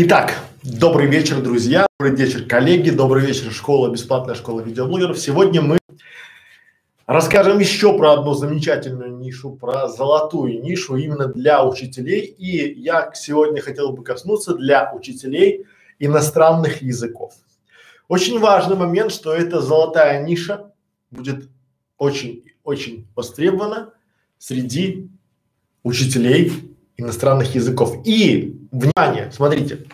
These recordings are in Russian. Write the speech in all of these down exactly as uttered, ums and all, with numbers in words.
Итак, добрый вечер, друзья, добрый вечер, коллеги, добрый вечер, школа, бесплатная школа видеоблогеров. Сегодня мы расскажем еще про одну замечательную нишу, про золотую нишу именно для учителей. И я сегодня хотел бы коснуться для учителей иностранных языков. Очень важный момент, что эта золотая ниша будет очень-очень востребована среди учителей иностранных языков. И, внимание, смотрите,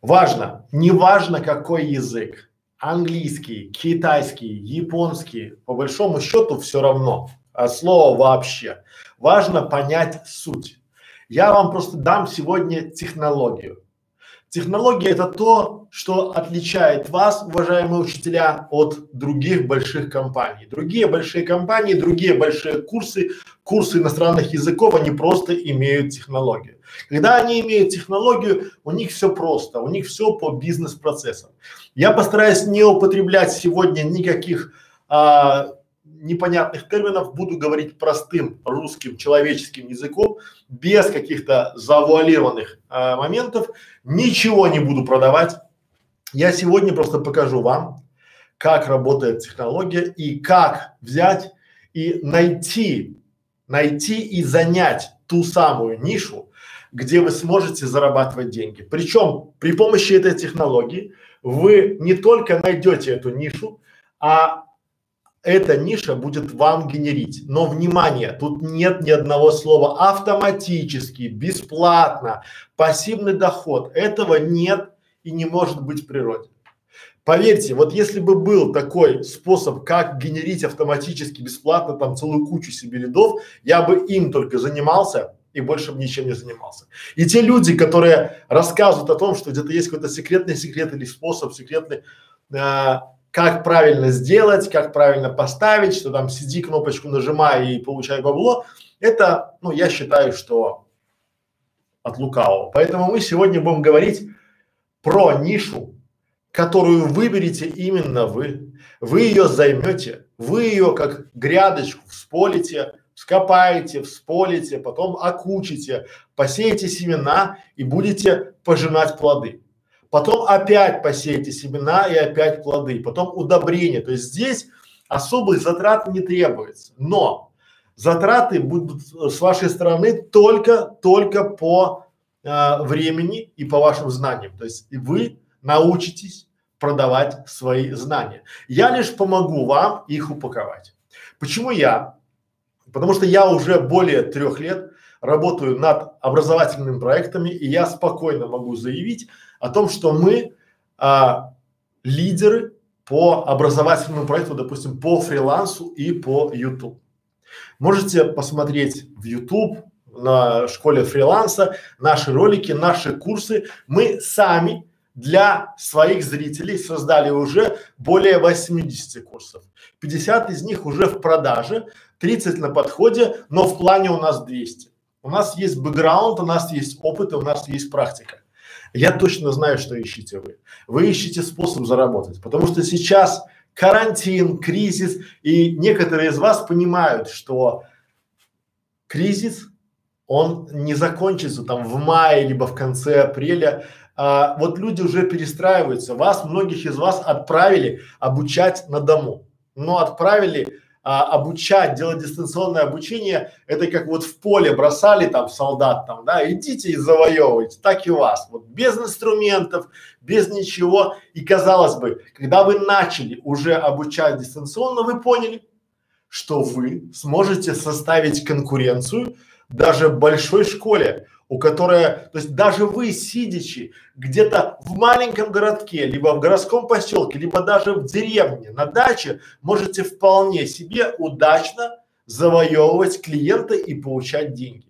важно, не важно какой язык, английский, китайский, японский, по большому счету все равно, от слова вообще. Важно понять суть. Я вам просто дам сегодня технологию. Технология – это то, что отличает вас, уважаемые учителя, от других больших компаний. Другие большие компании, другие большие курсы, курсы иностранных языков, они просто имеют технологию. Когда они имеют технологию, у них все просто, у них все по бизнес-процессам. Я постараюсь не употреблять сегодня никаких а, непонятных терминов, буду говорить простым русским человеческим языком, без каких-то завуалированных а, моментов, ничего не буду продавать. Я сегодня просто покажу вам, как работает технология и как взять и найти, найти и занять ту самую нишу, где вы сможете зарабатывать деньги. Причем при помощи этой технологии вы не только найдете эту нишу, а эта ниша будет вам генерить. Но внимание, тут нет ни одного слова автоматически, бесплатно, пассивный доход. Этого нет и не может быть в природе. Поверьте, вот если бы был такой способ, как генерить автоматически, бесплатно, там целую кучу себе лидов, я бы им только занимался и больше бы ничем не занимался. И те люди, которые рассказывают о том, что где-то есть какой-то секретный секрет или способ секретный, э как правильно сделать, как правильно поставить, что там сиди, кнопочку нажимай и получай бабло, это, ну, я считаю, что от лукавого. Поэтому мы сегодня будем говорить про нишу, которую выберете именно вы. Вы ее займете, вы ее как грядочку всполите, вскопаете, всполите, потом окучите, посеете семена и будете пожинать плоды. Потом опять посеете семена и опять плоды, потом удобрение. То есть здесь особых затрат не требуется, но затраты будут с вашей стороны только, только по э, времени и по вашим знаниям. То есть вы научитесь продавать свои знания. Я лишь помогу вам их упаковать. Почему я? Потому что я уже более трех лет работаю над образовательными проектами, и я спокойно могу заявить о том, что мы а, лидеры по образовательному проекту, допустим, по фрилансу и по YouTube. Можете посмотреть в YouTube, на школе фриланса, наши ролики, наши курсы. Мы сами для своих зрителей создали уже более восьмидесяти курсов. пятьдесят из них уже в продаже, тридцать на подходе, но в плане у нас двести. У нас есть бэкграунд, у нас есть опыт, у нас есть практика. Я точно знаю, что ищете вы. Вы ищете способ заработать, потому что сейчас карантин, кризис, и некоторые из вас понимают, что кризис, он не закончится там в мае, либо в конце апреля. А, вот люди уже перестраиваются. Вас, многих из вас отправили обучать на дому, но отправили а, обучать, делать дистанционное обучение, это как вот в поле бросали там солдат там, да, идите и завоевывайте, так и вас, вот без инструментов, без ничего. И казалось бы, когда вы начали уже обучать дистанционно, вы поняли, что вы сможете составить конкуренцию даже большой школе, у которой, то есть даже вы, сидячи где-то в маленьком городке, либо в городском поселке, либо даже в деревне, на даче, можете вполне себе удачно завоевывать клиента и получать деньги.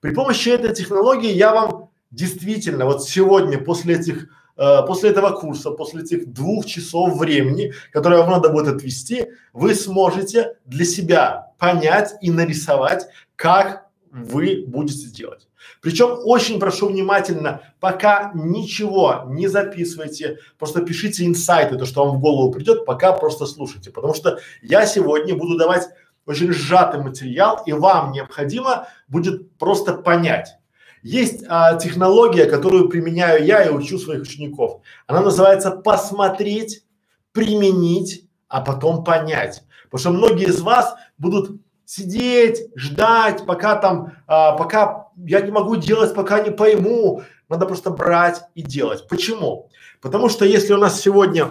При помощи этой технологии я вам действительно вот сегодня после этих, э, после этого курса, после этих двух часов времени, которые вам надо будет отвести, вы сможете для себя понять и нарисовать, как вы будете делать. Причем очень прошу внимательно, пока ничего не записывайте, просто пишите инсайты, то, что вам в голову придет, пока просто слушайте, потому что я сегодня буду давать очень сжатый материал, и вам необходимо будет просто понять. Есть а, технология, которую применяю я и учу своих учеников. Она называется «посмотреть, применить, а потом понять». Потому что многие из вас будут сидеть, ждать, пока там, а, пока я не могу делать, пока не пойму. Надо просто брать и делать. Почему? Потому что если у нас сегодня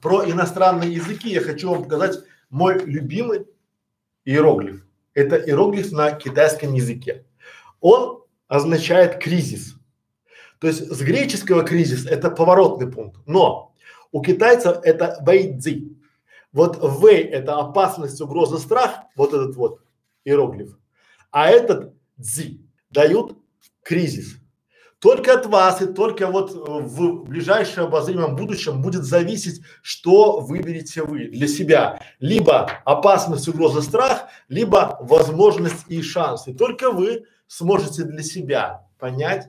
про иностранные языки, я хочу вам показать мой любимый иероглиф. Это иероглиф на китайском языке. Он означает кризис. То есть с греческого кризис это поворотный пункт, но у китайцев это вэйдзи. Вот вэй это опасность, угроза, страх, вот этот вот иероглиф. А этот дзи дают кризис. Только от вас и только вот в ближайшем обозримом будущем будет зависеть, что выберете вы для себя. Либо опасность, угроза, страх, либо возможность и шанс. И только вы сможете для себя понять,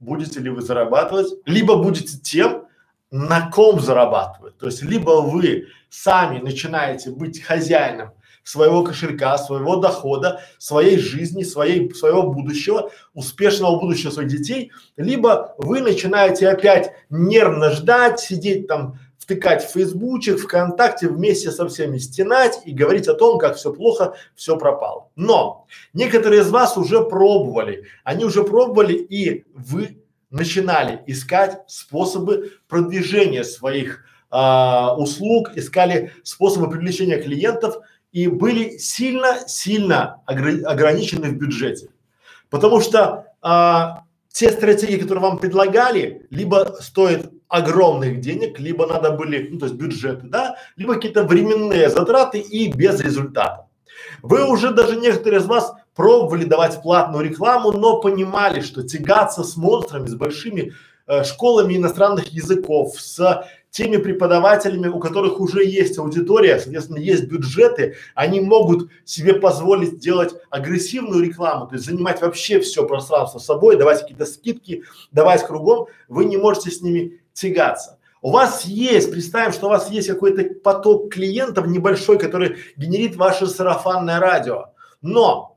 будете ли вы зарабатывать, либо будете тем, на ком зарабатывать. То есть, либо вы сами начинаете быть хозяином своего кошелька, своего дохода, своей жизни, своей, своего будущего, успешного будущего своих детей, либо вы начинаете опять нервно ждать, сидеть там, втыкать в Фейсбучик, ВКонтакте, вместе со всеми стенать и говорить о том, как все плохо, все пропало. Но некоторые из вас уже пробовали, они уже пробовали, и вы начинали искать способы продвижения своих а, услуг, искали способы привлечения клиентов, и были сильно-сильно огр- ограничены в бюджете, потому что а, те стратегии, которые вам предлагали, либо стоят огромных денег, либо надо были, ну то есть бюджеты, да, либо какие-то временные затраты и без результата. Вы уже даже некоторые из вас пробовали давать платную рекламу, но понимали, что тягаться с монстрами, с большими э, школами иностранных языков, с теми преподавателями, у которых уже есть аудитория, соответственно, есть бюджеты, они могут себе позволить делать агрессивную рекламу, то есть занимать вообще все пространство собой, давать какие-то скидки, давать кругом, вы не можете с ними тягаться. У вас есть, представим, что у вас есть какой-то поток клиентов небольшой, который генерит ваше сарафанное радио, но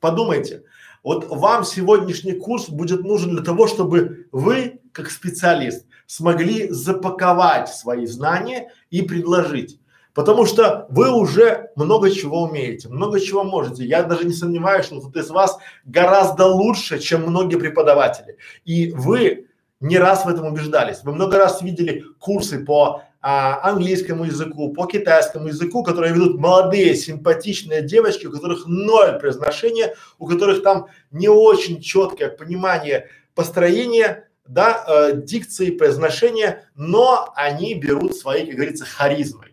подумайте, вот вам сегодняшний курс будет нужен для того, чтобы вы, как специалист, смогли запаковать свои знания и предложить, потому что вы уже много чего умеете, много чего можете. Я даже не сомневаюсь, что кто-то из вас гораздо лучше, чем многие преподаватели, и вы не раз в этом убеждались. Вы много раз видели курсы по а, английскому языку, по китайскому языку, которые ведут молодые, симпатичные девочки, у которых ноль произношения, у которых там не очень четкое понимание построения, да, э, дикции, произношения, но они берут свои, как говорится, харизмой.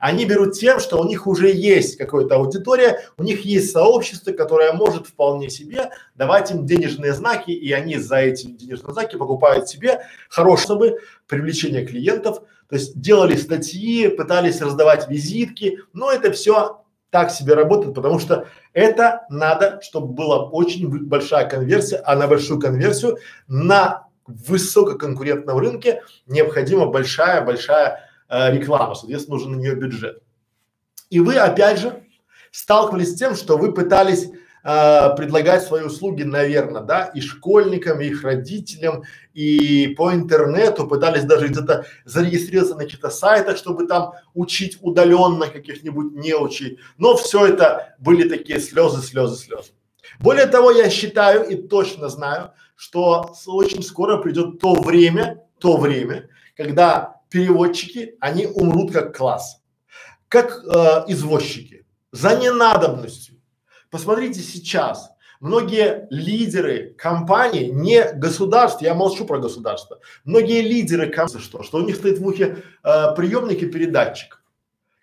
Они берут тем, что у них уже есть какая-то аудитория, у них есть сообщество, которое может вполне себе давать им денежные знаки, и они за эти денежные знаки покупают себе хорошие привлечения клиентов, то есть делали статьи, пытались раздавать визитки, но это все так себе работает, потому что это надо, чтобы была очень большая конверсия, а на большую конверсию на в высококонкурентном рынке необходима большая-большая э, реклама, соответственно, нужен на нее бюджет. И вы опять же сталкивались с тем, что вы пытались э, предлагать свои услуги, наверное, да, и школьникам, и их родителям, и по интернету, пытались даже где-то зарегистрироваться на каких-то сайтах, чтобы там учить удаленно каких-нибудь неучей, но все это были такие слезы, слезы, слезы. Более того, я считаю и точно знаю, что очень скоро придет то время, то время, когда переводчики, они умрут как класс, как э, извозчики, за ненадобностью. Посмотрите сейчас, многие лидеры компаний, не государств, я молчу про государство, многие лидеры компаний, что, что у них стоит в ухе э, приемник и передатчик,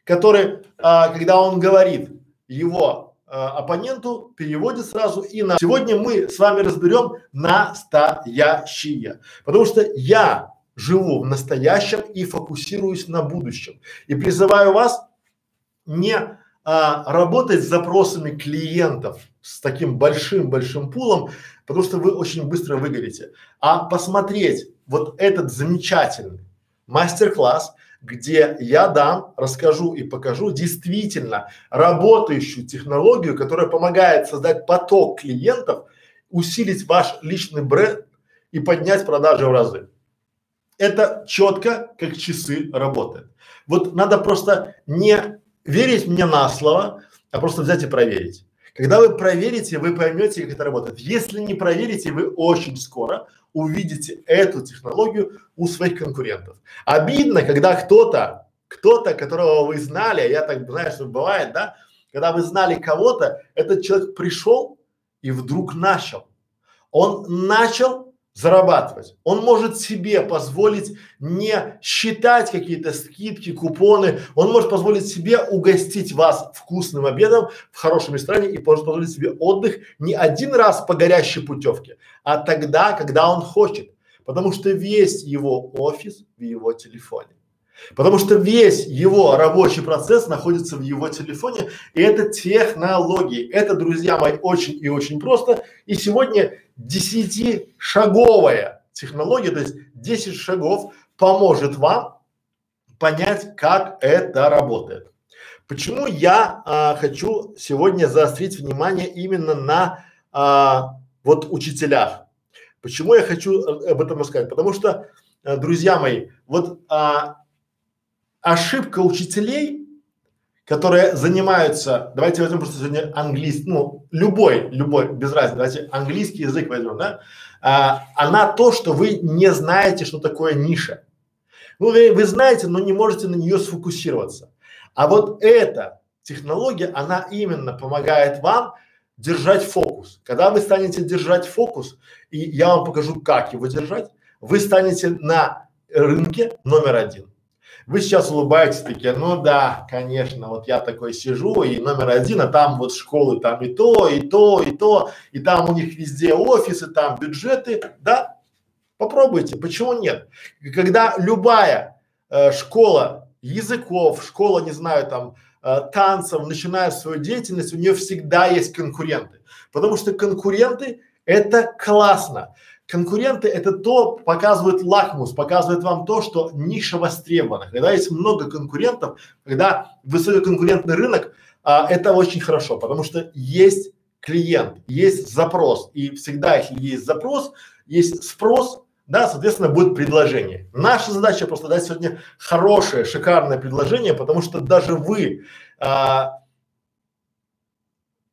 который, э, когда он говорит его оппоненту, переводит сразу и на… Сегодня мы с вами разберем настоящее, потому что я живу в настоящем и фокусируюсь на будущем. И призываю вас не а, работать с запросами клиентов с таким большим-большим пулом, потому что вы очень быстро выгорите, а посмотреть вот этот замечательный мастер-класс, где я дам, расскажу и покажу действительно работающую технологию, которая помогает создать поток клиентов усилить ваш личный бренд и поднять продажи в разы. Это четко, как часы, работает. Вот надо просто не верить мне на слово, а просто взять и проверить. Когда вы проверите, вы поймете, как это работает. Если не проверите, вы очень скоро увидите эту технологию у своих конкурентов. Обидно, когда кто-то, кто-то, которого вы знали, я так знаю, что бывает, да, когда вы знали кого-то, этот человек пришел и вдруг начал. Он начал зарабатывать. Он может себе позволить не считать какие-то скидки, купоны. Он может позволить себе угостить вас вкусным обедом в хорошем ресторане и может позволить себе отдых не один раз по горящей путевке, а тогда, когда он хочет. Потому что весь его офис в его телефоне. Потому что весь его рабочий процесс находится в его телефоне. И это технологии. Это, друзья мои, очень и очень просто. И сегодня десятишаговая технология, то есть десять шагов поможет вам понять, как это работает. Почему я а, хочу сегодня заострить внимание именно на а, вот учителях? Почему я хочу об этом рассказать? Потому что, а, друзья мои, вот а, ошибка учителей, которые занимаются, давайте возьмем просто сегодня английский, ну любой, любой, без разницы, давайте английский язык возьмем, да, а, она то, что вы не знаете, что такое ниша. Ну вы, вы знаете, но не можете на нее сфокусироваться. А вот эта технология, она именно помогает вам держать фокус. Когда вы станете держать фокус, и я вам покажу, как его держать, вы станете на рынке номер один. Вы сейчас улыбаетесь, такие, ну да, конечно, вот я такой сижу и номер один, а там вот школы, там и то, и то, и то, и там у них везде офисы, там бюджеты, да? Попробуйте, почему нет? Когда любая э, школа языков, школа, не знаю, там, э, танцев начинает свою деятельность, у нее всегда есть конкуренты, потому что конкуренты – это классно. Конкуренты – это то, показывает лакмус, показывает вам то, что ниша востребована. Когда есть много конкурентов, когда высококонкурентный рынок, а, это очень хорошо, потому что есть клиент, есть запрос, и всегда, если есть запрос, есть спрос, да, соответственно, будет предложение. Наша задача просто дать сегодня хорошее, шикарное предложение, потому что даже вы а,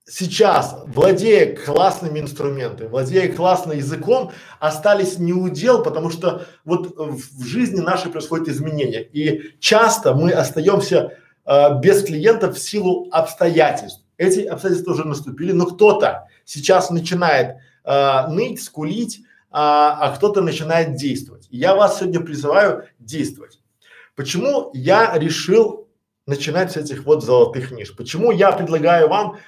сейчас, владея классными инструментами, владея классным языком, остались не у дел, потому что вот в жизни нашей происходят изменения. И часто мы остаемся э, без клиентов в силу обстоятельств. Эти обстоятельства уже наступили, но кто-то сейчас начинает э, ныть, скулить, э, а кто-то начинает действовать. И я вас сегодня призываю действовать. Почему я решил начинать с этих вот золотых ниш? Почему я предлагаю вам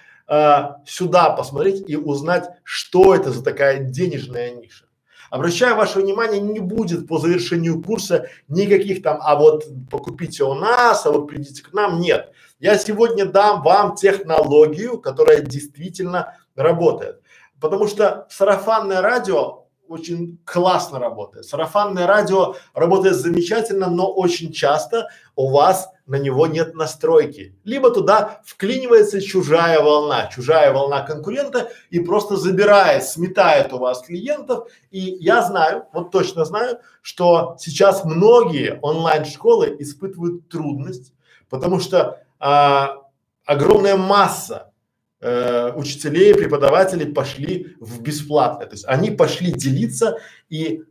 сюда посмотреть и узнать, что это за такая денежная ниша. Обращаю ваше внимание, не будет по завершению курса никаких там, а вот покупите у нас, а вот придите к нам, нет. Я сегодня дам вам технологию, которая действительно работает, потому что сарафанное радио очень классно работает. Сарафанное радио работает замечательно, но очень часто у вас на него нет настройки. Либо туда вклинивается чужая волна, чужая волна конкурента и просто забирает, сметает у вас клиентов. И я знаю, вот точно знаю, что сейчас многие онлайн-школы испытывают трудность, потому что а, огромная масса Э, учителей, преподавателей пошли в бесплатное, то есть они пошли делиться, и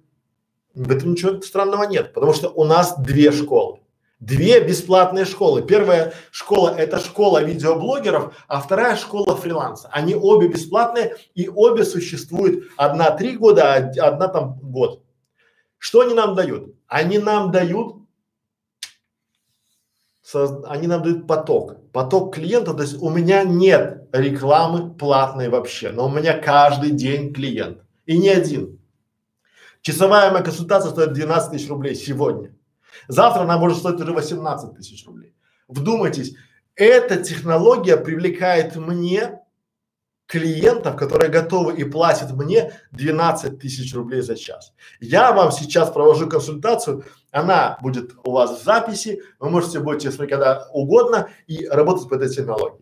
в этом ничего странного нет, потому что у нас две школы, две бесплатные школы. Первая школа – это школа видеоблогеров, а вторая – школа фриланса. Они обе бесплатные и обе существуют, одна три года, а одна там год. Что они нам дают? Они нам дают Они нам дают поток, поток клиентов, то есть у меня нет рекламы платной вообще, но у меня каждый день клиент и не один. Часовая моя консультация стоит двенадцать тысяч рублей сегодня, завтра она может стоить уже восемнадцать тысяч рублей. Вдумайтесь, эта технология привлекает мне клиентов, которые готовы и платят мне двенадцать тысяч рублей за час. Я вам сейчас провожу консультацию, она будет у вас в записи, вы можете, будете смотреть когда угодно и работать по этой технологии.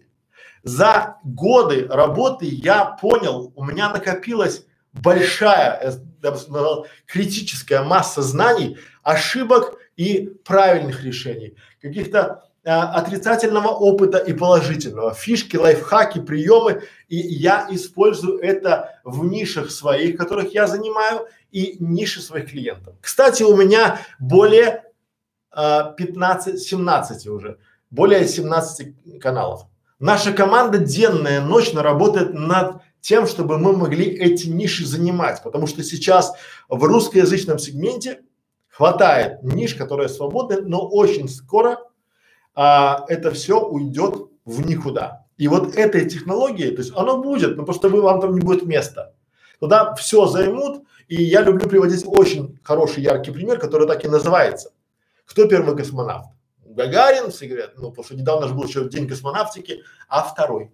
За годы работы я понял, у меня накопилась большая, я бы сказал, критическая масса знаний, ошибок и правильных решений, каких-то а, отрицательного опыта и положительного, фишки, лайфхаки, приемы, и я использую это в нишах своих, которых я занимаю, и ниши своих клиентов. Кстати, у меня более а, пятнадцать, семнадцать уже, более семнадцать каналов. Наша команда денно и ночно работает над тем, чтобы мы могли эти ниши занимать, потому что сейчас в русскоязычном сегменте хватает ниш, которые свободны, но очень скоро а, это все уйдет в никуда. И вот этой технологии, то есть оно будет, но просто вы, вам там не будет места. Туда все займут, и я люблю приводить очень хороший, яркий пример, который так и называется. Кто первый космонавт? Гагарин, все говорят, ну, потому что недавно же был еще день космонавтики, а второй.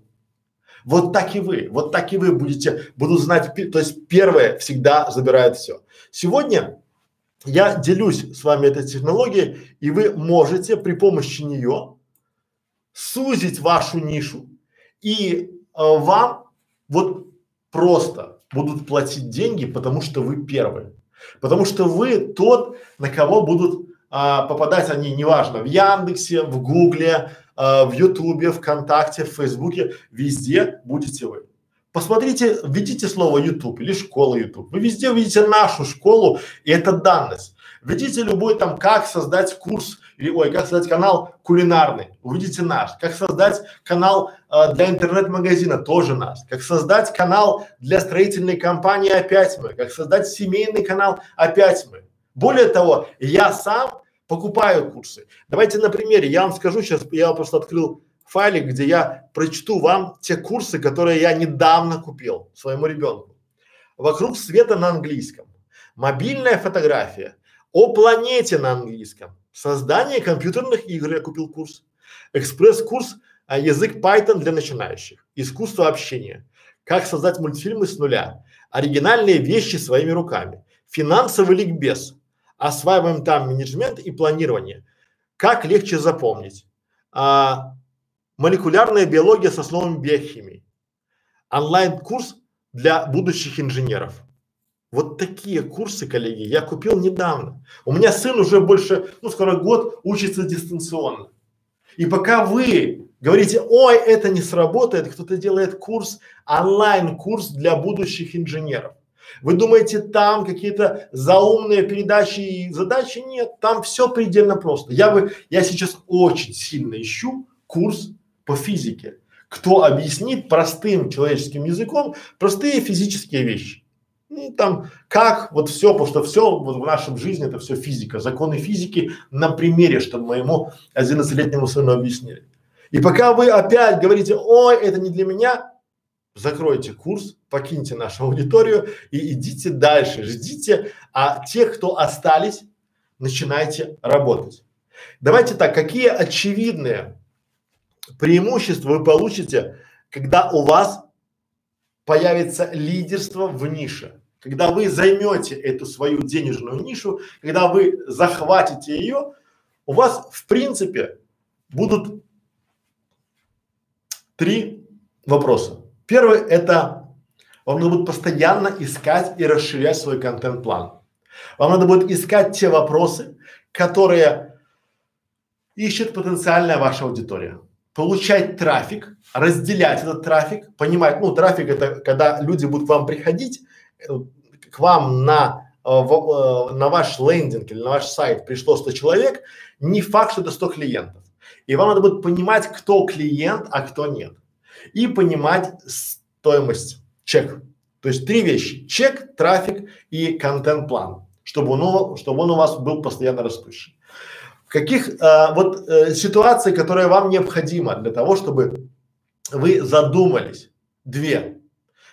Вот так и вы, вот так и вы будете, будут знать, то есть первое всегда забирает все. Сегодня я делюсь с вами этой технологией, и вы можете при помощи нее сузить вашу нишу, и э, вам вот просто будут платить деньги, потому что вы первые, потому что вы тот, на кого будут А, попадать они, неважно, в Яндексе, в Гугле, а, в Ютубе, ВКонтакте, в Фейсбуке, везде будете вы. Посмотрите, введите слово YouTube или школа YouTube. Вы везде увидите нашу школу, и это данность. Введите любой там, как создать курс, или, ой, как создать канал кулинарный, увидите наш. Как создать канал а, для интернет-магазина, тоже наш. Как создать канал для строительной компании, опять мы. Как создать семейный канал, опять мы. Более того, я сам покупаю курсы. Давайте на примере, я вам скажу сейчас, я просто открыл файлик, где я прочту вам те курсы, которые я недавно купил своему ребенку. «Вокруг света» на английском, «Мобильная фотография», «О планете» на английском, «Создание компьютерных игр» я купил курс, экспресс-курс «Язык Python для начинающих», «Искусство общения», «Как создать мультфильмы с нуля», «Оригинальные вещи своими руками», «Финансовый ликбез», осваиваем там менеджмент и планирование, как легче запомнить, а, молекулярная биология с основами биохимии, онлайн-курс для будущих инженеров. Вот такие курсы, коллеги, я купил недавно. У меня сын уже больше, ну скоро год, учится дистанционно. И пока вы говорите, ой, это не сработает, кто-то делает курс, онлайн-курс для будущих инженеров. Вы думаете, там какие-то заумные передачи и задачи? Нет, там все предельно просто. Я бы, я сейчас очень сильно ищу курс по физике, кто объяснит простым человеческим языком простые физические вещи. Ну, там, как вот все, потому что все вот в нашем жизни это все физика, законы физики на примере, чтобы моему одиннадцатилетнему сыну объяснили. И пока вы опять говорите, ой, это не для меня, закройте курс, покиньте нашу аудиторию и идите дальше, ждите, а те, кто остались, начинайте работать. Давайте так, какие очевидные преимущества вы получите, когда у вас появится лидерство в нише, когда вы займете эту свою денежную нишу, когда вы захватите ее, у вас в принципе будут три вопроса. Первый – это вам надо будет постоянно искать и расширять свой контент-план. Вам надо будет искать те вопросы, которые ищет потенциальная ваша аудитория. Получать трафик, разделять этот трафик, понимать, ну трафик – это когда люди будут к вам приходить, к вам на, э, в, э, на ваш лендинг или на ваш сайт пришло сто человек, не факт, что это сто клиентов. И вам надо будет понимать, кто клиент, а кто нет. И понимать стоимость, чек. То есть три вещи: чек, трафик и контент-план, чтобы он, чтобы он у вас был постоянно растущий. Каких а, вот э, ситуаций, которые вам необходимо для того, чтобы вы задумались? Две.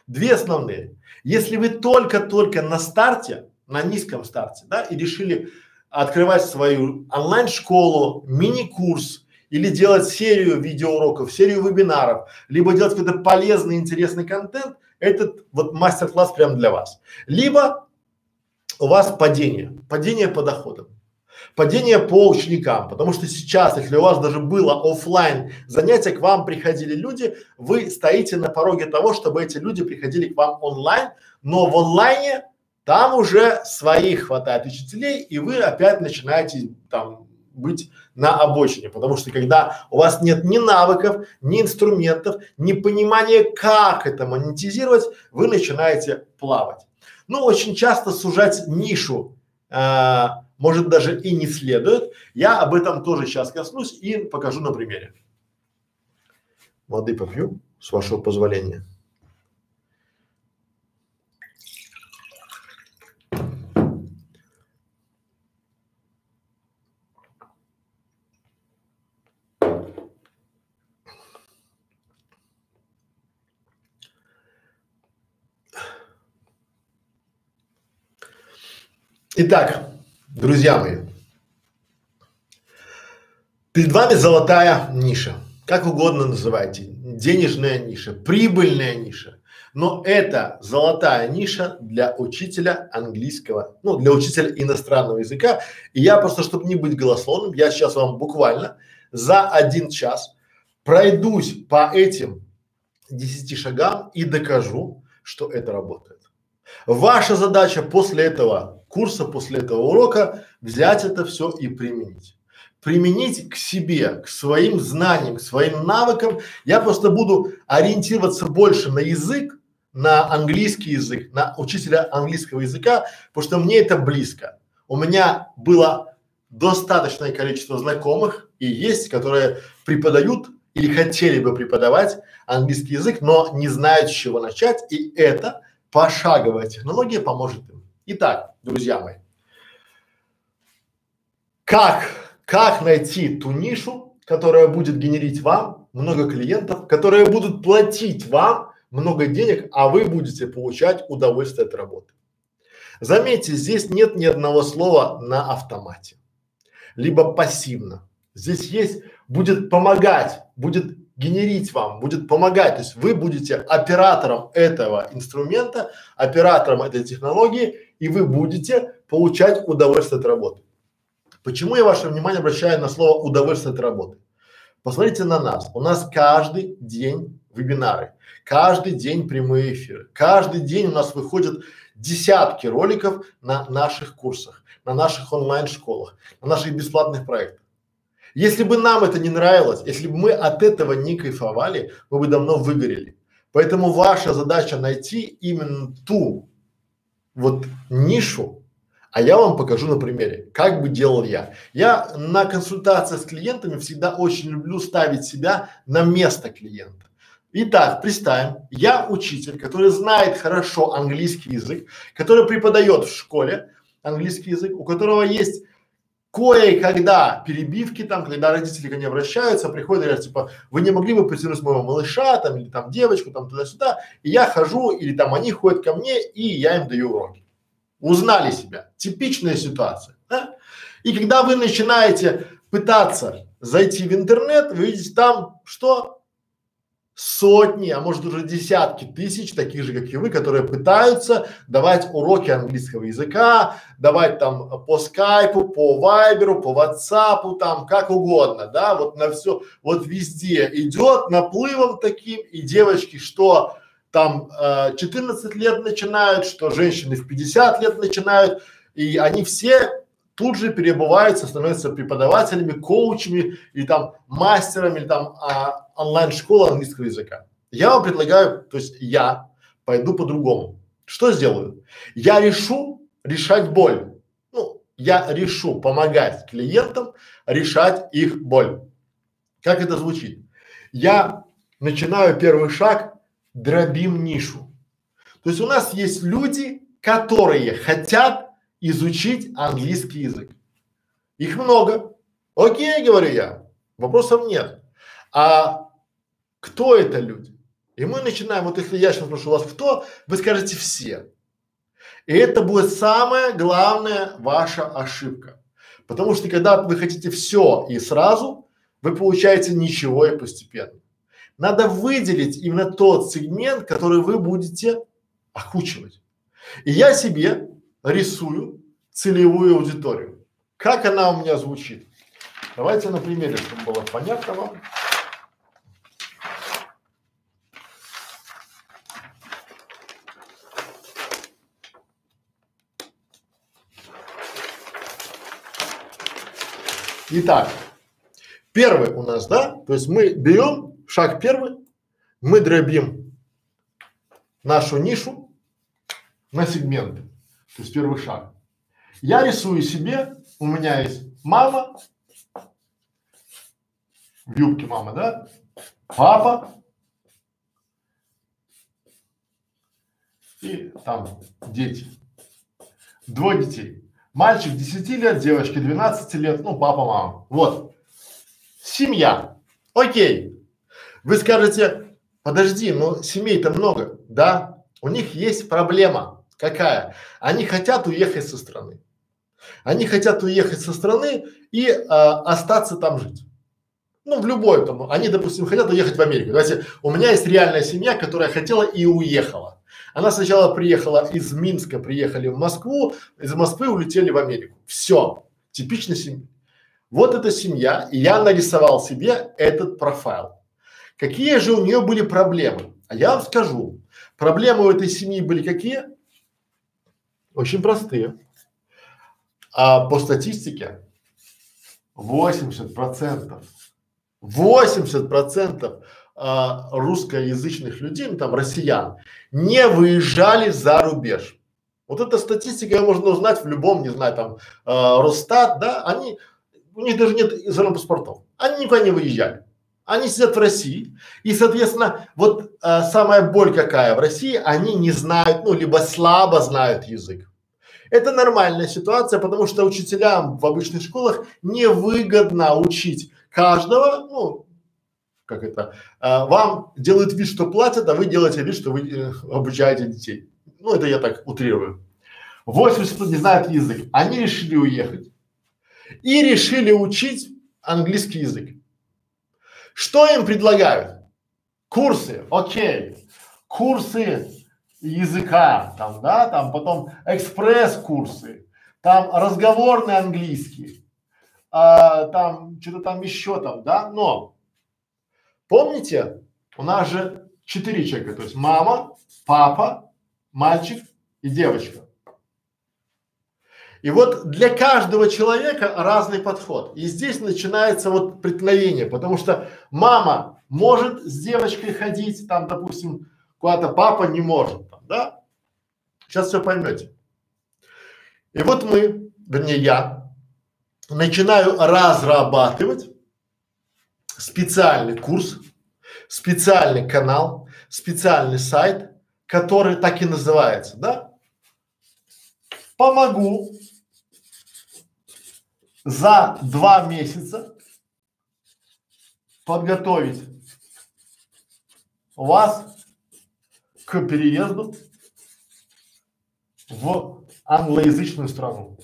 Две основные. Если вы только-только на старте, на низком старте, да, и решили открывать свою онлайн-школу, мини-курс, или делать серию видеоуроков, серию вебинаров, либо делать какой-то полезный, интересный контент, этот вот мастер-класс прям для вас. Либо у вас падение, падение по доходам. Падение по ученикам, потому что сейчас, если у вас даже было офлайн занятие, к вам приходили люди, вы стоите на пороге того, чтобы эти люди приходили к вам онлайн, но в онлайне там уже своих хватает учителей, и вы опять начинаете там быть на обочине, потому что когда у вас нет ни навыков, ни инструментов, ни понимания, как это монетизировать, вы начинаете плавать. Ну, очень часто сужать нишу, э, может даже и не следует. Я об этом тоже сейчас коснусь и покажу на примере. Воды попью, с вашего позволения. Итак, друзья мои, перед вами золотая ниша, как угодно называйте, денежная ниша, прибыльная ниша, но это золотая ниша для учителя английского, ну для учителя иностранного языка. И я просто, чтобы не быть голословным, я сейчас вам буквально за один час пройдусь по этим десяти шагам и докажу, что это работает. Ваша задача после этого курса, после этого урока взять это все и применить. Применить к себе, к своим знаниям, к своим навыкам. Я просто буду ориентироваться больше на язык, на английский язык, на учителя английского языка, потому что мне это близко. У меня было достаточное количество знакомых и есть, которые преподают или хотели бы преподавать английский язык, но не знают, с чего начать, и это пошаговая технология поможет им. Итак, друзья мои, как, как найти ту нишу, которая будет генерить вам много клиентов, которые будут платить вам много денег, а вы будете получать удовольствие от работы. Заметьте, здесь нет ни одного слова на автомате, либо пассивно. Здесь есть, будет помогать, будет генерить вам, будет помогать, то есть вы будете оператором этого инструмента, оператором этой технологии, и вы будете получать удовольствие от работы. Почему я ваше внимание обращаю на слово «удовольствие от работы»? Посмотрите на нас. У нас каждый день вебинары, каждый день прямые эфиры, каждый день у нас выходят десятки роликов на наших курсах, на наших онлайн-школах, на наших бесплатных проектах. Если бы нам это не нравилось, если бы мы от этого не кайфовали, мы бы давно выгорели. Поэтому ваша задача найти именно ту вот нишу, а я вам покажу на примере, как бы делал я. Я на консультациях с клиентами всегда очень люблю ставить себя на место клиента. Итак, представим, я учитель, который знает хорошо английский язык, который преподает в школе английский язык, у которого есть кое-когда перебивки там, когда родители ко мне обращаются, приходят и говорят, типа, вы не могли бы притянуть моего малыша там или там девочку там туда-сюда, и я хожу или там они ходят ко мне и я им даю уроки. Узнали себя. Типичная ситуация, да? И когда вы начинаете пытаться зайти в интернет, вы видите там что? Сотни, а может уже десятки тысяч таких же, как и вы, которые пытаются давать уроки английского языка, давать там по скайпу, по вайберу, по ватсапу, там как угодно, да, вот на все, вот везде идет наплывом таким, и девочки, что там э, четырнадцать лет начинают, что женщины в пятьдесят лет начинают, и они все тут же перебываются, становятся преподавателями, коучами и там мастерами, или там а, онлайн-школа английского языка. Я вам предлагаю, то есть я пойду по-другому. Что сделаю? Я решу решать боль. Ну, я решу помогать клиентам решать их боль. Как это звучит? Я начинаю первый шаг, дробим нишу. То есть у нас есть люди, которые хотят изучить английский язык. Их много. Окей, говорю я, вопросов нет. А кто это люди? И мы начинаем, вот если я сейчас спрошу вас кто, вы скажете все. И это будет самая главная ваша ошибка. Потому что когда вы хотите все и сразу, вы получаете ничего и постепенно. Надо выделить именно тот сегмент, который вы будете окучивать. И я себе рисую целевую аудиторию. Как она у меня звучит? Давайте на примере, чтобы было понятно вам. Итак, первый у нас, да, то есть мы берем шаг первый, мы дробим нашу нишу на сегменты, то есть первый шаг. Я рисую себе, у меня есть мама, в юбке мама, да, папа и там дети, двое детей. Мальчик десяти лет, девочке двенадцати лет, ну папа, мама. Вот. Семья. Окей. Вы скажете, подожди, ну семей-то много, да? У них есть проблема. Какая? Они хотят уехать со страны. Они хотят уехать со страны и э, остаться там жить. Ну в любой там, они, допустим, хотят уехать в Америку. Давайте, у меня есть реальная семья, которая хотела и уехала. Она сначала приехала из Минска, приехали в Москву, из Москвы улетели в Америку. Все. Типично семья. Вот эта семья, и я нарисовал себе этот профайл. Какие же у нее были проблемы? А я вам скажу. Проблемы у этой семьи были какие? Очень простые. А по статистике восемьдесят процентов, восемьдесят процентов русскоязычных людей, ну, там россиян, не выезжали за рубеж. Вот эта статистика можно узнать в любом, не знаю, там э, Росстат, да, они, у них даже нет загранпаспортов, они никуда не выезжали, они сидят в России и, соответственно, вот э, самая боль какая в России, они не знают, ну, либо слабо знают язык. Это нормальная ситуация, потому что учителям в обычных школах невыгодно учить каждого, ну, как это, а, вам делают вид, что платят, а вы делаете вид, что вы э, обучаете детей. Ну, это я так утрирую. восемьдесят процентов не знают язык. Они решили уехать и решили учить английский язык. Что им предлагают? Курсы, окей, курсы языка, там, да, там потом экспресс-курсы, там разговорный английский, а, там что-то там еще там, да, но… Помните, у нас же четыре человека, то есть мама, папа, мальчик и девочка. И вот для каждого человека разный подход. И здесь начинается вот преткновение, потому что мама может с девочкой ходить, там, допустим, куда-то папа не может, там, да? Сейчас все поймете. И вот мы, вернее я, начинаю разрабатывать специальный курс, специальный канал, специальный сайт, который так и называется, да? Помогу за два месяца подготовить вас к переезду в англоязычную страну.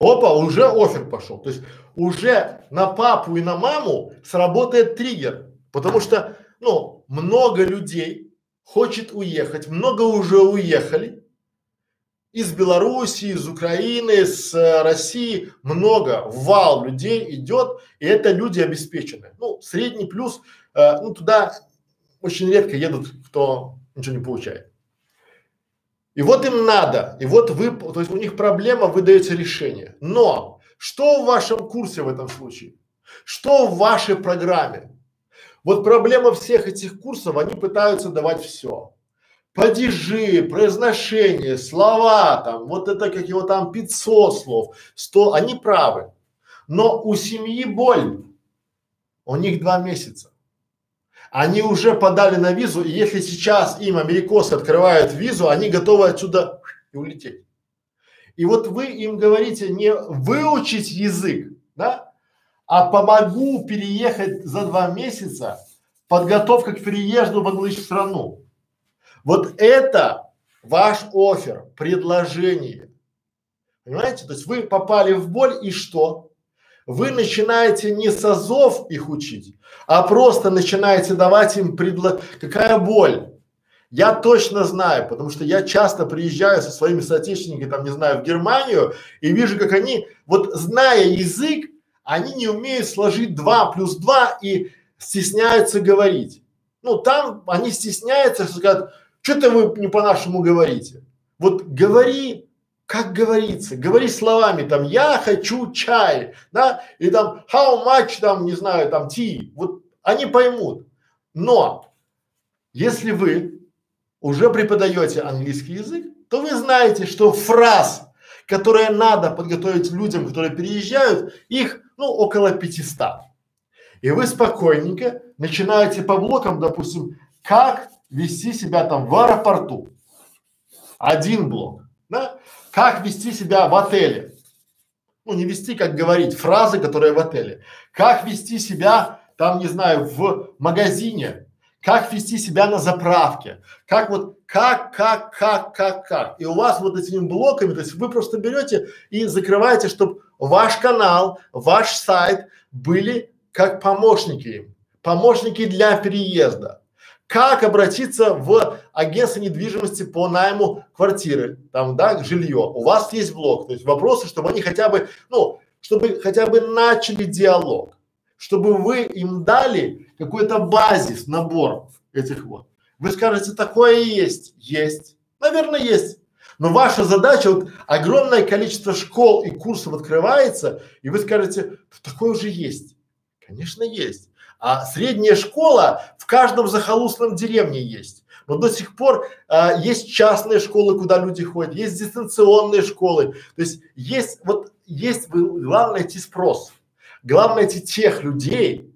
Опа, уже оффер пошел. То есть уже на папу и на маму сработает триггер, потому что, ну, много людей хочет уехать, много уже уехали из Беларуси, из Украины, с э, России, много, вал людей идет, и это люди обеспеченные. Ну, средний плюс, э, ну, туда очень редко едут, кто ничего не получает. И вот им надо, и вот вы, то есть у них проблема, вы даете решение. Но что в вашем курсе в этом случае? Что в вашей программе? Вот проблема всех этих курсов, они пытаются давать все. Падежи, произношение, слова, там, вот это как его там пятьсот слов, сто, они правы. Но у семьи боль, у них два месяца. Они уже подали на визу, и если сейчас им америкосы открывают визу, они готовы отсюда и улететь. И вот вы им говорите не выучить язык, да, а помогу переехать за два месяца, подготовка к переезду в английскую страну. Вот это ваш оффер, предложение. Понимаете? То есть вы попали в боль, и что? Вы начинаете не с азов их учить, а просто начинаете давать им предло… Какая боль? Я точно знаю, потому что я часто приезжаю со своими соотечественниками, там, не знаю, в Германию и вижу, как они, вот зная язык, они не умеют сложить два плюс два и стесняются говорить. Ну, там они стесняются, что говорят, что-то вы не по-нашему говорите. Вот говори, как говорится, говори словами, там, я хочу чай, да, и там, how much, там, не знаю, там, tea, вот они поймут. Но если вы уже преподаете английский язык, то вы знаете, что фраз, которые надо подготовить людям, которые переезжают, их, ну, около пятисот. И вы спокойненько начинаете по блокам, допустим, как вести себя там в аэропорту, один блок, да, как вести себя в отеле, ну не вести, как говорить, фразы, которые в отеле, как вести себя там, не знаю, в магазине, как вести себя на заправке, как вот, как, как, как, как, как. И у вас вот этими блоками, то есть вы просто берете и закрываете, чтобы ваш канал, ваш сайт были как помощники им, помощники для переезда. Как обратиться в агентство недвижимости по найму квартиры, там, да, жилье. У вас есть блок, то есть вопросы, чтобы они хотя бы, ну, чтобы хотя бы начали диалог, чтобы вы им дали какой-то базис, набор этих вот. Вы скажете, такое есть, есть, наверное, есть. Но ваша задача, вот огромное количество школ и курсов открывается, и вы скажете, такое уже есть. Конечно, есть. А средняя школа в каждом захолустном деревне есть. Но до сих пор а, есть частные школы, куда люди ходят, есть дистанционные школы. То есть есть вот есть главное идти спрос, главное идти тех людей,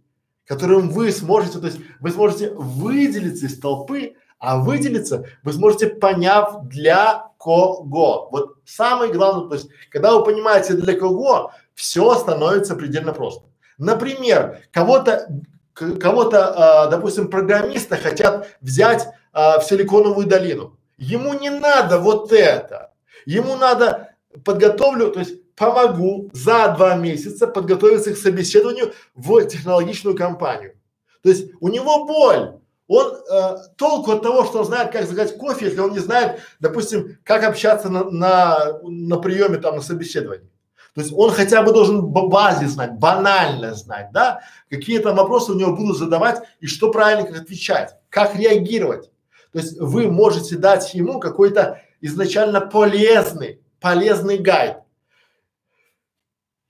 которым вы сможете, то есть вы сможете выделиться из толпы, а выделиться вы сможете, поняв, для кого. Вот самое главное, то есть когда вы понимаете, для кого, все становится предельно просто. Например, кого-то, кого-то, а, допустим, программиста хотят взять а, в Силиконовую долину. Ему не надо вот это. Ему надо подготовлю, то есть помогу за два месяца подготовиться к собеседованию в технологичную компанию. То есть у него боль. Он а, толку от того, что он знает, как заказать кофе, если он не знает, допустим, как общаться на, на, на приеме, там, на собеседовании. То есть он хотя бы должен базис знать, банально знать, да, какие там вопросы у него будут задавать и что правильно как отвечать, как реагировать. То есть вы можете дать ему какой-то изначально полезный, полезный гайд.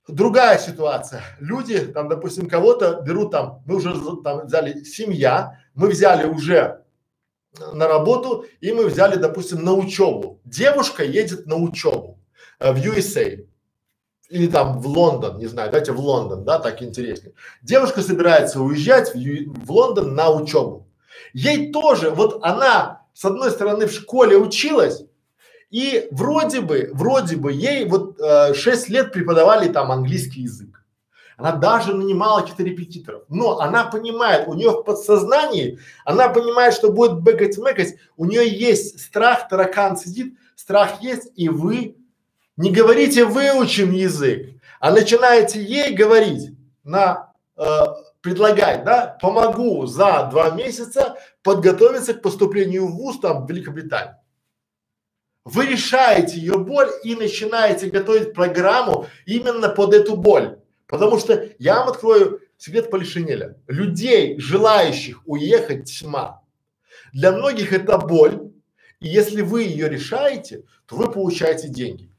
Другая ситуация. Люди, там, допустим, кого-то берут там, мы уже там взяли семья, мы взяли уже на работу и мы взяли, допустим, на учебу. Девушка едет на учебу э, в ю эс эй. Или там в Лондон, не знаю, давайте в Лондон, да, так интереснее. Девушка собирается уезжать в, Ю... в Лондон на учебу. Ей тоже, вот она с одной стороны в школе училась и вроде бы, вроде бы ей вот э, шесть лет преподавали там английский язык. Она даже нанимала каких-то репетиторов, но она понимает, у нее в подсознании, она понимает, что будет бэкать-мэкать, у нее есть страх, таракан сидит, страх есть, и вы не говорите «выучим язык», а начинаете ей говорить, на, э, предлагать, да, помогу за два месяца подготовиться к поступлению в вуз там в Великобритании. Вы решаете ее боль и начинаете готовить программу именно под эту боль. Потому что я вам открою секрет полишинеля. Людей, желающих уехать, тьма. Для многих это боль, и если вы ее решаете, то вы получаете деньги.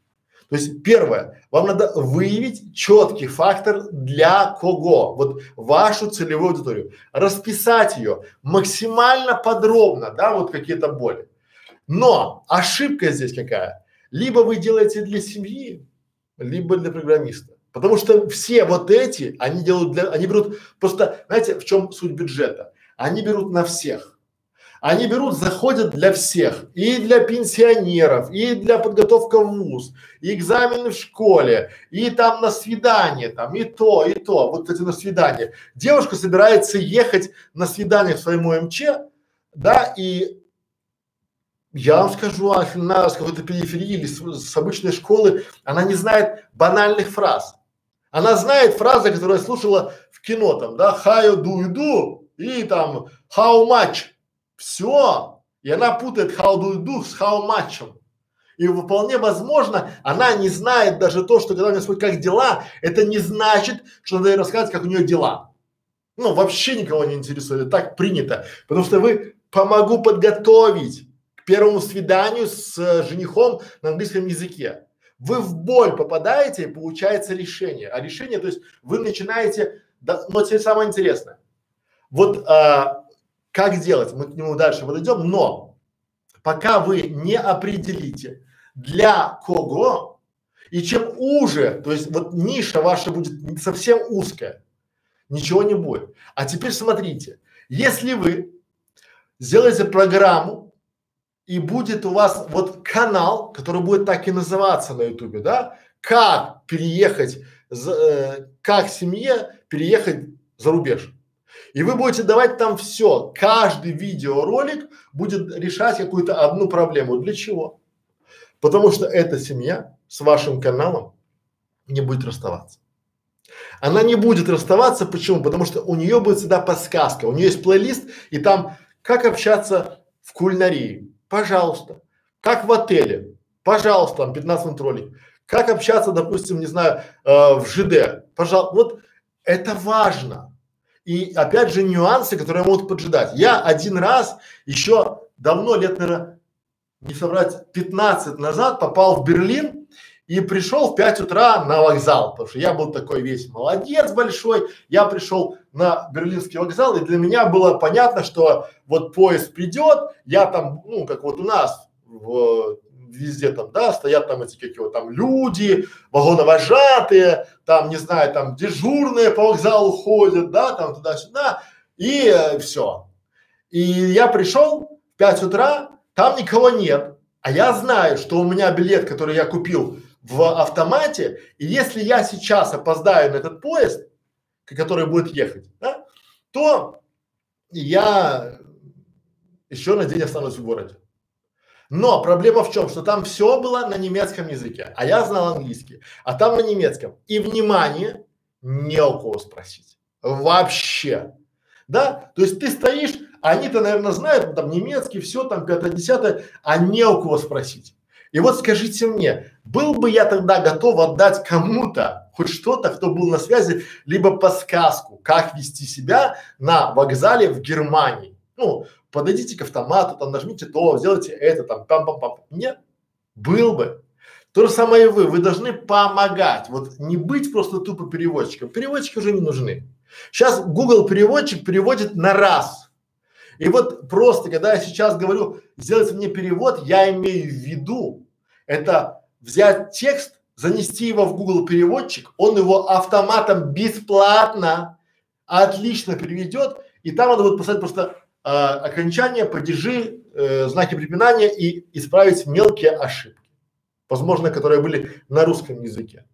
То есть первое, вам надо выявить четкий фактор для кого, вот вашу целевую аудиторию, расписать ее максимально подробно, да, вот какие-то боли. Но ошибка здесь какая? Либо вы делаете для семьи, либо для программиста, потому что все вот эти, они делают для, они берут просто, знаете, в чем суть бюджета? Они берут на всех. Они берут, заходят для всех, и для пенсионеров, и для подготовки в вуз, и экзамены в школе, и там на свидание, там и то, и то, вот эти на свидание. Девушка собирается ехать на свидание к своему эм че, да, и я вам скажу, она с какой-то периферии или с, с обычной школы, она не знает банальных фраз. Она знает фразы, которые я слушала в кино, там, да, how do you do, и там how much. Все, И она путает how do you do с how much. И вполне возможно, она не знает даже то, что когда у меня спросят, как дела, это не значит, что надо ей рассказать, как у нее дела. Ну, вообще никого не интересует, это так принято. Потому что вы помогу подготовить к первому свиданию с э, женихом на английском языке. Вы в боль попадаете, и получается решение. А решение, то есть вы начинаете, да, но теперь самое интересное. Вот а, как делать, мы к нему дальше подойдем, но пока вы не определите, для кого, и чем уже, то есть вот ниша ваша будет совсем узкая, ничего не будет. А теперь смотрите, если вы сделаете программу, и будет у вас вот канал, который будет так и называться на YouTube, да, как переехать, э, как семье переехать за рубеж. И вы будете давать там все, каждый видеоролик будет решать какую-то одну проблему. Для чего? Потому что эта семья с вашим каналом не будет расставаться. Она не будет расставаться, почему? Потому что у нее будет всегда подсказка, у нее есть плейлист, и там как общаться в кулинарии, пожалуйста, как в отеле, пожалуйста, там пятнадцать минут ролик, как общаться, допустим, не знаю, э, в ЖД, пожалуйста, вот это важно. И опять же нюансы, которые могут поджидать. Я один раз еще давно, лет, наверное, не собрать, пятнадцать назад попал в Берлин и пришел в пять утра на вокзал, потому что я был такой весь молодец большой, я пришел на берлинский вокзал, и для меня было понятно, что вот поезд придет, я там, ну, как вот у нас в, везде там, да, стоят там эти какие-то там люди, вагоновожатые, там, не знаю, там дежурные по вокзалу ходят, да, там туда-сюда, и э, все. И я пришел в пять утра, там никого нет, а я знаю, что у меня билет, который я купил в автомате, и если я сейчас опоздаю на этот поезд, который будет ехать, да, то я еще на день останусь в городе. Но проблема в чем, что там все было на немецком языке, а я знал английский, а там на немецком. И внимание, не у кого спросить. Вообще. Да? То есть ты стоишь, они-то, наверное, знают, там немецкий, все, там пятое-десятое, а не у кого спросить. И вот скажите мне, был бы я тогда готов отдать кому-то хоть что-то, кто был на связи, либо подсказку, как вести себя на вокзале в Германии? Ну, подойдите к автомату, там нажмите то, сделайте это, там пам-пам-пам. Нет, был бы. То же самое и вы, вы должны помогать, вот не быть просто тупо переводчиком. Переводчики уже не нужны. Сейчас Google Переводчик переводит на раз. И вот просто, когда я сейчас говорю, сделайте мне перевод, я имею в виду, это взять текст, занести его в Google Переводчик, он его автоматом бесплатно, отлично переведет, и там надо будет поставить просто А, окончание, падежи, э, знаки препинания и исправить мелкие ошибки, возможно, которые были на русском языке.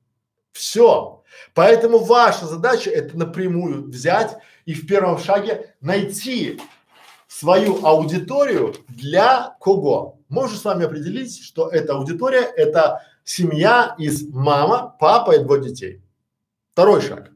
Все. Поэтому ваша задача – это напрямую взять и в первом шаге найти свою аудиторию для кого. Мы уже с вами определить, что эта аудитория – это семья из мама, папа и двое детей. Второй шаг.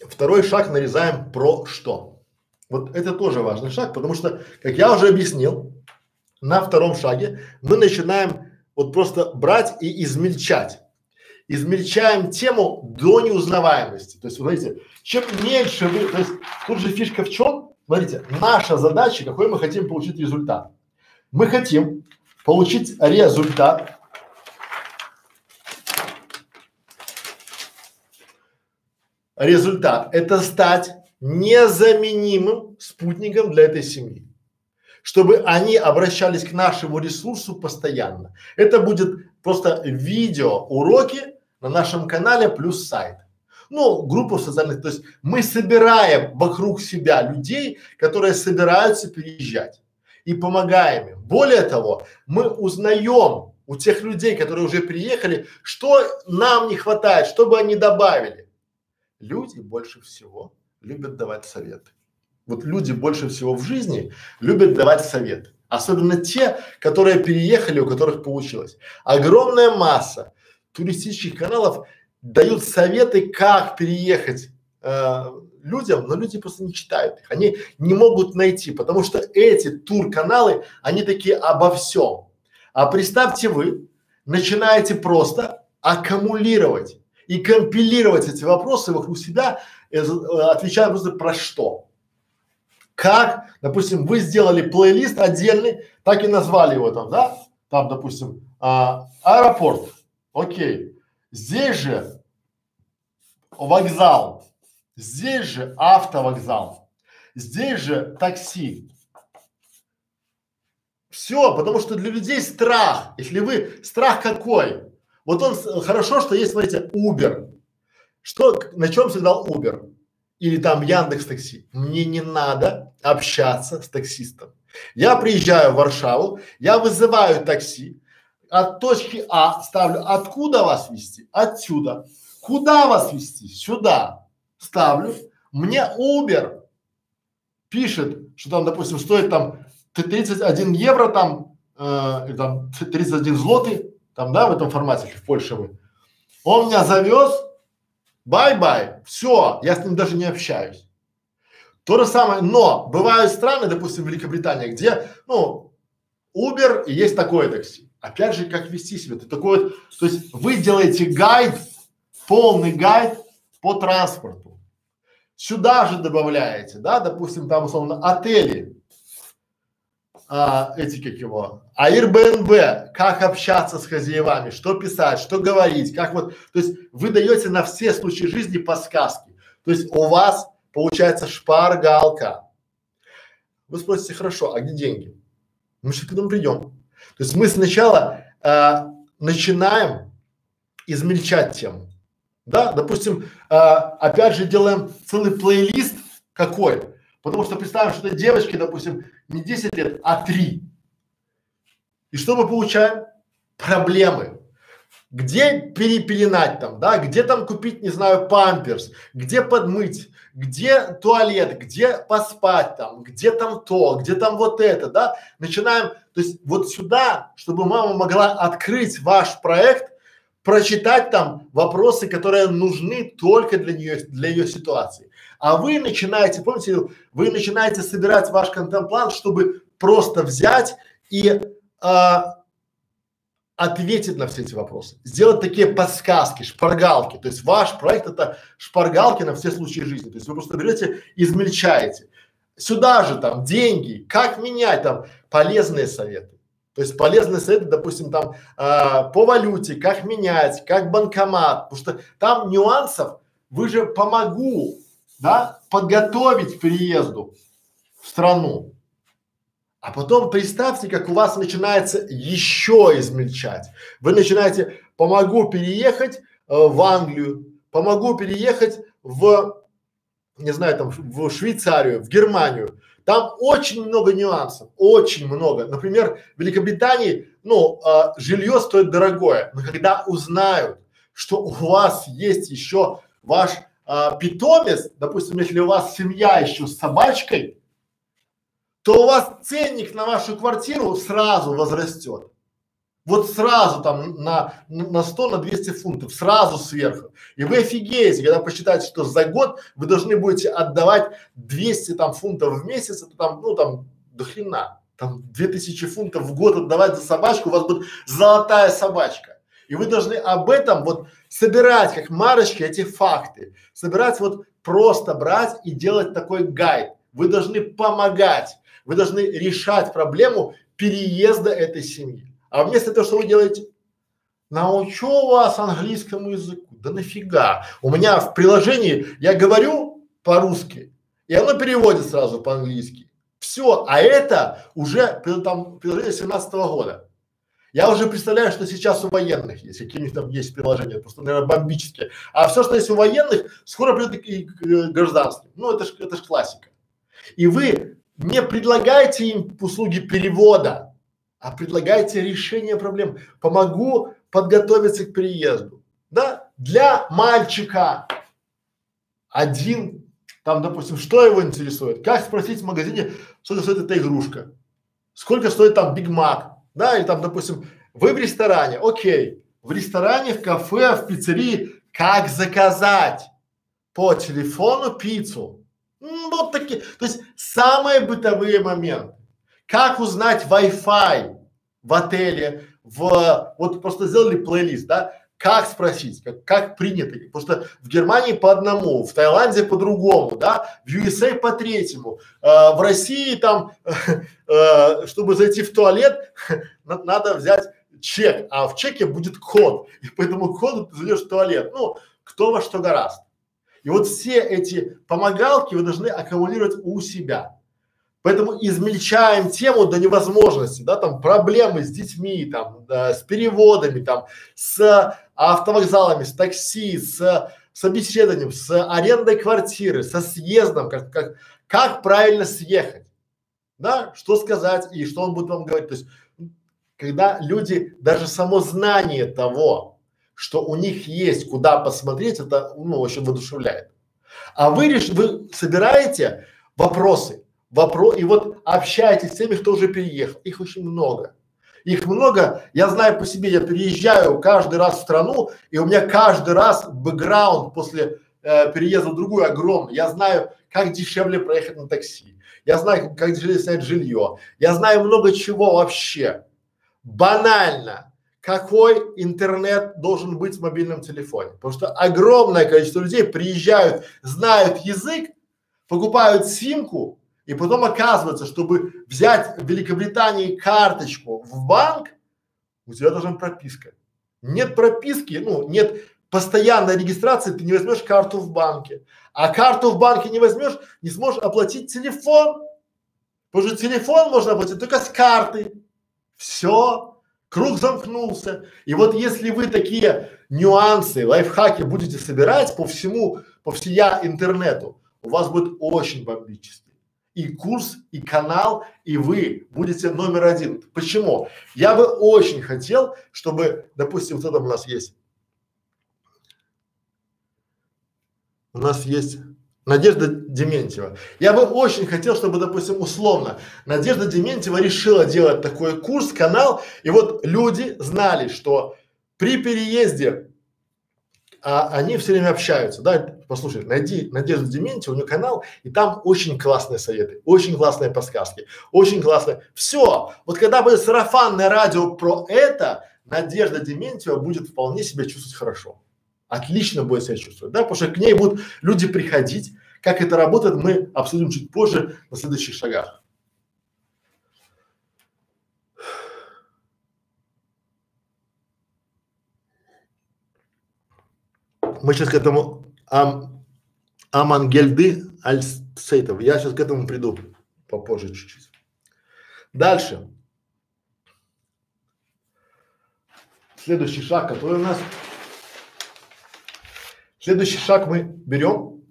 Второй шаг нарезаем про что. Вот это тоже важный шаг, потому что, как я уже объяснил, на втором шаге мы начинаем вот просто брать и измельчать. Измельчаем тему до неузнаваемости. То есть, смотрите, чем меньше вы, то есть тут же фишка в чем? Смотрите, наша задача, какой мы хотим получить результат. Мы хотим получить результат. Результат – это стать незаменимым спутником для этой семьи, чтобы они обращались к нашему ресурсу постоянно. Это будет просто видео уроки на нашем канале плюс сайт, ну, группа социальных, то есть мы собираем вокруг себя людей, которые собираются переезжать, и помогаем им. Более того, мы узнаем у тех людей, которые уже переехали, что нам не хватает, что бы они добавили. Люди больше всего любят давать советы. Вот люди больше всего в жизни любят давать советы. Особенно те, которые переехали, у которых получилось. Огромная масса туристических каналов дают советы, как переехать э, людям, но люди просто не читают их, они не могут найти, потому что эти тур-каналы, они такие обо всем. А представьте, вы начинаете просто аккумулировать и компилировать эти вопросы вокруг себя, э, отвечая просто про что. Как, допустим, вы сделали плейлист отдельный, так и назвали его там, да, там, допустим, а, аэропорт, окей, здесь же вокзал, здесь же автовокзал, здесь же такси. Все, потому что для людей страх, если вы, страх какой? Вот он, хорошо, что есть, смотрите, Uber. Что, на чем всегда Uber? Или там Яндекс.Такси. Мне не надо общаться с таксистом. Я приезжаю в Варшаву, я вызываю такси, от точки А ставлю, откуда вас везти? Отсюда. Куда вас везти? Сюда. Ставлю. Мне Uber пишет, что там, допустим, стоит там тридцать один евро там, э, или там тридцать один злотый, там, да, в этом формате, в Польше мы. Он меня завез. Бай-бай, все, я с ним даже не общаюсь. То же самое, но бывают страны, допустим, Великобритания, где, ну, Uber и есть такое такси. Опять же, как вести себя? Ты такой вот, то есть вы делаете гайд, полный гайд по транспорту. Сюда же добавляете, да, допустим, там условно отели, а, эти как его, Airbnb, как общаться с хозяевами, что писать, что говорить, как вот, то есть вы даете на все случаи жизни подсказки, то есть у вас получается шпаргалка. Вы спросите, хорошо, а где деньги? Мы же к этому придем. То есть мы сначала э, начинаем измельчать тему, да, допустим, э, опять же делаем целый плейлист какой, потому что представим, что девочке, допустим, не десять лет, а три. И что мы получаем? Проблемы. Где перепеленать там, да, где там купить, не знаю, памперс, где подмыть, где туалет, где поспать там, где там то, где там вот это, да. Начинаем, то есть вот сюда, чтобы мама могла открыть ваш проект, прочитать там вопросы, которые нужны только для нее, для ее ситуации. А вы начинаете, помните, вы начинаете собирать ваш контент-план, чтобы просто взять и а, ответить на все эти вопросы, сделать такие подсказки, шпаргалки, то есть ваш проект это шпаргалки на все случаи жизни, то есть вы просто берете, измельчаете, сюда же там деньги, как менять там, полезные советы, то есть полезные советы, допустим, там а, по валюте, как менять, как банкомат, потому что там нюансов, вы же помогу, да, подготовить к переезду в страну. А потом представьте, как у вас начинается еще измельчать. Вы начинаете, помогу переехать э, в Англию, помогу переехать в, не знаю, там, в Швейцарию, в Германию. Там очень много нюансов, очень много. Например, в Великобритании, ну, э, жилье стоит дорогое, но когда узнают, что у вас есть еще ваш э, питомец, допустим, если у вас семья еще с собачкой, то у вас ценник на вашу квартиру сразу возрастет. Вот сразу там на, на сто, на двести фунтов, сразу сверху. И вы офигеете, когда посчитаете, что за год вы должны будете отдавать двести там фунтов в месяц, это там, ну там, до хрена, там две тысячи фунтов в год отдавать за собачку, у вас будет золотая собачка. И вы должны об этом вот собирать, как марочки, эти факты, собирать вот просто брать и делать такой гайд. Вы должны помогать. Вы должны решать проблему переезда этой семьи. А вместо того, что вы делаете, научу вас английскому языку. Да нафига? У меня в приложении я говорю по-русски, и оно переводит сразу по-английски. Все, а это уже там приложение семнадцатого года. Я уже представляю, что сейчас у военных есть, какие-нибудь там есть приложения, просто, наверное, бомбические. А все, что есть у военных, скоро придет и к гражданским. Ну, это ж, это ж классика. И вы не предлагайте им услуги перевода, а предлагайте решение проблем. Помогу подготовиться к переезду, да? Для мальчика один, там, допустим, что его интересует? Как спросить в магазине, что стоит эта игрушка? Сколько стоит там Биг Мак, да? Или там, допустим, вы в ресторане, окей, в ресторане, в кафе, в пиццерии, Как заказать по телефону пиццу? Вот такие, то есть самые бытовые моменты. Как узнать Wi-Fi в отеле, в, вот просто сделали плейлист, да? Как спросить, как, как принято, потому что в Германии по одному, в Таиланде по другому, да, в ю эс эй по третьему, э, в России там, э, чтобы зайти в туалет, надо взять чек, а в чеке будет код, и по этому коду ты зайдешь в туалет, ну, кто во что гораздо. И вот все эти помогалки вы должны аккумулировать у себя. Поэтому измельчаем тему до невозможности, да, там проблемы с детьми, там, да, с переводами, там, с автовокзалами, с такси, с собеседованием, с арендой квартиры, со съездом, как, как, как правильно съехать, да, что сказать и что он будет вам говорить. То есть, когда люди, даже само знание того, что у них есть куда посмотреть, это, ну, очень воодушевляет. А вы, реш... вы собираете вопросы. Вопрос, и вот общайтесь с теми, кто уже переехал. Их очень много. Их много, я знаю по себе, я переезжаю каждый раз в страну, и у меня каждый раз бэкграунд после э, переезда в другую огромный. Я знаю, как дешевле проехать на такси, я знаю, как дешевле снять жилье, я знаю много чего вообще. Банально, какой интернет должен быть в мобильном телефоне, потому что огромное количество людей приезжают, знают язык, покупают симку, и потом оказывается, чтобы взять в Великобритании карточку в банк, у тебя должна быть прописка. Нет прописки, ну, нет постоянной регистрации, ты не возьмешь карту в банке. А карту в банке не возьмешь, не сможешь оплатить телефон. Потому что телефон можно оплатить только с карты. Все, круг замкнулся. И вот если вы такие нюансы, лайфхаки будете собирать по всему, по всея интернету, у вас будет очень бомбически. И курс, и канал, и вы будете номер один. Почему? Я бы очень хотел, чтобы, допустим, вот там у нас есть, у нас есть Надежда Дементьева. Я бы очень хотел, чтобы, допустим, условно, Надежда Дементьева решила делать такой курс, канал, и вот люди знали, что при переезде а они все время общаются, да, послушай, найди Надежду Дементьеву, у нее канал, и там очень классные советы, очень классные подсказки, очень классные, все, вот когда будет сарафанное радио про это, Надежда Дементьева будет вполне себя чувствовать хорошо, отлично будет себя чувствовать, да, потому что к ней будут люди приходить, как это работает, мы обсудим чуть позже на следующих шагах. Мы сейчас к этому ам, Амангельды Альсейтов. Я сейчас к этому приду попозже чуть-чуть. Дальше. Следующий шаг, который у нас. Следующий шаг мы берем.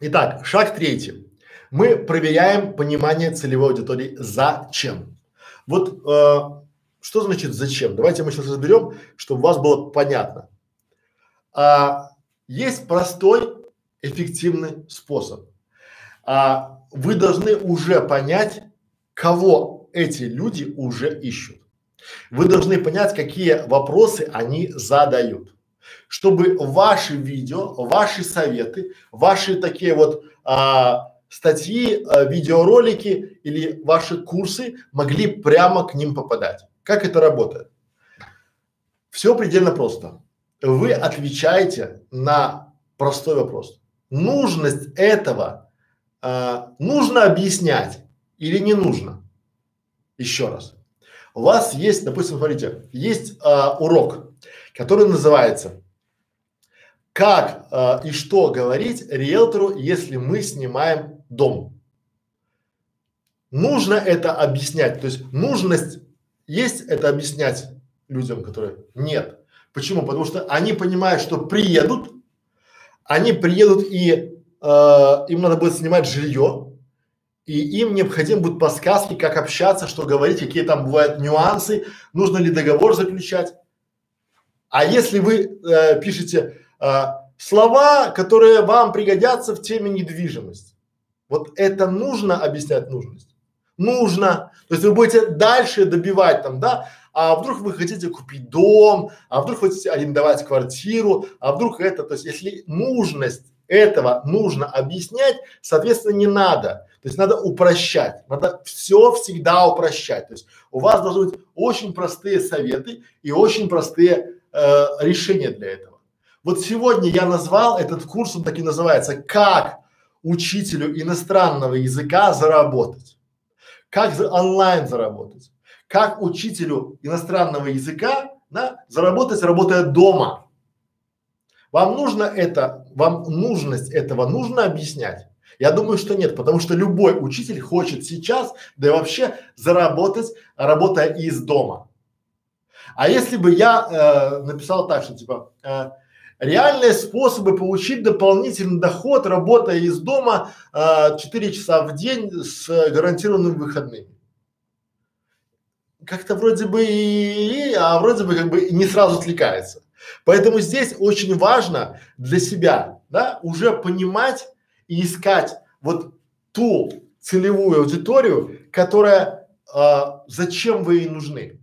Итак, шаг третий. Мы проверяем понимание целевой аудитории. Зачем? Вот. Э, Что значит зачем? Давайте мы сейчас разберем, чтобы у вас было понятно. А, есть простой, эффективный способ. А, вы должны уже понять, кого эти люди уже ищут. Вы должны понять, какие вопросы они задают, чтобы ваши видео, ваши советы, ваши такие вот а, статьи, а, видеоролики или ваши курсы могли прямо к ним попадать. Как это работает? Все предельно просто. Вы отвечаете на простой вопрос. Нужность этого э, нужно объяснять или не нужно? Еще раз. У вас есть, допустим, смотрите, есть э, урок, который называется «Как э, и что говорить риэлтору, если мы снимаем дом?». Нужно это объяснять, то есть нужность есть это объяснять людям, которые нет. Почему? Потому что они понимают, что приедут, они приедут и э, им надо будет снимать жилье, и им необходим будут подсказки, как общаться, что говорить, какие там бывают нюансы, нужно ли договор заключать. А если вы э, пишете э, слова, которые вам пригодятся в теме недвижимость, вот это нужно объяснять нужность. Нужно, то есть вы будете дальше добивать там, да, а вдруг вы хотите купить дом, а вдруг вы хотите арендовать квартиру, а вдруг это, то есть если нужность этого нужно объяснять, соответственно, не надо. То есть надо упрощать, надо все всегда упрощать. То есть у вас должны быть очень простые советы и очень простые э, решения для этого. Вот сегодня я назвал этот курс, он так и называется, «Как учителю иностранного языка заработать», как за, онлайн заработать, как учителю иностранного языка, да, заработать, работая дома. Вам нужно это, вам нужность этого нужно объяснять? Я думаю, что нет, потому что любой учитель хочет сейчас, да и вообще, заработать, работая из дома. А если бы я э, написал так, что типа э, реальные способы получить дополнительный доход, работая из дома э, четыре часа в день с гарантированными выходными. Как-то вроде бы и, а вроде бы как бы не сразу отвлекается. Поэтому здесь очень важно для себя, да, уже понимать и искать вот ту целевую аудиторию, которая, э, зачем вы ей нужны.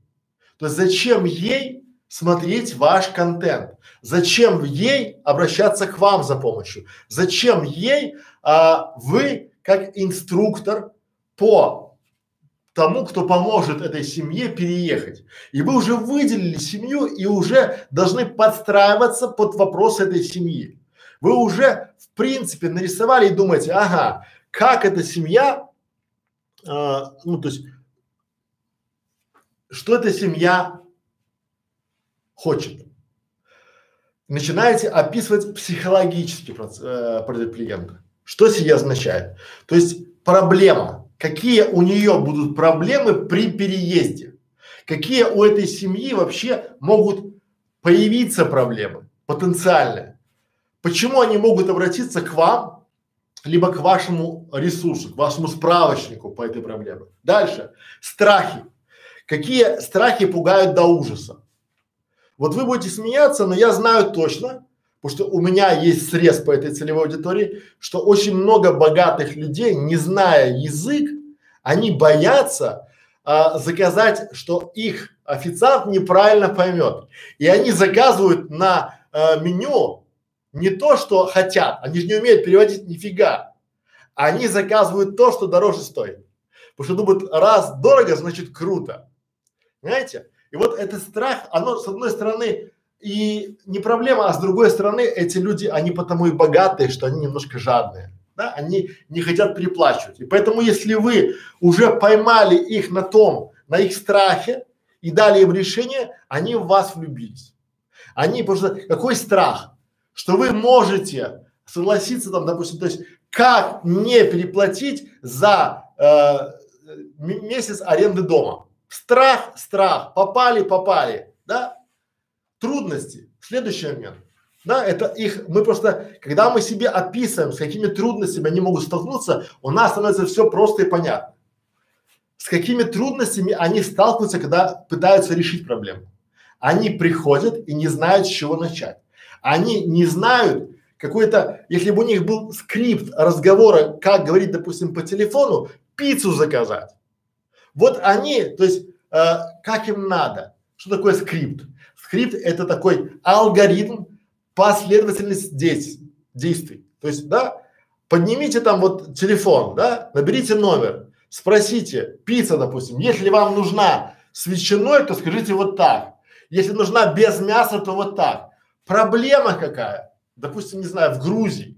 То есть зачем ей смотреть ваш контент, зачем ей обращаться к вам за помощью, зачем ей а, вы как инструктор по тому, кто поможет этой семье переехать. И вы уже выделили семью и уже должны подстраиваться под вопрос этой семьи. Вы уже в принципе нарисовали и думаете, ага, как эта семья, а, ну то есть, что эта семья хочет. Начинаете описывать психологический процесс э, клиента. Что сие означает? То есть проблема. Какие у нее будут проблемы при переезде? Какие у этой семьи вообще могут появиться проблемы потенциальные? Почему они могут обратиться к вам, либо к вашему ресурсу, к вашему справочнику по этой проблеме? Дальше. Страхи. Какие страхи пугают до ужаса? Вот вы будете смеяться, но я знаю точно, потому что у меня есть срез по этой целевой аудитории, что очень много богатых людей, не зная язык, они боятся а, заказать, что их официант неправильно поймет. И они заказывают на а, меню не то, что хотят, они же не умеют переводить нифига, они заказывают то, что дороже стоит. Потому что думают, раз дорого, значит круто. Понимаете? И вот этот страх, оно с одной стороны и не проблема, а с другой стороны эти люди, они потому и богатые, что они немножко жадные, да, они не хотят переплачивать. И поэтому, если вы уже поймали их на том, на их страхе и дали им решение, они в вас влюбились. Они, потому что какой страх, что вы можете согласиться там, допустим, то есть как не переплатить за э, месяц аренды дома. Страх, страх, попали, попали, да? Трудности. Следующий момент, да, это их, мы просто, когда мы себе описываем, с какими трудностями они могут столкнуться, у нас становится все просто и понятно. С какими трудностями они сталкиваются, когда пытаются решить проблему. Они приходят и не знают, с чего начать. Они не знают какой-то, если бы у них был скрипт разговора, как говорить, допустим, по телефону, пиццу заказать. Вот они, то есть, э, как им надо? Что такое скрипт? Скрипт – это такой алгоритм последовательности действий, действий. То есть, да, поднимите там вот телефон, да, наберите номер, спросите, пицца, допустим, если вам нужна с ветчиной, то скажите вот так. Если нужна без мяса, то вот так. Проблема какая? Допустим, не знаю, в Грузии.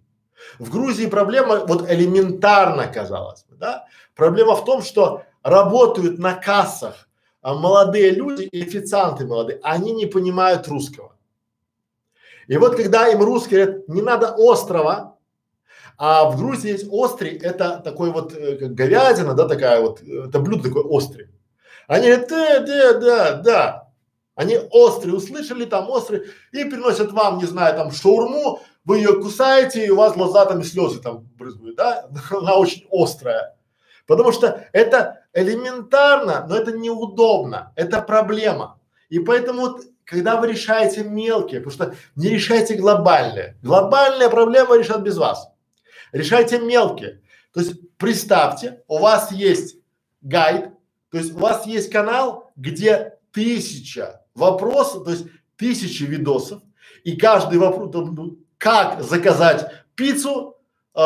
В Грузии проблема вот элементарно, казалось бы, да. Проблема в том, что работают на кассах а, молодые люди и официанты молодые, они не понимают русского. И вот когда им русские говорят, не надо острова, а в Грузии есть острый, это такой вот э, как говядина, да, такая вот, это блюдо такое острый. Они говорят, да, да, да, да. Они острый услышали, там острый, и приносят вам, не знаю, там шаурму, вы ее кусаете, и у вас глаза там и слезы там брызгают, да, она очень острая. Потому что это элементарно, но это неудобно, это проблема. И поэтому вот, когда вы решаете мелкие, потому что не решайте глобальные. Глобальные проблемы решат без вас. Решайте мелкие. То есть представьте, у вас есть гайд, то есть у вас есть канал, где тысяча вопросов, то есть тысячи видосов, и каждый вопрос, как заказать пиццу э,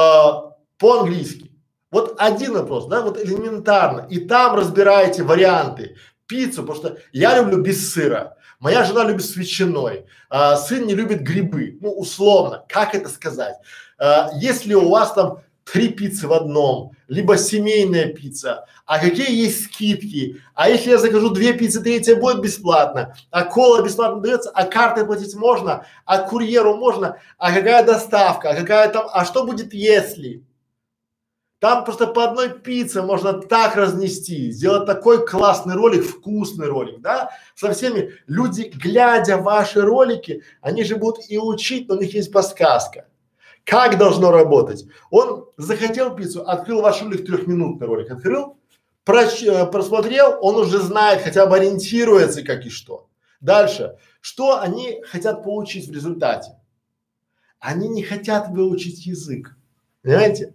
по-английски. Вот один вопрос, да, вот элементарно, и там разбираете варианты. Пиццу, потому что я люблю без сыра, моя жена любит с ветчиной, а, сын не любит грибы, ну условно, как это сказать. А, если у вас там три пиццы в одном, либо семейная пицца, а какие есть скидки, а если я закажу две пиццы, третья будет бесплатно, а кола бесплатно дается, а картой платить можно, а курьеру можно, а какая доставка, а какая там, а что будет если? Там просто по одной пицце можно так разнести, сделать такой классный ролик, вкусный ролик, да, со всеми. Люди, глядя ваши ролики, они же будут и учить, но у них есть подсказка, как должно работать. Он захотел пиццу, открыл ваш ролик, трехминутный ролик открыл, проч, просмотрел, он уже знает, хотя бы ориентируется как и что. Дальше, что они хотят получить в результате? Они не хотят выучить язык, понимаете?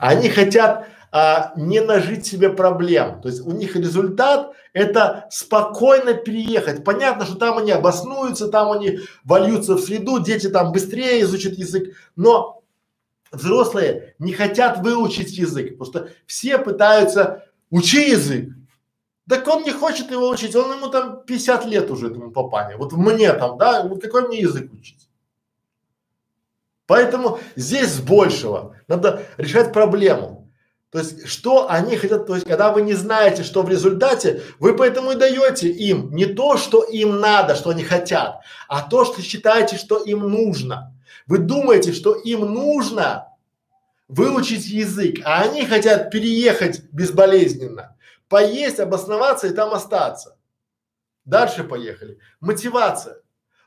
Они хотят а, не нажить себе проблем, то есть у них результат – это спокойно переехать. Понятно, что там они обоснуются, там они вольются в среду, дети там быстрее изучат язык, но взрослые не хотят выучить язык, потому что все пытаются учить язык. Так он не хочет его учить, он ему там пятьдесят лет уже этому папане, вот мне там, да, вот какой мне язык учить? Поэтому здесь с большего надо решать проблему. То есть, что они хотят, то есть, когда вы не знаете, что в результате, вы поэтому и даете им не то, что им надо, что они хотят, а то, что считаете, что им нужно. Вы думаете, что им нужно выучить язык, а они хотят переехать безболезненно, поесть, обосноваться и там остаться. Дальше поехали. Мотивация.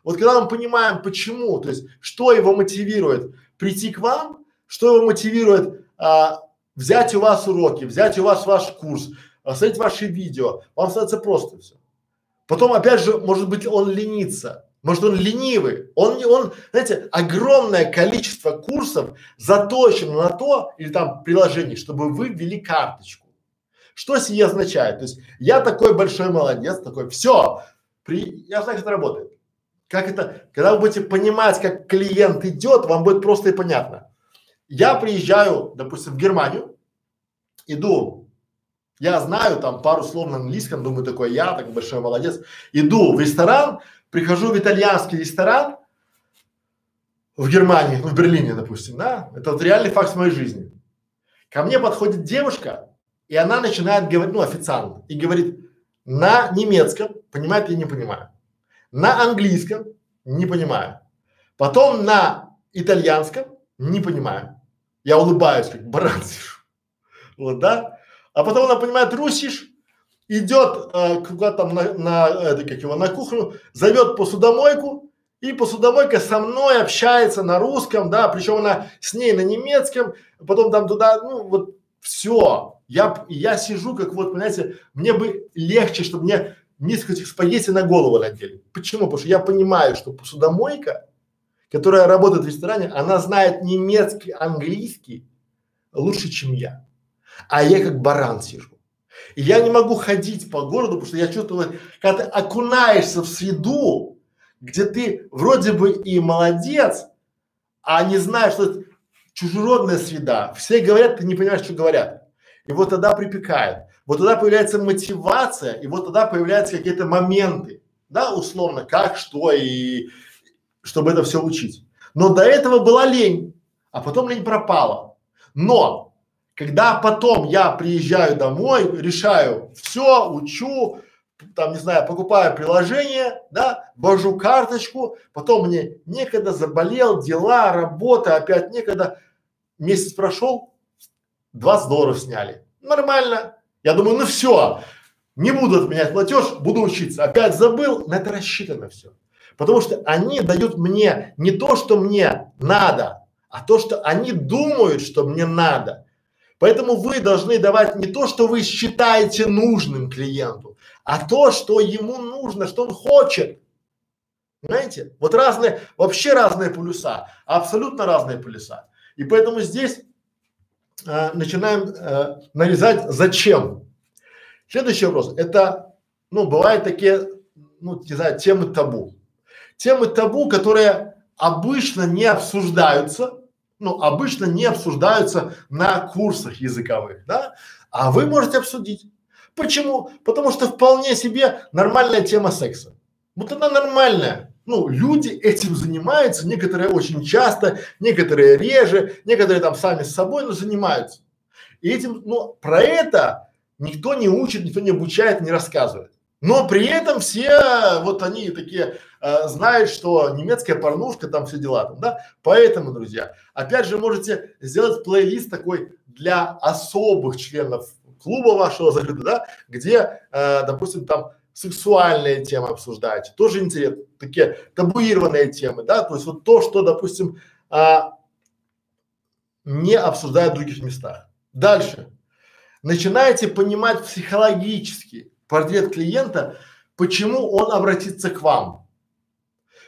Вот когда мы понимаем, почему, то есть, что его мотивирует прийти к вам, что его мотивирует а, взять у вас уроки, взять у вас ваш курс, а, смотреть ваши видео, вам становится просто все. Потом, опять же, может быть, он ленится, может, он ленивый, он, он, знаете, огромное количество курсов заточено на то, или там приложений, чтобы вы ввели карточку. Что сие означает? То есть, я такой большой молодец, такой, все, при... я знаю, как это работает. Как это, когда вы будете понимать, как клиент идет, вам будет просто и понятно. Я приезжаю, допустим, в Германию, иду, я знаю там пару слов на английском, думаю, такой я, такой большой молодец, иду в ресторан, прихожу в итальянский ресторан в Германии, ну в Берлине, допустим, да, это вот реальный факт моей жизни. Ко мне подходит девушка, и она начинает говорить, ну официант, и говорит на немецком, понимает или не понимает. На английском не понимаю, потом на итальянском не понимаю, я улыбаюсь как баран, вот, да, а потом она понимает русиш, идет э, куда там на, на, это, как его, на кухню, зовет посудомойку, и посудомойка со мной общается на русском, да, причем она с ней на немецком, потом там туда, ну вот все, я, я сижу как вот, понимаете, мне бы легче, чтобы мне несколько этих спагетти на голову надели. Почему? Потому что я понимаю, что посудомойка, которая работает в ресторане, она знает немецкий, английский лучше, чем я. А я как баран сижу. И я не могу ходить по городу, потому что я чувствую, когда ты окунаешься в среду, где ты вроде бы и молодец, а не знаешь, что это чужеродная среда. Все говорят, ты не понимаешь, что говорят. И вот тогда припекает. Вот тогда появляется мотивация, и вот тогда появляются какие-то моменты, да, условно, как, что и чтобы это все учить. Но до этого была лень, а потом лень пропала. Но когда потом я приезжаю домой, решаю, все, учу, там, не знаю, покупаю приложение, да, ввожу карточку, потом мне некогда, заболел, дела, работа, опять некогда, месяц прошел, двадцать долларов сняли. Нормально. Я думаю, ну все, не буду отменять платеж, буду учиться. Опять забыл, на это рассчитано все. Потому что они дают мне не то, что мне надо, а то, что они думают, что мне надо. Поэтому вы должны давать не то, что вы считаете нужным клиенту, а то, что ему нужно, что он хочет. Понимаете? Вот разные, вообще разные полюса, абсолютно разные полюса. И поэтому здесь начинаем э, нарезать зачем. Следующий вопрос – это ну, бывают такие, ну, не знаю, темы табу. Темы табу, которые обычно не обсуждаются, ну, обычно не обсуждаются на курсах языковых, да, а вы можете обсудить. Почему? Потому что вполне себе нормальная тема секса. Вот она нормальная. Ну, люди этим занимаются, некоторые очень часто, некоторые реже, некоторые там сами с собой, но занимаются. И этим, ну, про это никто не учит, никто не обучает, не рассказывает. Но при этом все, вот они такие, э, знают, что немецкая порнушка, там все дела там, да. Поэтому, друзья, опять же, можете сделать плейлист такой для особых членов клуба вашего закрытого, да, где, э, допустим, там сексуальные темы обсуждаете, тоже интересно, такие табуированные темы, да, то есть вот то, что, допустим, э, не обсуждают в других местах. Дальше. Начинаете понимать психологически портрет клиента, почему он обратится к вам.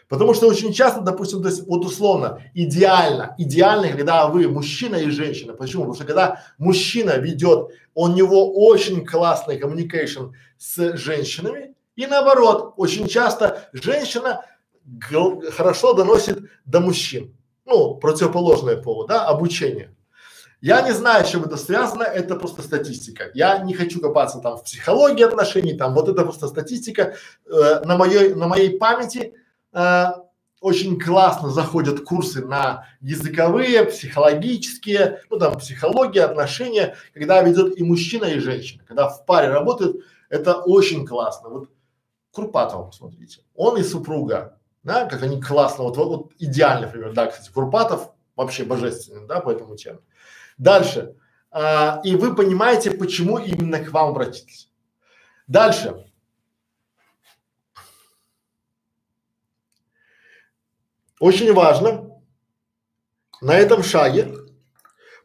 Потому что очень часто, допустим, то есть вот условно, идеально, идеально, когда вы мужчина и женщина. Почему? Потому что когда мужчина ведет, у него очень классный communication с женщинами, и наоборот, очень часто женщина хорошо доносит до мужчин. Ну, противоположное полу, да, обучение. Я не знаю, с чем это связано, это просто статистика. Я не хочу копаться там в психологии отношений, там вот это просто статистика. Э, на моей, на моей памяти э, очень классно заходят курсы на языковые, психологические, ну там психология, отношения, когда ведет и мужчина, и женщина, когда в паре работают, это очень классно. Вот Курпатова, посмотрите, он и супруга, да, как они классно, вот, вот, вот идеальный пример, да, кстати, Курпатов вообще божественный, да, по этому теме. Дальше. А, и вы понимаете, почему именно к вам обратились. Дальше. Очень важно на этом шаге,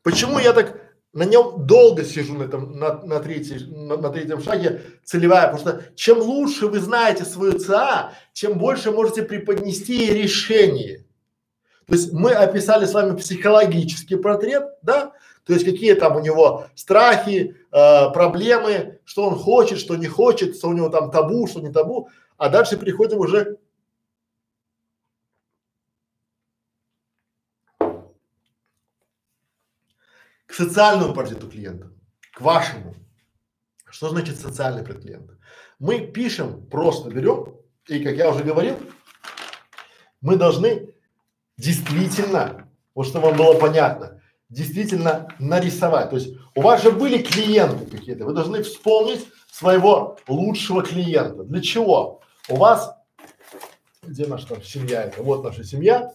почему я так на нем долго сижу, на этом, на, на, третий, на, на третьем шаге, целевая, потому что чем лучше вы знаете свою ЦА, чем больше можете преподнести решение. То есть мы описали с вами психологический портрет, да, то есть какие там у него страхи, э, проблемы, что он хочет, что не хочет, что у него там табу, что не табу, а дальше переходим уже к социальному портрету клиента, к вашему. Что значит социальный портрет клиента? Мы пишем, просто берем, и, как я уже говорил, мы должны действительно, вот чтобы вам было понятно, действительно нарисовать. То есть у вас же были клиенты какие-то, вы должны вспомнить своего лучшего клиента. Для чего? У вас, где наша там семья это? Вот наша семья.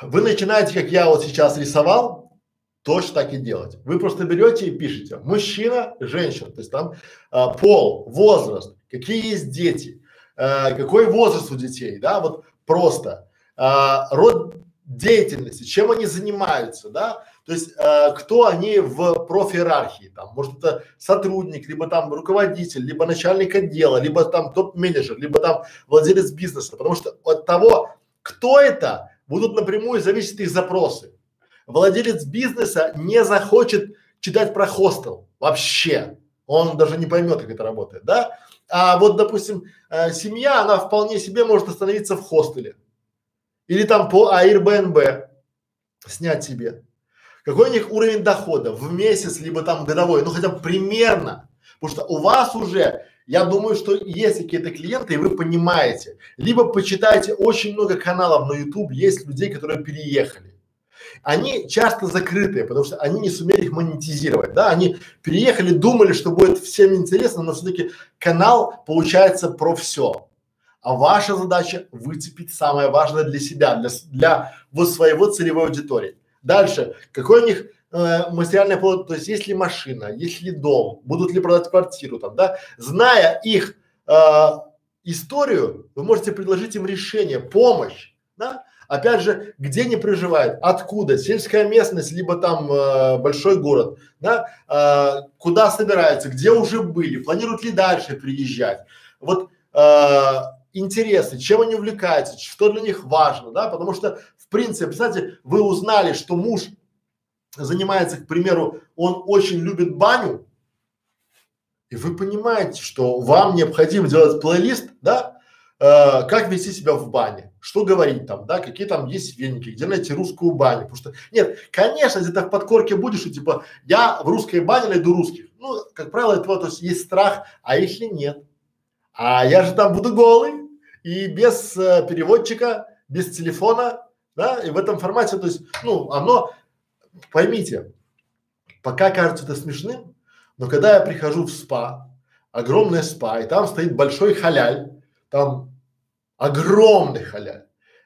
Вы начинаете, как я вот сейчас рисовал, точно так и делать. Вы просто берете и пишете: мужчина, женщина, то есть там а, пол, возраст, какие есть дети. Э, какой возраст у детей, да, вот просто, э, род деятельности, чем они занимаются, да, то есть э, кто они в профиерархии, там, может это сотрудник, либо там руководитель, либо начальник отдела, либо там топ-менеджер, либо там владелец бизнеса, потому что от того, кто это, будут напрямую зависеть их запросы. Владелец бизнеса не захочет читать про хостел вообще, он даже не поймет, как это работает, да. А вот, допустим, э, семья, она вполне себе может остановиться в хостеле или там по Airbnb снять себе. Какой у них уровень дохода в месяц, либо там годовой, ну хотя бы примерно, потому что у вас уже, я думаю, что есть какие-то клиенты, и вы понимаете, либо почитайте, очень много каналов на YouTube, есть людей, которые переехали. Они часто закрытые, потому что они не сумели их монетизировать, да, они переехали, думали, что будет всем интересно, но все-таки канал получается про все. А ваша задача выцепить самое важное для себя, для, для вот своего целевой аудитории. Дальше, какой у них э, материальный плод, то есть есть ли машина, есть ли дом, будут ли продать квартиру там, да, зная их э, историю, вы можете предложить им решение, помощь, да. Опять же, где не проживает, откуда, сельская местность, либо там э, большой город, да, э, куда собираются, где уже были, планируют ли дальше приезжать, вот э, интересы, чем они увлекаются, что для них важно, да, потому что, в принципе, представьте, вы узнали, что муж занимается, к примеру, он очень любит баню, И вы понимаете, что вам необходимо делать плейлист, да, э, как вести себя в бане, что говорить там, да, какие там есть веники, где найти русскую баню, потому что, нет, конечно, где-то в подкорке будешь, и типа, я в русской бане найду русских, ну, как правило, этого, то есть есть страх, а если нет, а я же там буду голый и без э, переводчика, без телефона, да, и в этом формате, то есть, ну, оно, поймите, пока кажется это смешным, но когда я прихожу в спа, огромное спа, и там стоит большой халяль, там огромный халяль,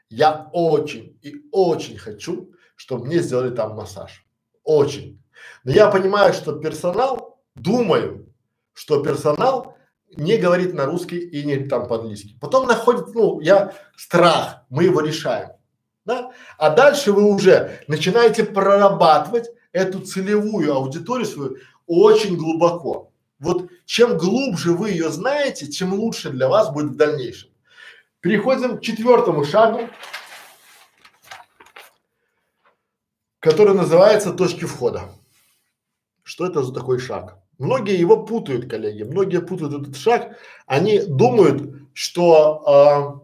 я очень и очень хочу, чтобы мне сделали там массаж. Очень. Но я понимаю, что персонал, думаю, что персонал не говорит на русский и не там по-английски. Потом находит, ну, я, страх, мы его решаем, да? А дальше вы уже начинаете прорабатывать эту целевую аудиторию свою очень глубоко. Вот чем глубже вы ее знаете, тем лучше для вас будет в дальнейшем. Переходим к четвертому шагу, который называется точки входа. Что это за такой шаг? Многие его путают, коллеги, многие путают этот шаг. Они думают, что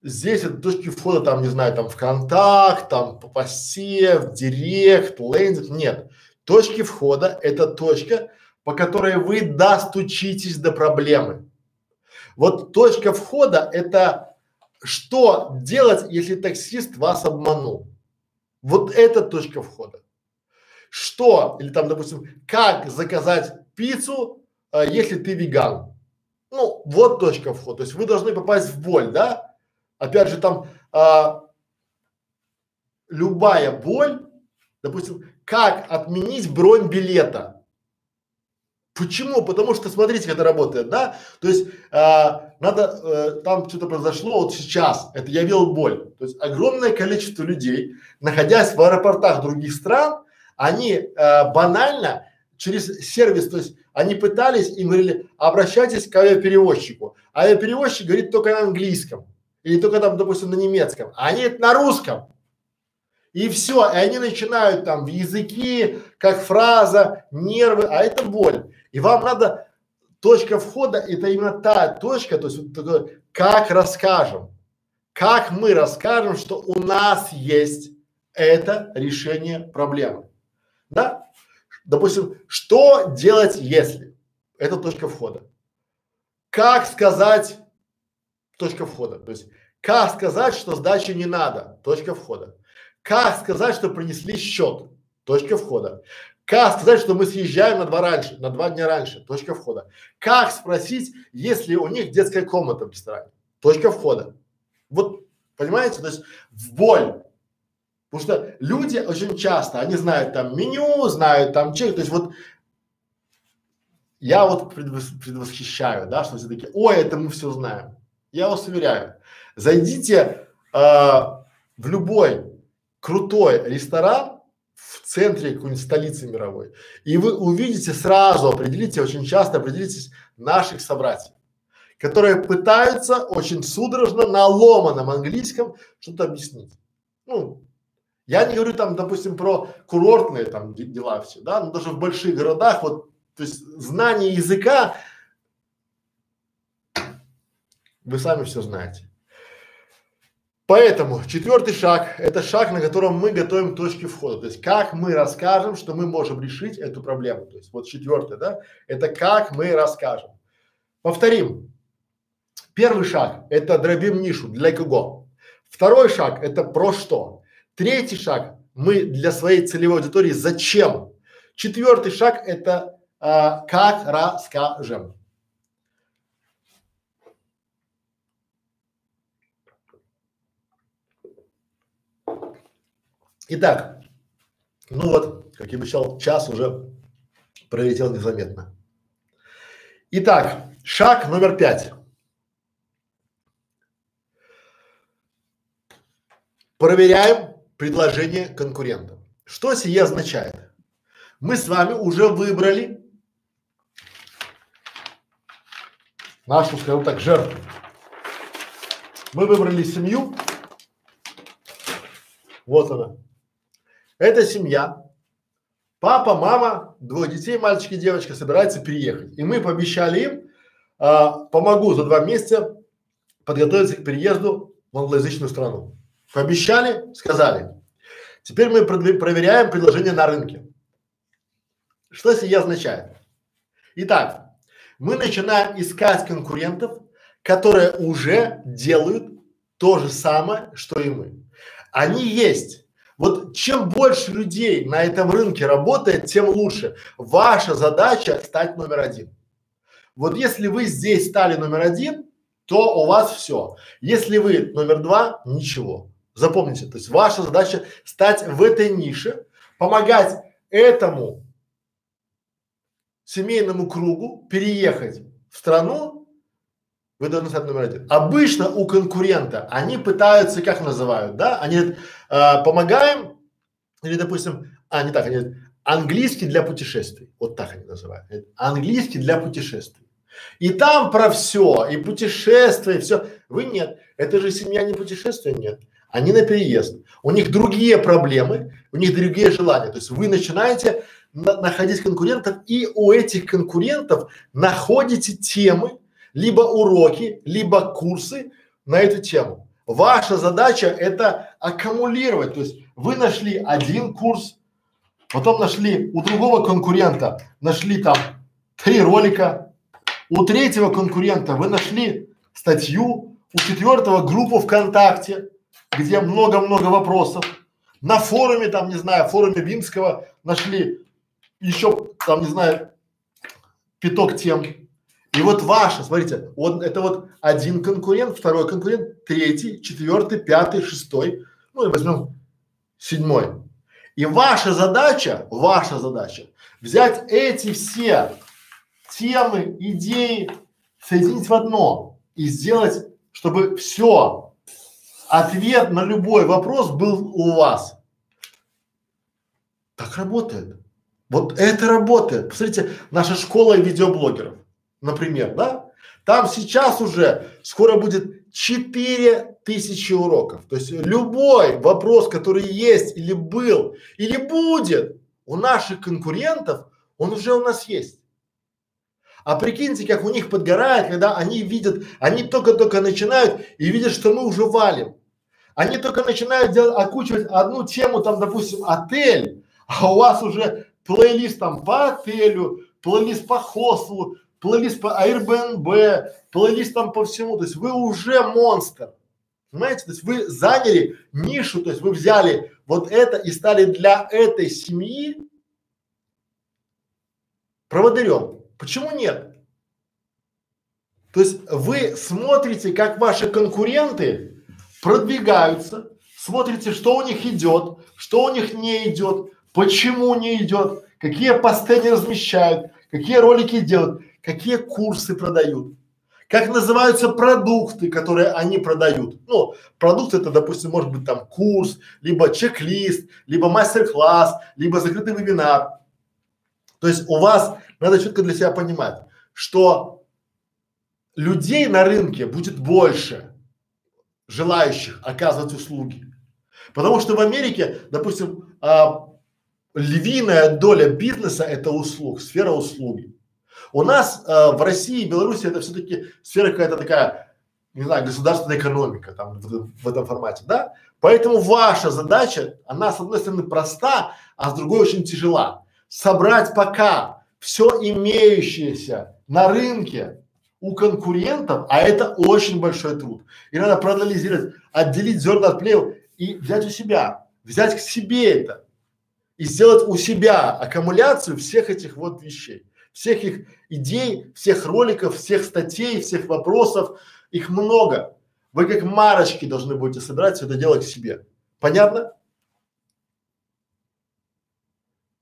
э, здесь это точки входа, там, не знаю, там ВКонтакте, там по посев, директ, лендинг. Нет. Точки входа – это точка, по которой вы достучитесь до проблемы. Вот точка входа – это что делать, если таксист вас обманул. Вот это точка входа. Что, или там, допустим, как заказать пиццу, э, если ты веган. Ну, вот точка входа. То есть вы должны попасть в боль, да? Опять же, там э, любая боль, допустим, как отменить бронь билета. Почему? Потому что, смотрите, как это работает, да? То есть, э, надо, э, там что-то произошло вот сейчас, это я видел боль. То есть, огромное количество людей, находясь в аэропортах других стран, они э, банально через сервис, то есть, они пытались, им говорили, обращайтесь к авиаперевозчику. Авиаперевозчик говорит только на английском или только там, допустим, на немецком, а они это на русском. И все, и они начинают там в языки, как фраза, нервы, а это боль. И вам надо, точка входа, это именно та точка, то есть вот такое, как расскажем, как мы расскажем, что у нас есть это решение проблемы, да? Допустим, что делать, если? Это точка входа. Как сказать, точка входа, то есть как сказать, что сдачи не надо, точка входа. Как сказать, что принесли счет? Точка входа. Как сказать, что мы съезжаем на два раньше, на два дня раньше? Точка входа. Как спросить, есть ли у них детская комната в ресторане? Точка входа. Вот, понимаете, то есть в боль. Потому что люди очень часто, они знают там меню, знают там чек, то есть вот я вот предвос, предвосхищаю, да, что все такие, ой, это мы все знаем. Я вас уверяю, зайдите э, в любой крутой ресторан в центре какой-нибудь столицы мировой, и вы увидите сразу, определите, очень часто определитесь наших собратьев, которые пытаются очень судорожно на ломаном английском что-то объяснить. Ну, я не говорю там, допустим, про курортные там дела все, да, но даже в больших городах, вот, то есть знание языка, вы сами все знаете. Поэтому четвертый шаг – это шаг, на котором мы готовим точки входа, то есть как мы расскажем, что мы можем решить эту проблему. То есть вот четвертое, да, это как мы расскажем. Повторим. Первый шаг – это дробим нишу, для кого. Второй шаг – это про что. Третий шаг – мы для своей целевой аудитории зачем. Четвертый шаг – это а, как расскажем. Итак, ну вот, как я обещал, час уже пролетел незаметно. Итак, шаг номер пять. Проверяем предложение конкурента. Что сие означает? Мы с вами уже выбрали нашу, скажем так, жертву. Мы выбрали семью. Вот она. Эта семья Папа, мама, двое детей, мальчик и девочка, собираются переехать. И мы пообещали им, а, помогу за два месяца подготовиться к переезду в англоязычную страну. Пообещали, сказали. Теперь мы проверяем предложение на рынке. Что сия означает? Итак, мы начинаем искать конкурентов, которые уже делают то же самое, что и мы. Они есть. Вот чем больше людей на этом рынке работает, тем лучше. Ваша задача стать номер один. Вот если вы здесь стали номер один, то у вас все. Если вы номер два, ничего. Запомните, то есть ваша задача стать в этой нише, помогать этому семейному кругу переехать в страну, вы должны стать номер один. Обычно у конкурента они пытаются, как называют, да, они говорят, э, помогаем, или допустим, а не так, они говорят, английский для путешествий, вот так они называют, говорят, английский для путешествий. И там про все, и путешествия, и все. Вы нет, это же семья не путешествия, нет. Они на переезд. У них другие проблемы, у них другие желания. То есть вы начинаете на находить конкурентов, и у этих конкурентов находите темы, либо уроки, либо курсы на эту тему. Ваша задача это аккумулировать. То есть вы нашли один курс, потом нашли у другого конкурента, нашли там три ролика, у третьего конкурента вы нашли статью, у четвертого группу ВКонтакте, где много-много вопросов. На форуме, там, не знаю, форуме Винского нашли еще, там, не знаю, пяток тем. И вот ваша, смотрите, он, это вот один конкурент, второй конкурент, третий, четвертый, пятый, шестой, ну и возьмем седьмой. И ваша задача, ваша задача взять эти все темы, идеи, соединить в одно и сделать, чтобы все, ответ на любой вопрос был у вас. Так работает. Вот это работает. Посмотрите, наша школа видеоблогеров, например, да? Там сейчас уже скоро будет четыре тысячи уроков. То есть любой вопрос, который есть или был, или будет у наших конкурентов, он уже у нас есть. А прикиньте, как у них подгорает, когда они видят, они только-только начинают и видят, что мы уже валим. Они только начинают делать, окучивать одну тему, там, допустим, отель, а у вас уже плейлист там по отелю, плейлист по хостелу, плейлист по Airbnb, плейлист там по всему. То есть вы уже монстр. Понимаете? То есть вы заняли нишу, то есть вы взяли вот это и стали для этой семьи проводырем. Почему нет? То есть вы смотрите, как ваши конкуренты продвигаются, смотрите, что у них идет, что у них не идет, почему не идет, какие посты они размещают, какие ролики делают, какие курсы продают, как называются продукты, которые они продают. Ну, продукт это, допустим, может быть там курс, либо чек-лист, либо мастер-класс, либо закрытый вебинар. То есть у вас надо четко для себя понимать, что людей на рынке будет больше желающих оказывать услуги, потому что в Америке, допустим, а, львиная доля бизнеса это услуг, сфера услуги. У нас а, в России и Беларуси это все-таки сфера какая-то такая, не знаю, государственная экономика там в, в этом формате, да? Поэтому ваша задача, она с одной стороны проста, а с другой очень тяжела. Собрать пока все имеющееся на рынке у конкурентов, а это очень большой труд. И надо проанализировать, отделить зерна от плевел и взять у себя, взять к себе это и сделать у себя аккумуляцию всех этих вот вещей, всех их идей, всех роликов, всех статей, всех вопросов, их много. Вы как марочки должны будете собирать все это дело к себе. Понятно?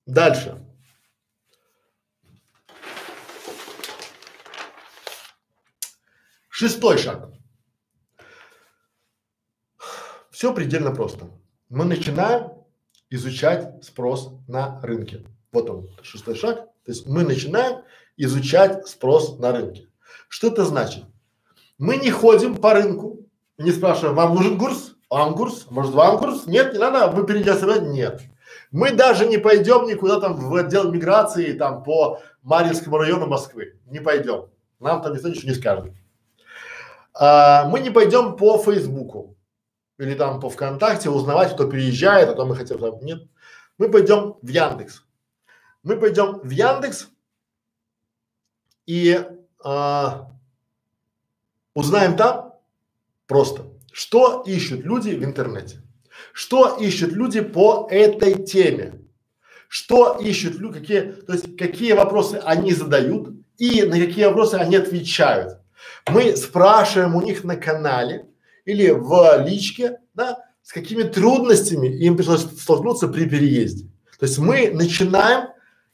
Дальше. Шестой шаг. Все предельно просто. Мы начинаем изучать спрос на рынке. Вот он, шестой шаг. То есть мы начинаем изучать спрос на рынке. Что это значит? Мы не ходим по рынку, не спрашиваем, вам нужен курс? Вам курс? Может, вам курс? Нет, не надо, вы перейдете. Нет. Мы даже не пойдем никуда там в отдел миграции там по Марьинскому району Москвы. Не пойдем. Нам там никто ничего не скажет. А, мы не пойдем по Фейсбуку или там по ВКонтакте узнавать, кто переезжает, а то мы хотим там. Нет. Мы пойдем в Яндекс. Мы пойдем в Яндекс и а, узнаем там просто, что ищут люди в интернете. Что ищут люди по этой теме? Что ищут люди, какие, то есть какие вопросы они задают и на какие вопросы они отвечают? Мы спрашиваем у них на канале или в личке, да, с какими трудностями им пришлось столкнуться при переезде. То есть мы начинаем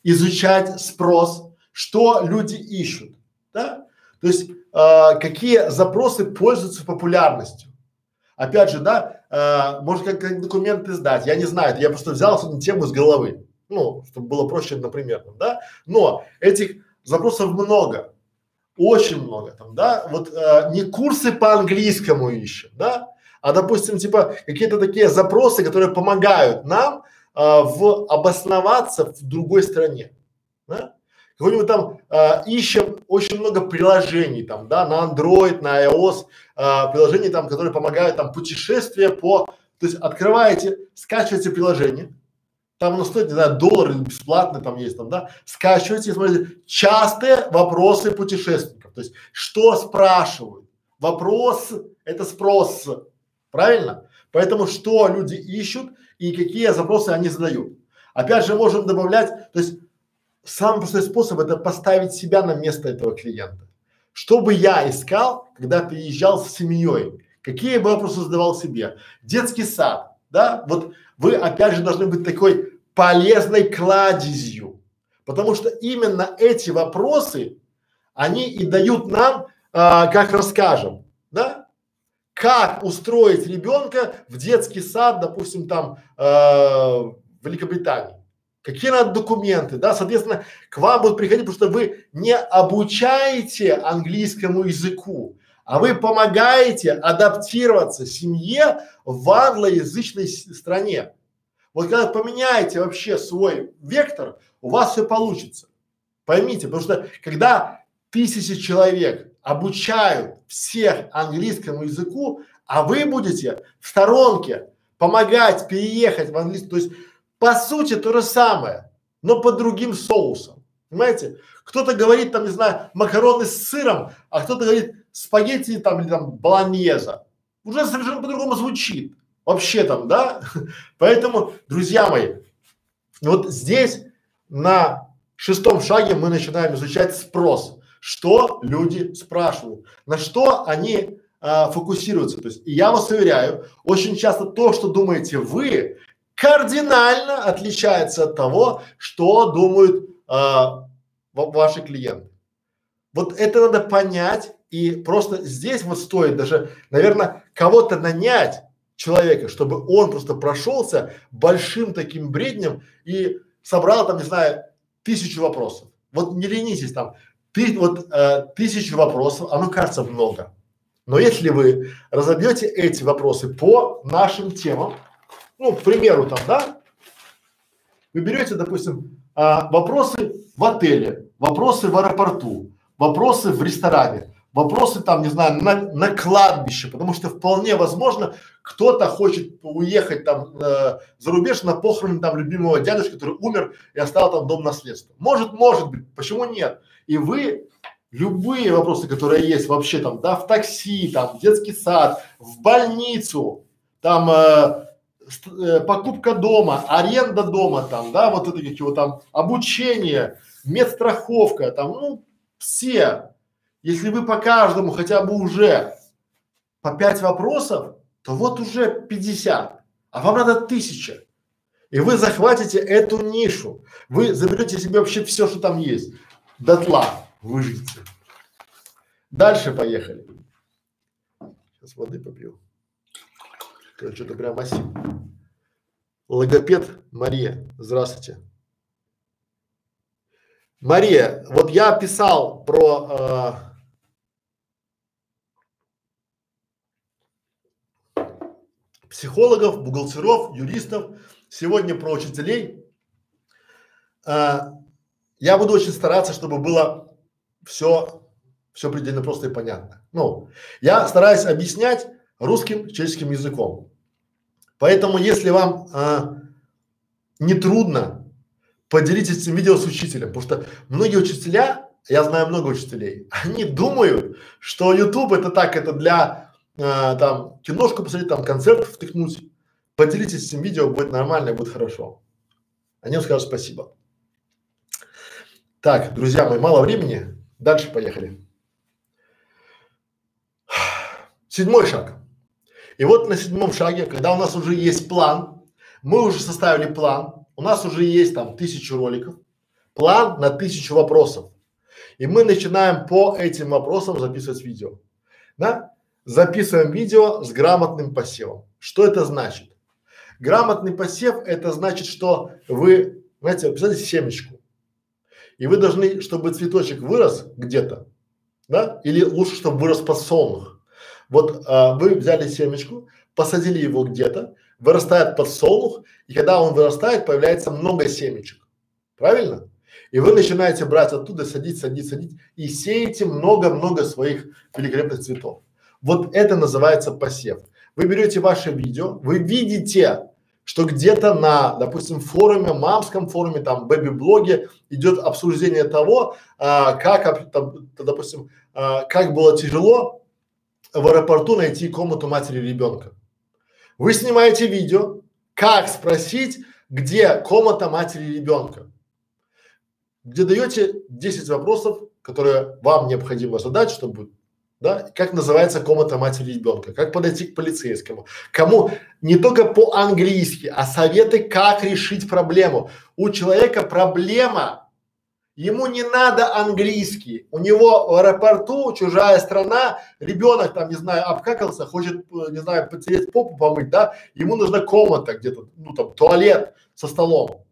изучать спрос, что люди ищут, да? То есть э, какие запросы пользуются популярностью. Опять же, да, э, может как документы сдать, я не знаю, я просто взял эту тему с головы, ну, чтобы было проще, например, да, но этих запросов много, очень много там, да, вот э, не курсы по английскому ищем, да, а, допустим, типа какие-то такие запросы, которые помогают нам э, в обосноваться в другой стране, да. Какой-нибудь там э, ищем очень много приложений там, да, на Android, на iOS, э, приложений там, которые помогают там путешествия по, то есть открываете, скачиваете приложение, там оно стоит, не знаю, доллар или бесплатно там есть там, да, скачиваете и смотрите частые вопросы путешественников, то есть что спрашивают, вопрос – это спрос, правильно? Поэтому что люди ищут и какие запросы они задают. Опять же можем добавлять, то есть самый простой способ – это поставить себя на место этого клиента. Что бы я искал, когда переезжал с семьей? Какие бы вопросы задавал себе? Детский сад, да? Вот вы опять же должны быть такой полезной кладезью, потому что именно эти вопросы, они и дают нам, а, как расскажем, да? Как устроить ребенка в детский сад, допустим, там, а, в Великобритании. Какие надо документы, да, соответственно, к вам будут приходить, потому что вы не обучаете английскому языку, а вы помогаете адаптироваться семье в англоязычной стране. Вот когда поменяете вообще свой вектор, у вас все получится. Поймите, потому что когда тысячи человек обучают всех английскому языку, а вы будете в сторонке помогать переехать в английский, то есть по сути то же самое, но под другим соусом, понимаете? Кто-то говорит там, не знаю, макароны с сыром, а кто-то говорит спагетти там или там болоньеза. Уже совершенно по-другому звучит вообще там, да? Поэтому, друзья мои, вот здесь на шестом шаге мы начинаем изучать спрос, что люди спрашивают, на что они а, фокусируются. То есть, и я вас уверяю, очень часто то, что думаете вы, кардинально отличается от того, что думают а, ваши клиенты. Вот это надо понять, и просто здесь вот стоит даже, наверное, кого-то нанять, человека, чтобы он просто прошелся большим таким бреднем и собрал там, не знаю, тысячу вопросов. Вот не ленитесь там, ты, вот а, тысячу вопросов, оно кажется много, но если вы разобьете эти вопросы по нашим темам, ну, к примеру, там, да, вы берете, допустим, а, вопросы в отеле, вопросы в аэропорту, вопросы в ресторане, вопросы там, не знаю, на, на кладбище, потому что вполне возможно, кто-то хочет уехать там э, за рубеж на похороны там любимого дядюшки, который умер и оставил там дом наследства. Может, может быть, почему нет? И вы любые вопросы, которые есть вообще там, да, в такси, там, в детский сад, в больницу, там, э, покупка дома, аренда дома там, да, вот это какие-то там обучение, медстраховка там, ну, все. Если вы по каждому хотя бы уже по пять вопросов, то вот уже пятьдесят, а вам надо тысяча. И вы захватите эту нишу, вы заберете себе вообще все, что там есть, дотла выжгите. Дальше поехали. Сейчас воды попью. Что-то прям массив. Логопед Мария, здравствуйте. Мария, вот я писал про э, психологов, бухгалтеров, юристов, сегодня про учителей. А, я буду очень стараться, чтобы было все, все предельно просто и понятно. Ну, я стараюсь объяснять русским человеческим языком. Поэтому, если вам а, не трудно, поделитесь этим видео с учителем, потому что многие учителя, я знаю много учителей, они думают, что YouTube это так, это для э, там киношку посмотреть, там концерт втыкнуть. Поделитесь этим видео, будет нормально, будет хорошо. Они вам скажут спасибо. Так, друзья мои, мало времени, дальше поехали. Седьмой шаг. И вот на седьмом шаге, когда у нас уже есть план, мы уже составили план. У нас уже есть там тысячу роликов, план на тысячу вопросов, и мы начинаем по этим вопросам записывать видео, да? Записываем видео с грамотным посевом. Что это значит? Грамотный посев – это значит, что вы, знаете, посадили семечку, и вы должны, чтобы цветочек вырос где-то, да? Или лучше, чтобы вырос подсолнух. Вот а, вы взяли семечку, посадили его где-то. Вырастает подсолнух, и когда он вырастает, появляется много семечек. Правильно? И вы начинаете брать оттуда, садить, садить, садить, и сеете много-много своих великолепных цветов. Вот это называется посев. Вы берете ваше видео, вы видите, что где-то на, допустим, форуме, мамском форуме, там, бэби-блоге идет обсуждение того, а, как, там, допустим, а, как было тяжело в аэропорту найти комнату матери ребенка. Вы снимаете видео, как спросить, где комната матери ребенка, где даете десять вопросов, которые вам необходимо задать, чтобы, да, как называется комната матери ребенка, как подойти к полицейскому, кому, не только по-английски, а советы, как решить проблему. У человека проблема, ему не надо английский, у него в аэропорту чужая страна, ребенок там, не знаю, обкакался, хочет, не знаю, потереть попу помыть, да, ему нужна комната где-то, ну там, туалет со столом.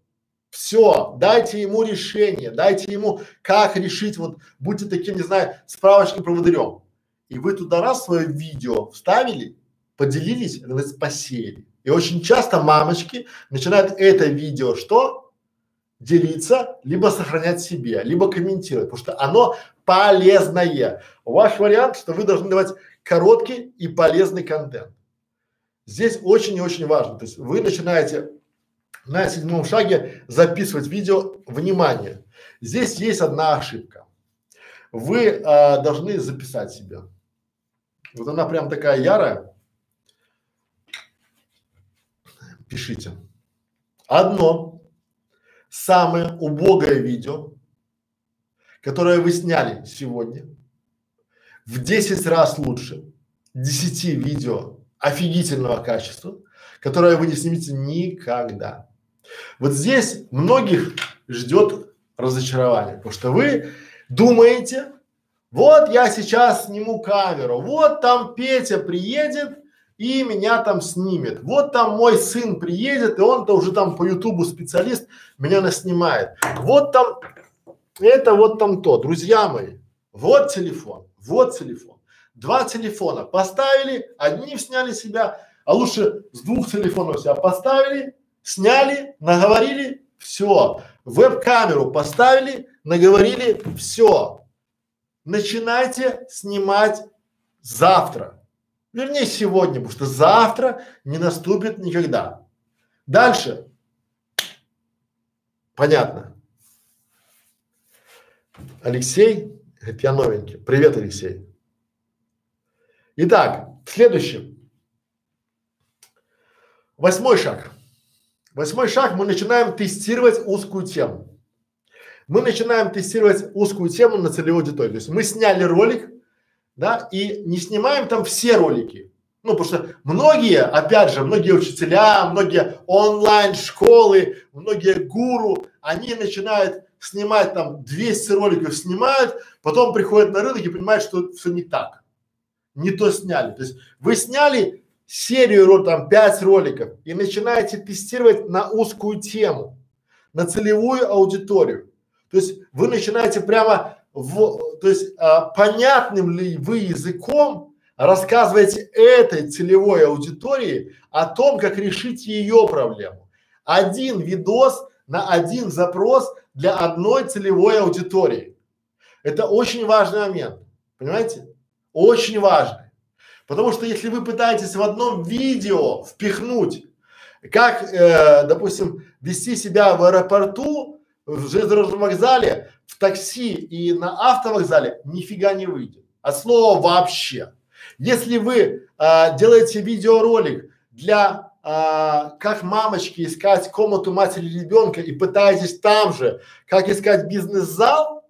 Все, дайте ему решение, дайте ему, как решить, вот, будьте таким, не знаю, справочником-проводырем. И вы туда раз свое видео вставили, поделились, это называется посеяли. И очень часто мамочки начинают это видео, что? Делиться, либо сохранять себе, либо комментировать, потому что оно полезное. Ваш вариант, что вы должны давать короткий и полезный контент. Здесь очень и очень важно, то есть вы начинаете на седьмом шаге записывать видео, внимание. Здесь есть одна ошибка. Вы а, должны записать себя. Вот она прям такая ярая. Пишите. Одно. Самое убогое видео, которое вы сняли сегодня, в десять раз лучше десяти видео офигительного качества, которое вы не снимете никогда. Вот здесь многих ждет разочарование, потому что вы думаете, вот я сейчас сниму камеру, вот там Петя приедет и меня там снимет. Вот там мой сын приедет, и он-то уже там по Ютубу специалист, меня наснимает. Вот там это, вот там то. Друзья мои, вот телефон, вот телефон. Два телефона поставили, одни сняли себя, а лучше с двух телефонов себя поставили, сняли, наговорили, все. Веб-камеру поставили, наговорили, все. Начинайте снимать завтра. Вернее, сегодня, потому что завтра не наступит никогда. Дальше. Понятно. Алексей, это я новенький. Привет, Алексей. Итак, следующий. Восьмой шаг. Восьмой шаг, мы начинаем тестировать узкую тему. Мы начинаем тестировать узкую тему на целевую аудиторию. То есть мы сняли ролик. Да, и не снимаем там все ролики, ну, потому что многие, опять же, многие учителя, многие онлайн-школы, многие гуру, они начинают снимать там двести роликов, снимают, потом приходят на рынок и понимают, что все не так, не то сняли. То есть вы сняли серию, там, пять роликов и начинаете тестировать на узкую тему, на целевую аудиторию. То есть вы начинаете прямо В, то есть а, понятным ли вы языком Рассказывайте этой целевой аудитории о том, как решить ее проблему. Один видос на один запрос для одной целевой аудитории. Это очень важный момент, понимаете? Очень важный. Потому что если вы пытаетесь в одном видео впихнуть, как, э, допустим, вести себя в аэропорту, в железнодорожном вокзале, в такси и на автовокзале, нифига не выйдет. От слова вообще. Если вы э, делаете видеоролик для э, как мамочки искать комнату матери ребенка и пытаетесь там же, как искать бизнес-зал,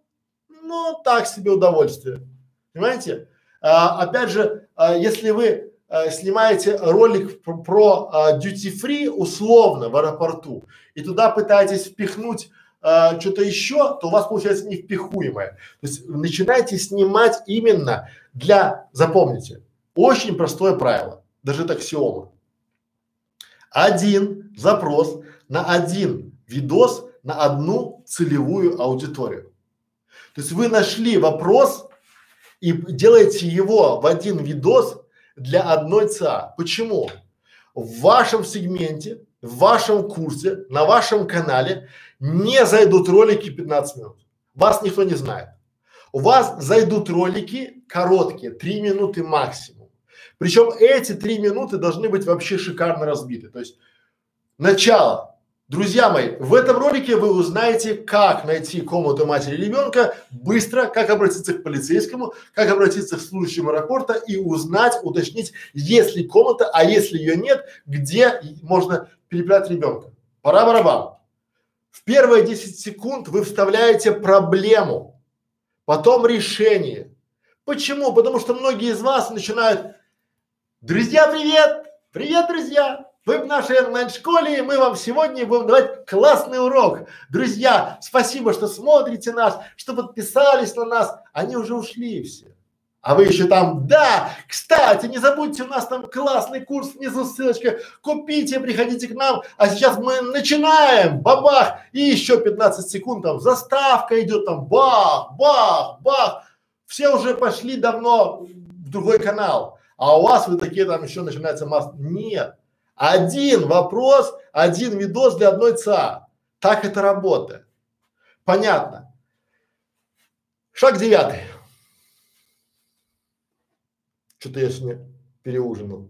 ну так себе удовольствие, понимаете? А, опять же, а, если вы а, снимаете ролик про, про а, дьюти-фри условно в аэропорту и туда пытаетесь впихнуть а, что-то еще, то у вас получается невпихуемое. То есть начинайте снимать именно для, запомните, очень простое правило, даже это аксиома. Один запрос на один видос на одну целевую аудиторию. То есть вы нашли вопрос и делаете его в один видос для одной ЦА. Почему? В вашем сегменте, в вашем курсе, на вашем канале не зайдут ролики пятнадцать минут. Вас никто не знает. У вас зайдут ролики короткие, три минуты максимум. Причем эти три минуты должны быть вообще шикарно разбиты. То есть начало. Друзья мои, в этом ролике вы узнаете, как найти комнату матери ребенка быстро, как обратиться к полицейскому, как обратиться к служащему аэропорта и узнать, уточнить, есть ли комната, а если ее нет, где можно переправить ребенка. Пора-барабан. В первые десять секунд вы вставляете проблему, потом решение. Почему? Потому что многие из вас начинают: друзья, привет! Привет, друзья! Вы в нашей онлайн-школе, и мы вам сегодня будем давать классный урок. Друзья, спасибо, что смотрите нас, что подписались на нас. Они уже ушли все. А вы еще там: да, кстати, не забудьте, у нас там классный курс, внизу ссылочка, купите, приходите к нам. А сейчас мы начинаем, бабах, и еще пятнадцать секунд там заставка идет, там бах, бах, бах. Все уже пошли давно в другой канал, а у вас вы такие там еще начинается масса. Нет. Один вопрос, один видос для одной ЦА. Так это работает. Понятно. Шаг девятый. Что-то я сегодня переужинал.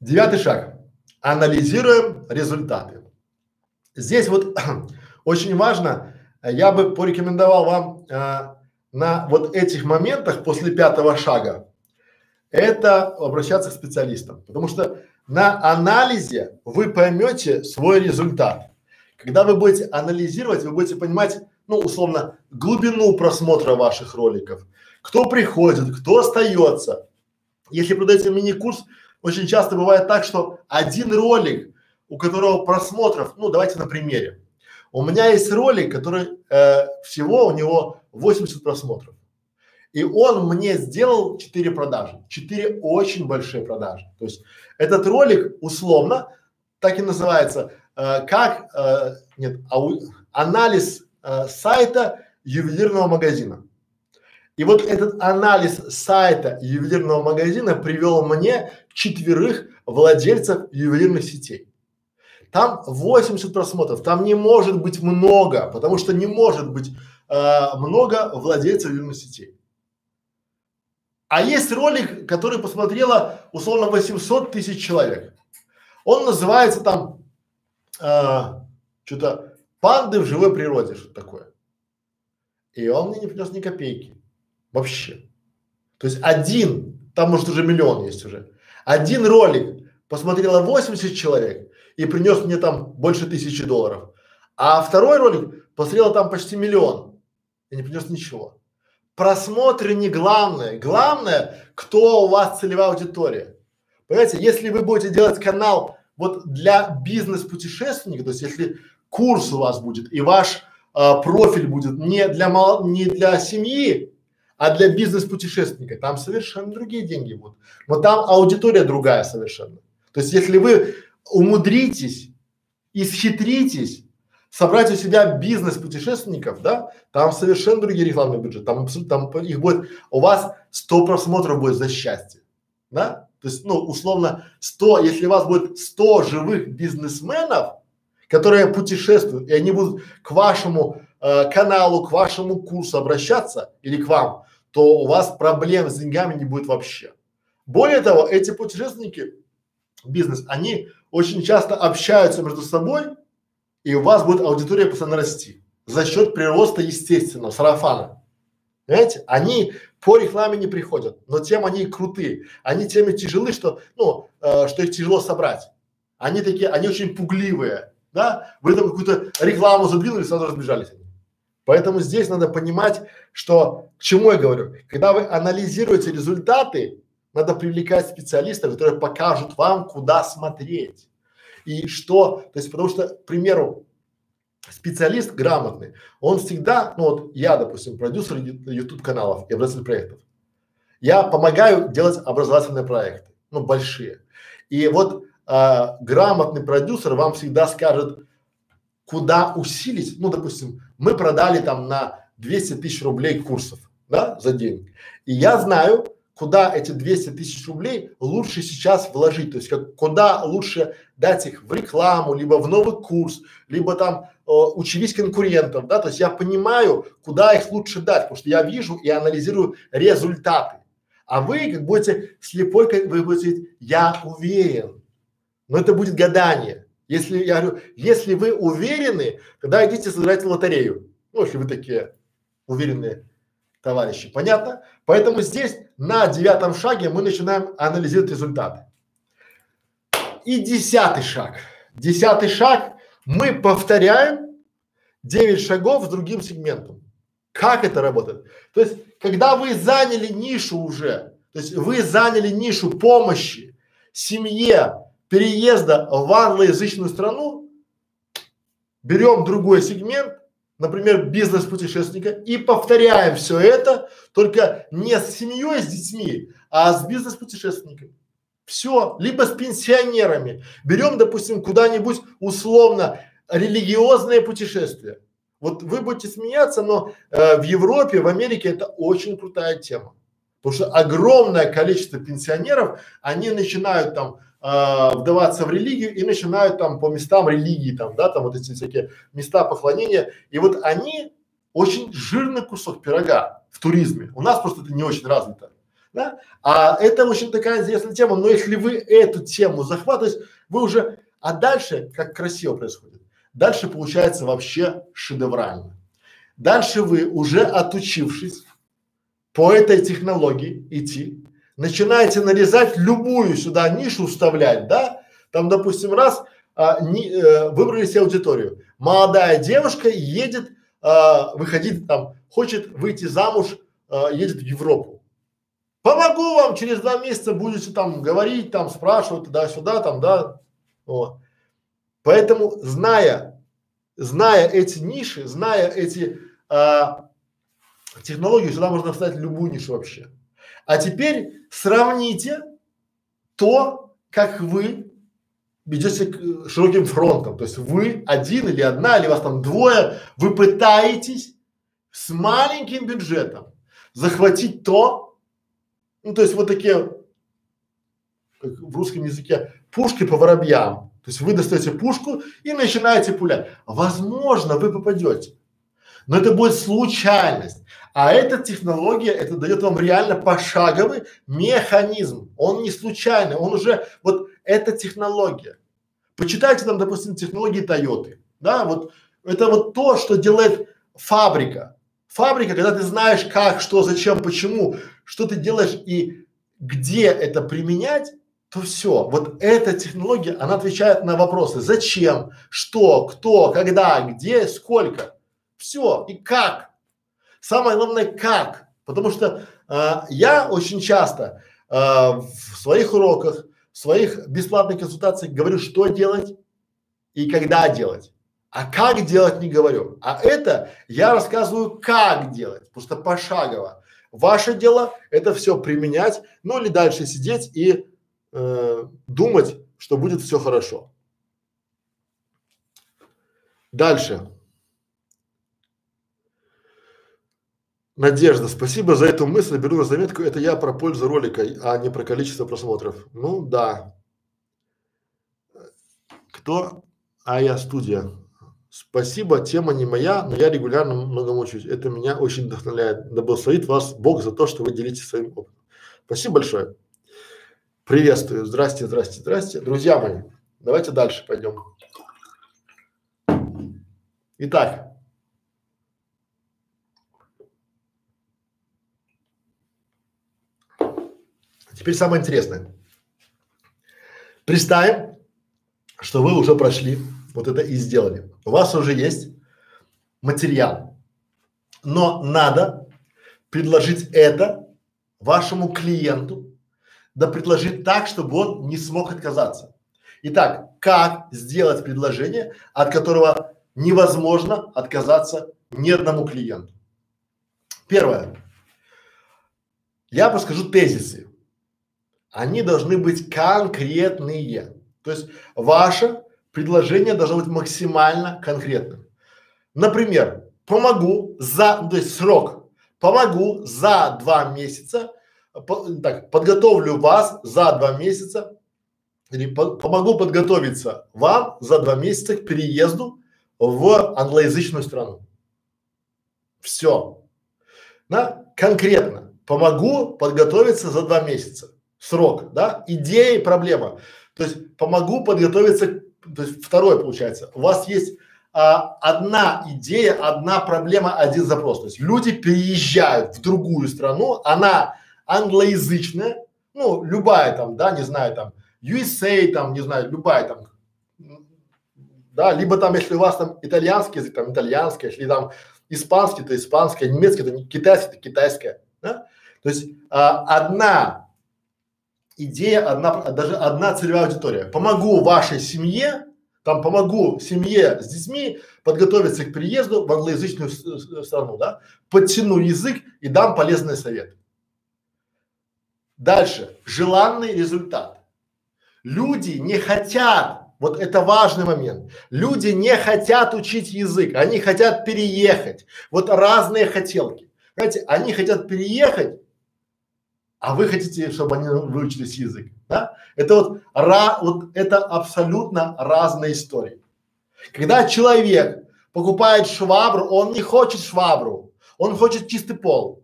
Девятый шаг. Анализируем результаты. Здесь вот очень важно, я бы порекомендовал вам а, на вот этих моментах после пятого шага это обращаться к специалистам, потому что на анализе вы поймете свой результат. Когда вы будете анализировать, вы будете понимать, ну, условно, глубину просмотра ваших роликов, кто приходит, кто остается. Если продаете мини-курс, очень часто бывает так, что один ролик, у которого просмотров, ну, давайте на примере. У меня есть ролик, который э, всего у него восемьдесят просмотров, и он мне сделал четыре продажи, четыре очень большие продажи. То есть этот ролик условно так и называется, э, как, э, нет, ау, анализ э, сайта ювелирного магазина. И вот этот анализ сайта ювелирного магазина привел мне четверых владельцев ювелирных сетей. Там восемьдесят просмотров, там не может быть много, потому что не может быть э, много владельцев ювелирных сетей. А есть ролик, который посмотрело условно восемьсот тысяч человек. Он называется там э, что-то «Панды в живой природе», что-то такое. И он мне не принес ни копейки вообще. То есть один, там может уже миллион есть уже, один ролик посмотрело восемьдесят человек. И принес мне там больше тысячи долларов. А второй ролик посмотрел там почти миллион и не принес ничего. Просмотры не главное. Главное, кто у вас целевая аудитория. Понимаете, если вы будете делать канал вот для бизнес-путешественников, то есть если курс у вас будет и ваш а, профиль будет не для, мал, не для семьи, а для бизнес-путешественника, там совершенно другие деньги будут. Но там аудитория другая совершенно. То есть если вы умудритесь, исхитритесь собрать у себя бизнес путешественников, да, там совершенно другие рекламные бюджеты, там абсолютно, там их будет, у вас сто просмотров будет за счастье, да, то есть, ну, условно, сто, если у вас будет сто живых бизнесменов, которые путешествуют, и они будут к вашему э, каналу, к вашему курсу обращаться или к вам, то у вас проблем с деньгами не будет вообще. Более того, эти путешественники, бизнес, они очень часто общаются между собой, и у вас будет аудитория постоянно расти за счет прироста естественного, сарафана. Понимаете? Они по рекламе не приходят, но тем они крутые, они теми тяжелы, что, ну, э, что их тяжело собрать. Они такие, они очень пугливые, да? Вы там какую-то рекламу задвинули, сразу разбежались они. Поэтому здесь надо понимать, что, к чему я говорю, когда вы анализируете результаты, надо привлекать специалистов, которые покажут вам, куда смотреть и что, то есть, потому что, к примеру, специалист грамотный, он всегда, ну вот я, допустим, продюсер YouTube каналов и образовательных проектов, я помогаю делать образовательные проекты, ну большие, и вот э, грамотный продюсер вам всегда скажет, куда усилить, ну допустим, мы продали там на двести тысяч рублей курсов, да, за день, и я знаю, куда эти двести тысяч рублей лучше сейчас вложить, то есть как, куда лучше дать их в рекламу, либо в новый курс, либо там э, учились конкурентов, да, то есть я понимаю, куда их лучше дать, потому что я вижу и анализирую результаты, а вы как будете слепой, как вы будете говорить, я уверен, но это будет гадание, если я говорю, если вы уверены, тогда идите сыграйте в лотерею, ну если вы такие уверенные товарищи, понятно? Поэтому здесь на девятом шаге мы начинаем анализировать результаты. И десятый шаг. Десятый шаг мы повторяем девять шагов с другим сегментом. Как это работает? То есть, когда вы заняли нишу уже, то есть вы заняли нишу помощи семье, переезда в англоязычную страну, берем другой сегмент, например, бизнес-путешественника, и повторяем все это, только не с семьей, с детьми, а с бизнес-путешественниками. Все, либо с пенсионерами. Берем, допустим, куда-нибудь условно религиозное путешествие. Вот вы будете смеяться, но э, в Европе, в Америке это очень крутая тема, потому что огромное количество пенсионеров, они начинают там вдаваться в религию и начинают там по местам религии там, да, там вот эти всякие места поклонения, и вот они очень жирный кусок пирога в туризме. У нас просто это не очень развито, да? А это очень такая интересная тема, но если вы эту тему захватываете, вы уже, а дальше как красиво происходит, дальше получается вообще шедеврально. Дальше вы уже отучившись по этой технологии идти, начинаете нарезать любую сюда нишу вставлять, да, там, допустим, раз а, не, э, выбрали себе аудиторию, молодая девушка едет, а, выходить там, хочет выйти замуж, а, едет в Европу. Помогу вам, через два месяца будете там говорить, там спрашивать туда-сюда, там, да, вот. Поэтому, зная, зная эти ниши, зная эти а, технологии, сюда можно вставить любую нишу вообще. А теперь сравните то, как вы идете к широким фронтам, то есть вы один или одна, или вас там двое, вы пытаетесь с маленьким бюджетом захватить то, ну то есть вот такие, как в русском языке, пушки по воробьям, то есть вы достаете пушку и начинаете пулять. Возможно, вы попадете, но это будет случайность. А эта технология, это дает вам реально пошаговый механизм, он не случайный, он уже, вот эта технология. Почитайте там, допустим, технологии Toyota, да, вот это вот то, что делает фабрика. Фабрика, когда ты знаешь как, что, зачем, почему, что ты делаешь и где это применять, то все. Вот эта технология, она отвечает на вопросы зачем, что, кто, когда, где, сколько, все и как. Самое главное, как, потому что э, я очень часто э, в своих уроках, в своих бесплатных консультациях говорю, что делать и когда делать, а как делать не говорю, а это я рассказываю, как делать, потому что пошагово. Ваше дело это все применять, ну или дальше сидеть и э, думать, что будет все хорошо. Дальше. Надежда, спасибо за эту мысль, беру на заметку, это я про пользу ролика, а не про количество просмотров. Ну да. Кто? А я студия. Спасибо, тема не моя, но я регулярно многому учусь. Это меня очень вдохновляет. Да благословит вас Бог за то, что вы делитесь своим опытом. Спасибо большое. Приветствую. Здрасте, здрасте, здрасте. Друзья мои, давайте дальше пойдем. Итак. Теперь самое интересное. Представим, что вы уже прошли вот это и сделали. У вас уже есть материал, но надо предложить это вашему клиенту, да предложить так, чтобы он не смог отказаться. Итак, как сделать предложение, от которого невозможно отказаться ни одному клиенту? Первое. Я подскажу тезисы. Они должны быть конкретные. То есть ваше предложение должно быть максимально конкретным. Например, помогу за, то есть срок, помогу за два месяца, по, так, подготовлю вас за два месяца, или по, помогу подготовиться вам за два месяца к переезду в англоязычную страну. Все. Да? Конкретно. Помогу подготовиться за два месяца. Срок, да? Идея и проблема. То есть помогу подготовиться, то есть второй получается. У вас есть а, одна идея, одна проблема, один запрос. То есть люди переезжают в другую страну, она англоязычная, ну любая там, да, не знаю там, ю эс эй там, не знаю, любая там, да, либо там, если у вас там итальянский язык, там итальянский, если там испанский, то испанская, немецкий, то китайский, то китайская, да? То есть а, одна идея, одна, даже одна целевая аудитория. Помогу вашей семье, там помогу семье с детьми подготовиться к переезду в англоязычную страну, да, подтяну язык и дам полезный совет. Дальше. Желанный результат. Люди не хотят, вот это важный момент, люди не хотят учить язык, они хотят переехать. Вот разные хотелки. Знаете, они хотят переехать, а вы хотите, чтобы они выучились язык, да? Это вот, ра, вот это абсолютно разные истории. Когда человек покупает швабру, он не хочет швабру, он хочет чистый пол.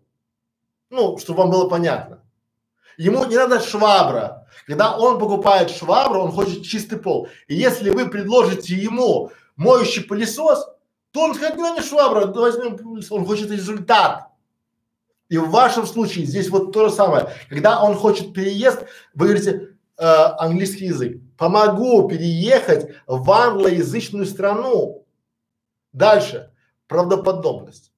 Ну, чтобы вам было понятно. Ему не надо швабра. Когда он покупает швабру, он хочет чистый пол. И если вы предложите ему моющий пылесос, то он скажет, ну, не швабра, возьмем пылесос, он хочет результат. И в вашем случае здесь вот то же самое. Когда он хочет переезд, вы говорите э, английский язык. Помогу переехать в англоязычную страну. Дальше. Правдоподобность.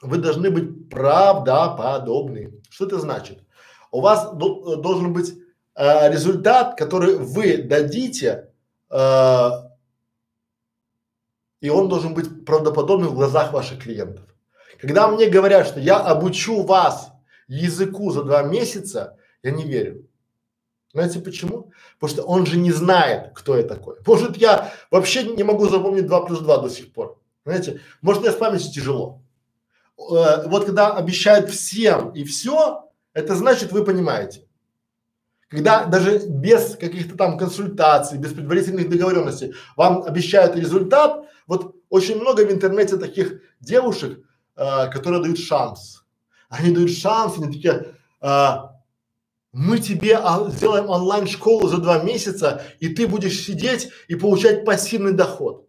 Вы должны быть правдоподобны. Что это значит? У вас до, должен быть э, результат, который вы дадите, э, и он должен быть правдоподобным в глазах ваших клиентов. Когда мне говорят, что я обучу вас языку за два месяца, я не верю. Знаете почему? Потому что он же не знает, кто я такой. Может, я вообще не могу запомнить два плюс два до сих пор. Знаете, может, мне с памятью тяжело. Э, вот когда обещают всем и все, это значит, вы понимаете. Когда даже без каких-то там консультаций, без предварительных договоренностей вам обещают результат, вот очень много в интернете таких девушек, которые дают шанс. Они дают шанс, они такие, а, мы тебе а, сделаем онлайн-школу за два месяца, и ты будешь сидеть и получать пассивный доход.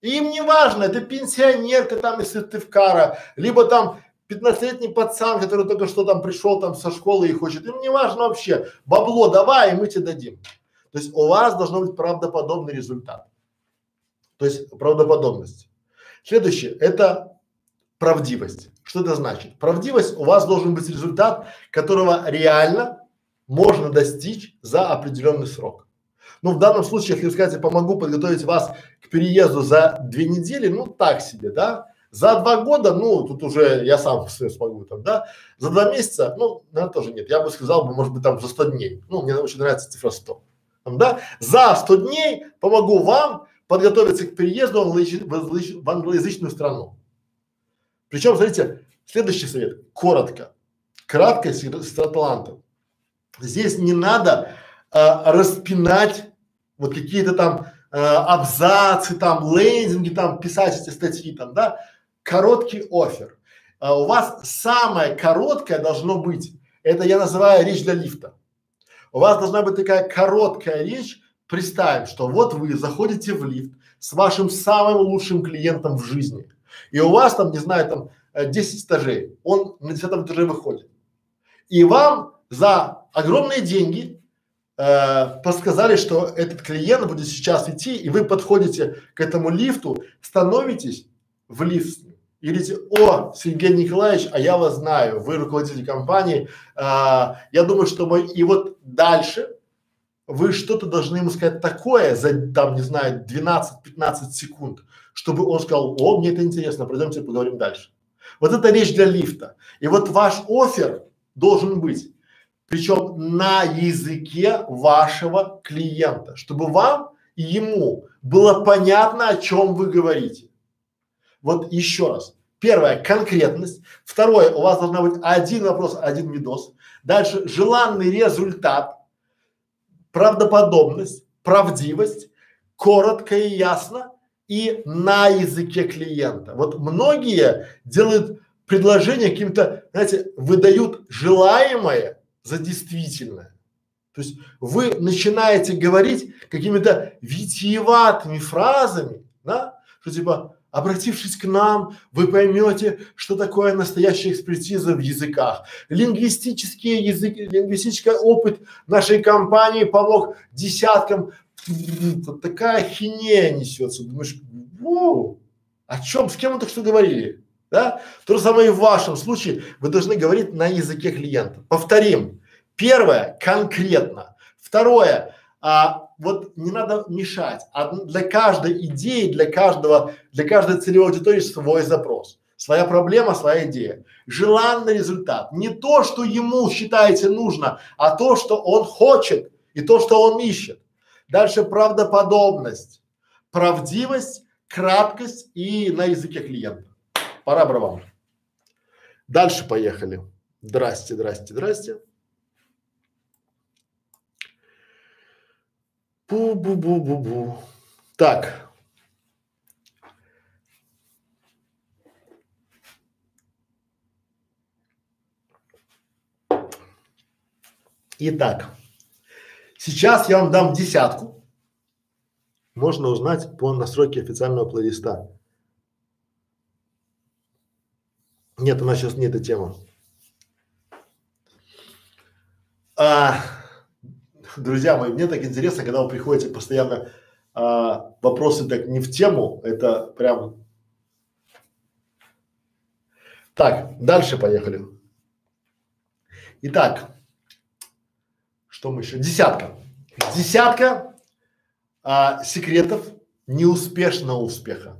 И им не важно, ты пенсионерка там из Сыктывкара, либо там пятнадцатилетний пацан, который только что там пришел там со школы и хочет, им не важно вообще, бабло давай, и мы тебе дадим. То есть у вас должен быть правдоподобный результат. То есть правдоподобность. Следующее, это правдивость. Что это значит? Правдивость, у вас должен быть результат, которого реально можно достичь за определенный срок. Ну, в данном случае, если вы скажете, помогу подготовить вас к переезду за две недели, ну, так себе, да. За два года, ну, тут уже я сам смогу там, да. За два месяца, ну, наверное, тоже нет. Я бы сказал, может быть, там за сто дней. Ну, мне очень нравится цифра сто. Там, да. За сто дней помогу вам подготовиться к переезду в англоязычную страну. Причем, смотрите, следующий совет, коротко. Краткость с талантом. Здесь не надо а, распинать вот какие-то там а, абзацы, там лендинги, там писать эти статьи, там, да. Короткий оффер. А, у вас самое короткое должно быть, это я называю речь для лифта. У вас должна быть такая короткая речь. Представим, что вот вы заходите в лифт с вашим самым лучшим клиентом в жизни, и у вас там, не знаю, там десять этажей, он на десятом этаже выходит, и вам за огромные деньги э, подсказали, что этот клиент будет сейчас идти, и вы подходите к этому лифту, становитесь в лифт и говорите: о, Сергей Николаевич, а я вас знаю, вы руководитель компании, э, я думаю, что мы… И вот дальше вы что-то должны ему сказать такое за, там, не знаю, двенадцать-пятнадцать секунд, чтобы он сказал: о, мне это интересно, пойдемте поговорим дальше. Вот это речь для лифта. И вот ваш оффер должен быть, причем на языке вашего клиента, чтобы вам и ему было понятно, о чем вы говорите. Вот еще раз. Первое – конкретность. Второе – у вас должна быть один вопрос, один видос. Дальше – желанный результат, правдоподобность, правдивость, коротко и ясно и на языке клиента. Вот многие делают предложение каким-то, знаете, выдают желаемое за действительное. То есть вы начинаете говорить какими-то витиеватыми фразами, да, что типа: обратившись к нам, вы поймете, что такое настоящая экспертиза в языках. Лингвистические языки, лингвистический опыт нашей компании помог десяткам. Вот такая хинея несется. Думаешь: воу, о чем, с кем вы так что говорили, да? То же самое и в вашем случае, вы должны говорить на языке клиента. Повторим. Первое – конкретно. Второе а, – вот не надо мешать. А для каждой идеи, для каждого, для каждой целевой аудитории свой запрос, своя проблема, своя идея. Желанный результат. Не то, что ему считаете нужно, а то, что он хочет и то, что он ищет. Дальше правдоподобность, правдивость, краткость и на языке клиента. Пора бровам. Дальше поехали. Здрасте, здрасте, здрасте. Бу-бу-бу-бу-бу. Так. Итак, сейчас я вам дам десятку. Можно узнать по настройке официального плейлиста. Нет, у нас сейчас не эта тема. А, друзья мои, мне так интересно, когда вы приходите постоянно а, вопросы так не в тему, это прям… Так, дальше поехали. Итак, что мы еще? Десятка. Десятка а, секретов неуспешного успеха.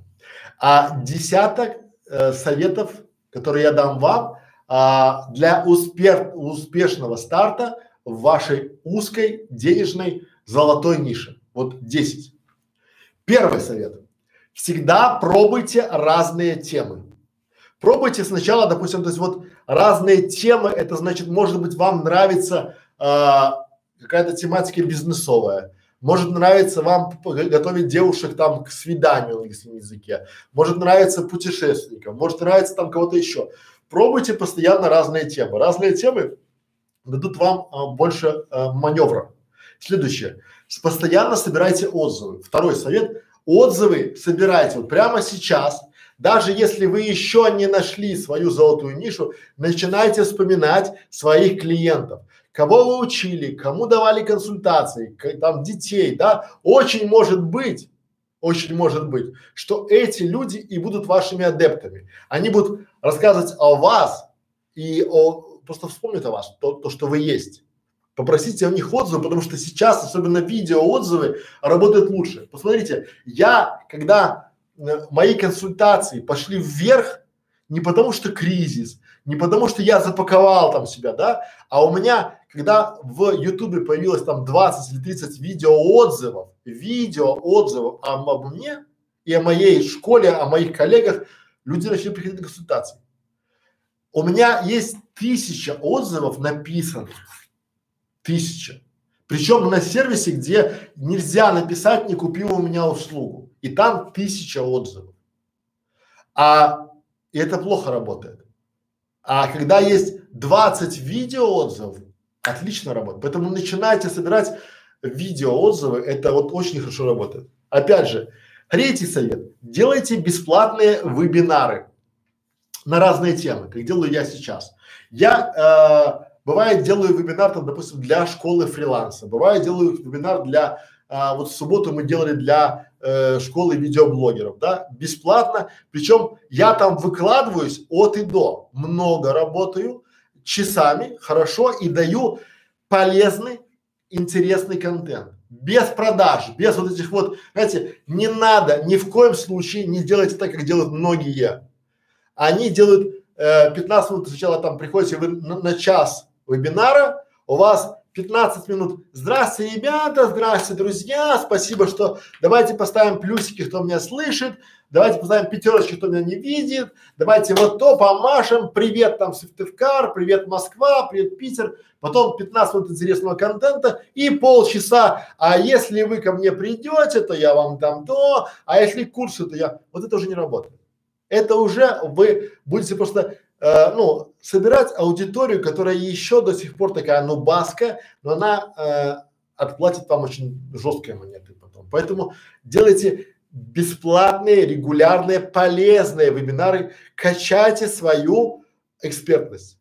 А десяток а, советов, которые я дам вам а, для успех, успешного старта в вашей узкой денежной золотой нише. Вот десять. Первый совет. Всегда пробуйте разные темы. Пробуйте сначала, допустим, то есть вот разные темы, это значит, может быть, вам нравится а, какая-то тематика бизнесовая. Может нравится вам готовить девушек там к свиданию на английском языке. Может нравится путешественникам. Может нравится там кого-то еще. Пробуйте постоянно разные темы. Разные темы дадут вам а, больше а, маневра. Следующее. Постоянно собирайте отзывы. Второй совет. Отзывы собирайте вот прямо сейчас. Даже если вы еще не нашли свою золотую нишу, начинайте вспоминать своих клиентов. Кого вы учили, кому давали консультации, к, там детей, да? Очень может быть, очень может быть, что эти люди и будут вашими адептами. Они будут рассказывать о вас и о… Просто вспомнят о вас, то, то, что вы есть. Попросите у них отзывы, потому что сейчас, особенно видеоотзывы, работают лучше. Посмотрите, я, когда э, мои консультации пошли вверх, не потому что кризис, Не потому, что я запаковал там себя, да, а у меня, когда в Ютубе появилось там двадцать или тридцать видеоотзывов, видеоотзывов обо мне и о моей школе, о моих коллегах, люди начали приходить на консультации. У меня есть тысяча отзывов написанных, тысяча. Причем на сервисе, где нельзя написать, не купил у меня услугу, и там тысяча отзывов. А и это плохо работает. А когда есть двадцать видеоотзывов, отлично работает. Поэтому начинайте собирать видеоотзывы, это вот очень хорошо работает. Опять же, третий совет. Делайте бесплатные вебинары на разные темы, как делаю я сейчас. Я, э, бывает, делаю вебинар, там, допустим, для школы фриланса, бывает, делаю вебинар для, э, вот в субботу мы делали для э, школы видеоблогеров, да, бесплатно, причем я там выкладываюсь от и до, много работаю, часами, хорошо, и даю полезный, интересный контент. Без продаж, без вот этих вот, знаете, не надо, ни в коем случае не делайте так, как делают многие. Они делают э, пятнадцать минут, сначала там приходите вы на, на час вебинара, у вас пятнадцать минут. Здравствуйте, ребята, здравствуйте, друзья, спасибо, что давайте поставим плюсики, кто меня слышит, давайте поставим пятерочки, кто меня не видит, давайте вот то помашем, привет там Сыктывкар, привет Москва, привет Питер, потом пятнадцать минут интересного контента и полчаса, а если вы ко мне придете, то я вам дам то, а если курсы, то я… Вот это уже не работает. Это уже вы будете просто, э, ну, собирать аудиторию, которая еще до сих пор такая нубаска, но она э, отплатит вам очень жесткой монетой потом. Поэтому делайте бесплатные, регулярные, полезные вебинары, качайте свою экспертность.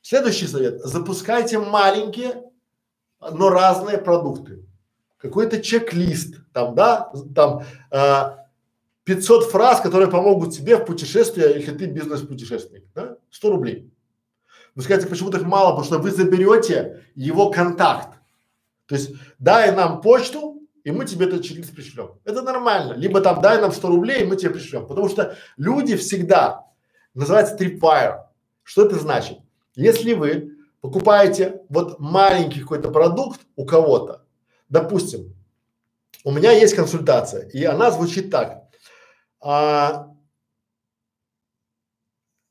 Следующий совет. Запускайте маленькие, но разные продукты. Какой-то чек-лист, там, да, там, э, пятьсот фраз, которые помогут тебе в путешествии, если ты бизнес-путешественник, да? сто рублей. Вы скажете, почему так мало? Потому что вы заберете его контакт. То есть, дай нам почту, и мы тебе этот чек-лист пришлем. Это нормально. Либо там, дай нам сто рублей, и мы тебе пришлем. Потому что люди всегда, называется tripwire. Что это значит? Если вы покупаете вот маленький какой-то продукт у кого-то, допустим, у меня есть консультация, и она звучит так. А,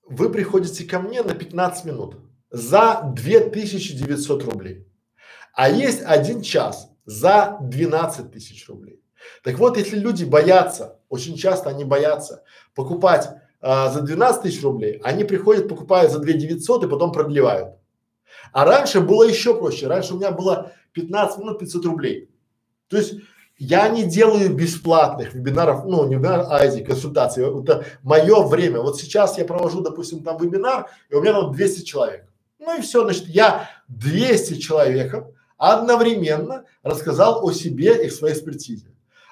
вы приходите ко мне на пятнадцать минут за две тысячи девятьсот рублей, а есть один час за двенадцать тысяч рублей. Так вот, если люди боятся, очень часто они боятся покупать а, за двенадцать тысяч рублей, они приходят, покупают за две тысячи девятьсот и потом продлевают. А раньше было еще проще, раньше у меня было пятнадцать минут пятьсот рублей. То есть я не делаю бесплатных вебинаров, ну не вебинаров, а эти консультации, это мое время. Вот сейчас я провожу, допустим, там вебинар, и у меня там двести человек. Ну и все, значит, я двести человекам одновременно рассказал о себе и своей экспертизе.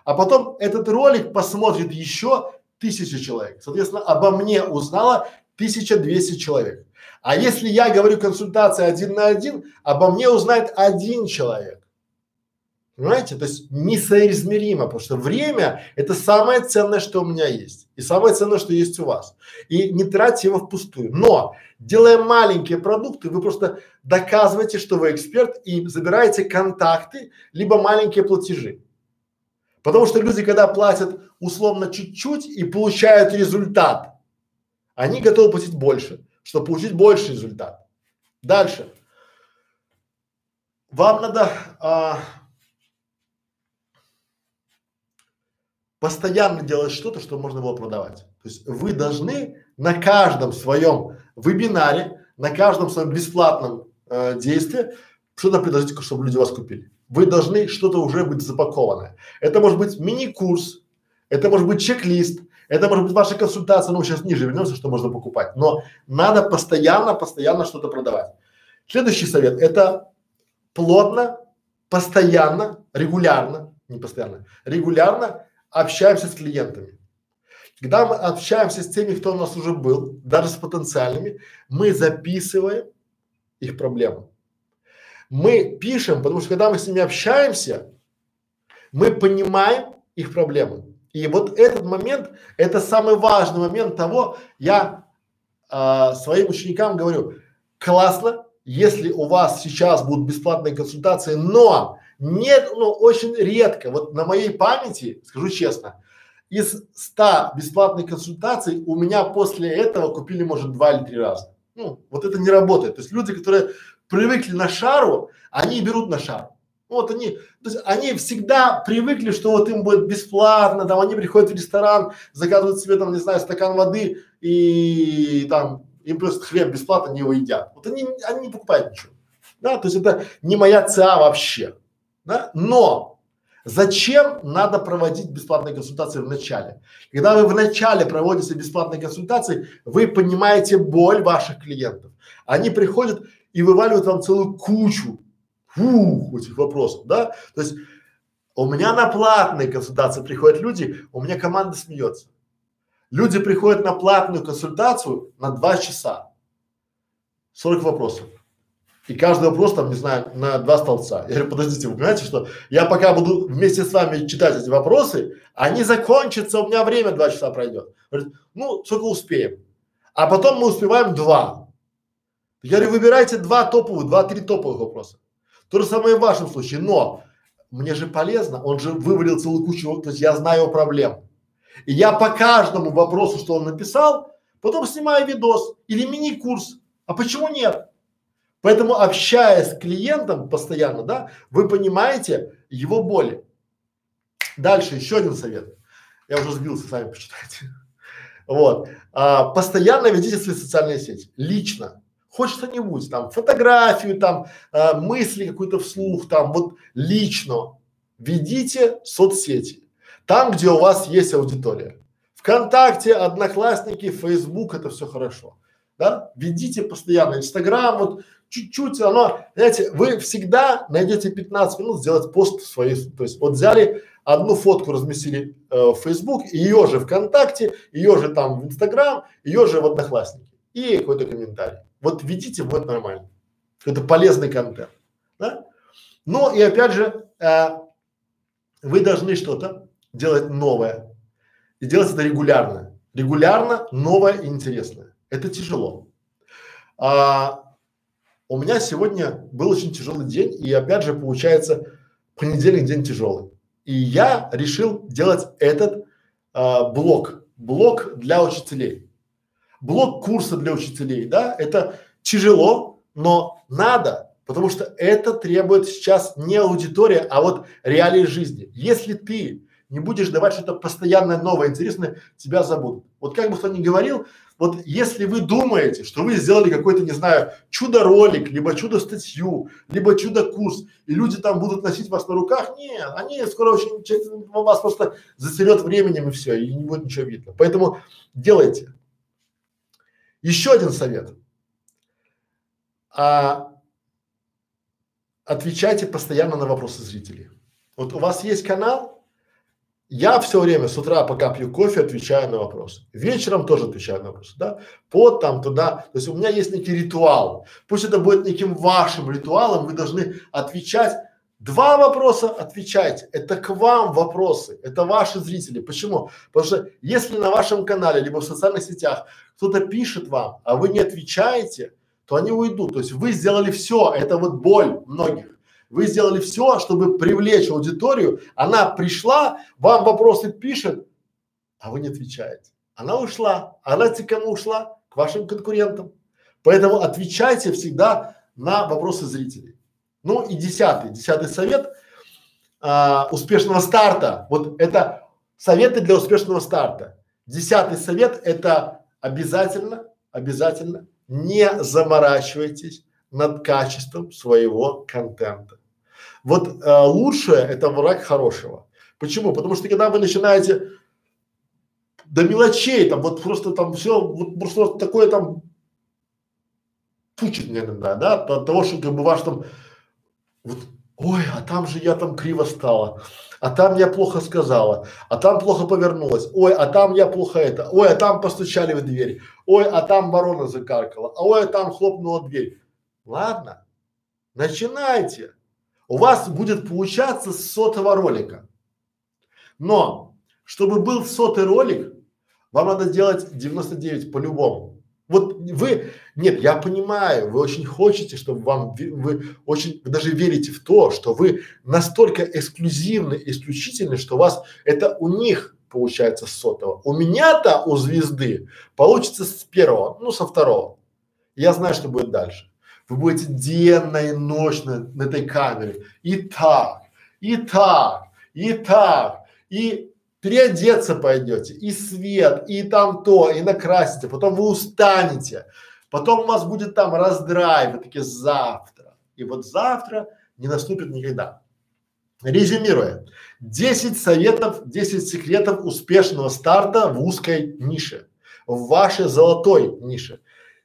А потом этот ролик посмотрит еще тысяча человек. Соответственно, обо мне узнало тысяча двести человек. А если я говорю консультация один на один, обо мне узнает один человек. Понимаете? То есть несоизмеримо, потому что время – это самое ценное, что у меня есть, и самое ценное, что есть у вас. И не тратьте его впустую. Но, делая маленькие продукты, вы просто доказываете, что вы эксперт, и забираете контакты, либо маленькие платежи. Потому что люди, когда платят условно чуть-чуть и получают результат, они готовы платить больше, чтобы получить больше результат. Дальше. Вам надо… А, постоянно делать что-то, что можно было продавать. То есть вы должны на каждом своем вебинаре, на каждом своем бесплатном э, действии что-то предложить, чтобы люди вас купили. Вы должны что-то уже быть запакованное. Это может быть мини-курс, это может быть чек-лист, это может быть ваша консультация, но ну, сейчас ниже вернемся, что можно покупать. Но надо постоянно, постоянно что-то продавать. Следующий совет – это плотно, постоянно, регулярно, не постоянно, регулярно общаемся с клиентами. Когда мы общаемся с теми, кто у нас уже был, даже с потенциальными, мы записываем их проблемы. Мы пишем, потому что когда мы с ними общаемся, мы понимаем их проблемы. И вот этот момент, это самый важный момент того, я а, своим ученикам говорю: классно, если у вас сейчас будут бесплатные консультации, но нет, ну очень редко, вот на моей памяти, скажу честно, из ста бесплатных консультаций у меня после этого купили, может, два или три раза. Ну, вот это не работает. То есть люди, которые привыкли на шару, они берут на шару. Вот они, то есть они всегда привыкли, что вот им будет бесплатно, там они приходят в ресторан, заказывают себе там, не знаю, стакан воды и там им просто хлеб бесплатно, они его едят. Вот они, они не покупают ничего, да, то есть это не моя ЦА вообще, да, но зачем надо проводить бесплатные консультации в начале? Когда вы в начале проводите бесплатные консультации, вы понимаете боль ваших клиентов, они приходят и вываливают вам целую кучу. Фу, этих вопросов, да? То есть у меня на платные консультации приходят люди, у меня команда смеется. Люди приходят на платную консультацию на два часа, сорок вопросов. И каждый вопрос там, не знаю, на два столбца. Я говорю: подождите, вы понимаете, что я пока буду вместе с вами читать эти вопросы, они закончатся, у меня время два часа пройдет. Говорит: ну, сколько успеем. А потом мы успеваем два. Я говорю: выбирайте два топовых, два-три топовых вопроса. То же самое в вашем случае, но мне же полезно, он же вывалил целую кучу, то есть я знаю его проблем. И я по каждому вопросу, что он написал, потом снимаю видос или мини-курс. А почему нет? Поэтому, общаясь с клиентом постоянно, да, вы понимаете его боли. Дальше еще один совет. Я уже сбился, сами почитайте. Вот. А, постоянно ведите свои социальные сети, лично. Хоть что-нибудь, там, фотографию, там, э, мысли какую-то вслух, там, вот лично ведите соцсети, там, где у вас есть аудитория. ВКонтакте, Одноклассники, Facebook, это все хорошо, да, ведите постоянно, Instagram, вот чуть-чуть, оно, знаете, вы всегда найдете пятнадцать минут сделать пост в своей, то есть вот взяли одну фотку, разместили э, в Facebook, ее же ВКонтакте, ее же там в Instagram, ее же в Одноклассники и какой-то комментарий. Вот видите, вот нормально. Это полезный контент, да? Но и опять же, э, вы должны что-то делать новое и делать это регулярно, регулярно, новое и интересное. Это тяжело. А, у меня сегодня был очень тяжелый день, и опять же получается понедельник день тяжелый. И я решил делать этот а, блок, блок для учителей. Блок курса для учителей, да, это тяжело, но надо, потому что это требует сейчас не аудитория, а вот реалии жизни. Если ты не будешь давать что-то постоянное, новое, интересное, тебя забудут. Вот как бы кто ни говорил, вот если вы думаете, что вы сделали какой-то, не знаю, чудо-ролик, либо чудо-статью, либо чудо-курс, и люди там будут носить вас на руках, нет, они скоро очень, вас просто засерет временем и все, и не будет ничего видно. Поэтому делайте. Еще один совет. А, отвечайте постоянно на вопросы зрителей. Вот у вас есть канал, я все время с утра, пока пью кофе, отвечаю на вопросы. Вечером тоже отвечаю на вопросы, да? Под там, туда. То есть у меня есть некий ритуал. Пусть это будет неким вашим ритуалом, вы должны отвечать. Два вопроса отвечайте. Это к вам вопросы, это ваши зрители. Почему? Потому что если на вашем канале либо в социальных сетях кто-то пишет вам, а вы не отвечаете, то они уйдут. То есть вы сделали все, это вот боль многих. Вы сделали все, чтобы привлечь аудиторию. Она пришла, вам вопросы пишет, а вы не отвечаете. Она ушла. Она к кому ушла? К вашим конкурентам. Поэтому отвечайте всегда на вопросы зрителей. Ну и десятый, десятый совет а, успешного старта. Вот это советы для успешного старта. Десятый совет – это обязательно, обязательно не заморачивайтесь над качеством своего контента. Вот а, лучшее – это враг хорошего. Почему? Потому что когда вы начинаете до мелочей, там вот просто там все, вот просто такое там пучит мне иногда, да, от того, что как бы ваш там вот, ой, а там же я там криво стала, а там я плохо сказала, а там плохо повернулась, ой, а там я плохо это, ой, а там постучали в дверь, ой, а там ворона закаркала, а ой, а там хлопнула дверь. Ладно, начинайте. У вас будет получаться с сотого ролика. Но, чтобы был сотый ролик, вам надо делать девяносто девять по-любому. Вот вы, нет, я понимаю, вы очень хотите, чтобы вам, вы очень даже верите в то, что вы настолько эксклюзивны, исключительны, что у вас, это у них получается с сотого. У меня-то, у звезды, получится с первого, ну со второго. Я знаю, что будет дальше. Вы будете денно и ночь на, на этой камере. И так, и так, и так, и... переодеться пойдете, и свет, и там то, и накрасите, потом вы устанете, потом у вас будет там раздрайв, и таки завтра. И вот завтра не наступит никогда. Резюмируя, десять советов, десять секретов успешного старта в узкой нише, в вашей золотой нише.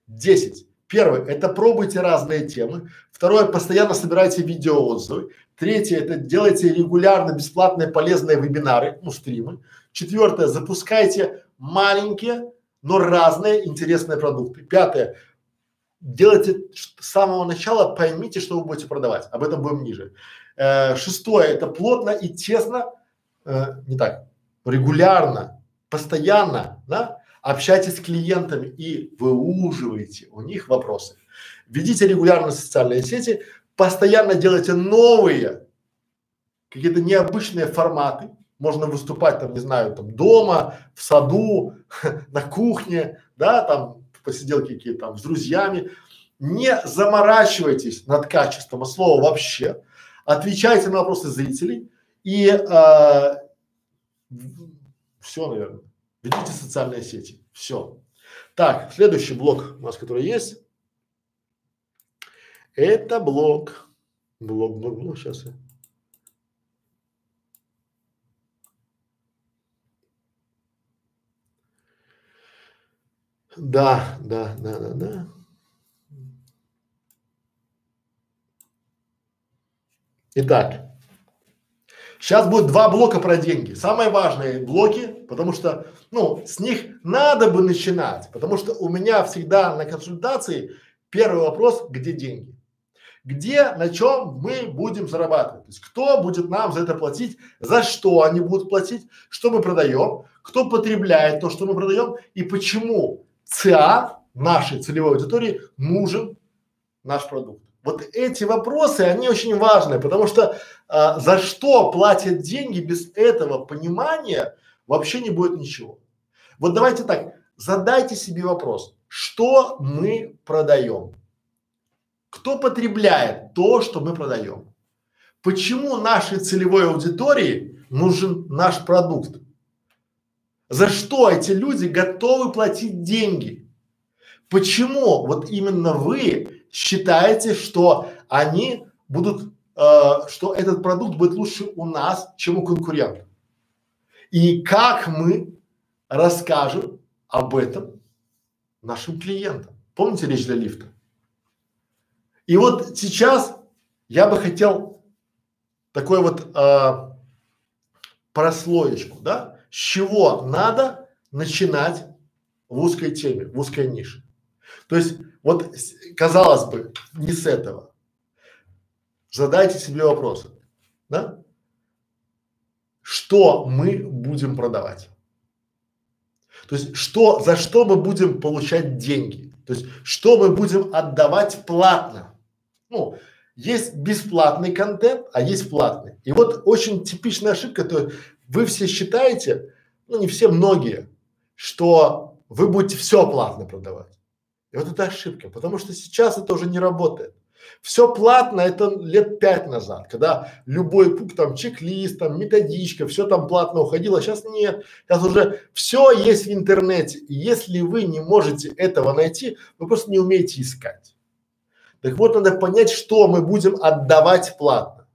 десять. Первое – это пробуйте разные темы. Второе – постоянно собирайте видеоотзывы. Третье – это делайте регулярно бесплатные полезные вебинары, ну, стримы. Четвертое – запускайте маленькие, но разные интересные продукты. Пятое – делайте с самого начала, поймите, что вы будете продавать. Об этом будем ниже. Э, шестое – это плотно и тесно, э, не так, регулярно, постоянно, да? Общайтесь с клиентами и выуживайте у них вопросы. Ведите регулярно социальные сети, постоянно делайте новые, какие-то необычные форматы. Можно выступать там, не знаю, там дома, в саду, на кухне, да, там посиделки какие-то там с друзьями. Не заморачивайтесь над качеством слова вообще. Отвечайте на вопросы зрителей и а, все, наверное. Ведите социальные сети. Все. Так, следующий блок у нас, который есть, это блок, блок, блок, блок, сейчас я. Да, да, да, да, да. Итак, сейчас будет два блока про деньги. Самые важные блоки, потому что, ну, с них надо бы начинать, потому что у меня всегда на консультации первый вопрос, где деньги? Где, на чем мы будем зарабатывать? То есть, кто будет нам за это платить, за что они будут платить, что мы продаем, кто потребляет то, что мы продаем и почему ЦА нашей целевой аудитории нужен наш продукт. Вот эти вопросы, они очень важны, потому что а, за что платят деньги, без этого понимания вообще не будет ничего. Вот давайте так, задайте себе вопрос, что мы продаем? Кто потребляет то, что мы продаем? Почему нашей целевой аудитории нужен наш продукт? За что эти люди готовы платить деньги? Почему вот именно вы считаете, что они будут, э, что этот продукт будет лучше у нас, чем у конкурентов? И как мы расскажем об этом нашим клиентам? Помните речь для лифта? И вот сейчас я бы хотел такой вот э, прослоечку, да, с чего надо начинать в узкой теме, в узкой нише. То есть вот, казалось бы, не с этого. Задайте себе вопросы, да? Что мы будем продавать? То есть, что, за что мы будем получать деньги? То есть, что мы будем отдавать платно? Ну, есть бесплатный контент, а есть платный. И вот очень типичная ошибка, то вы все считаете, ну не все, многие, что вы будете все платно продавать. И вот это ошибка, потому что сейчас это уже не работает. Все платно, это лет пять назад, когда любой пункт, там чек-лист, там методичка, все там платно уходило, сейчас нет, сейчас уже все есть в интернете, и если вы не можете этого найти, вы просто не умеете искать. Так вот, надо понять, что мы будем отдавать платно.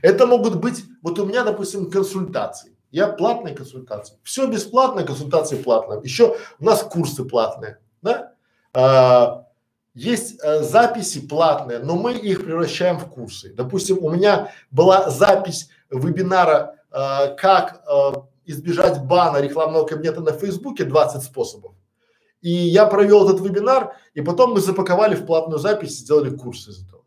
Это могут быть, вот у меня, допустим, консультации, я платные консультации, все бесплатно, консультации платные, еще у нас курсы платные, да? А, Есть э, записи платные, но мы их превращаем в курсы. Допустим, у меня была запись вебинара э, «Как э, избежать бана рекламного кабинета на Фейсбуке. двадцать способов». И я провел этот вебинар, и потом мы запаковали в платную запись и сделали курсы из этого.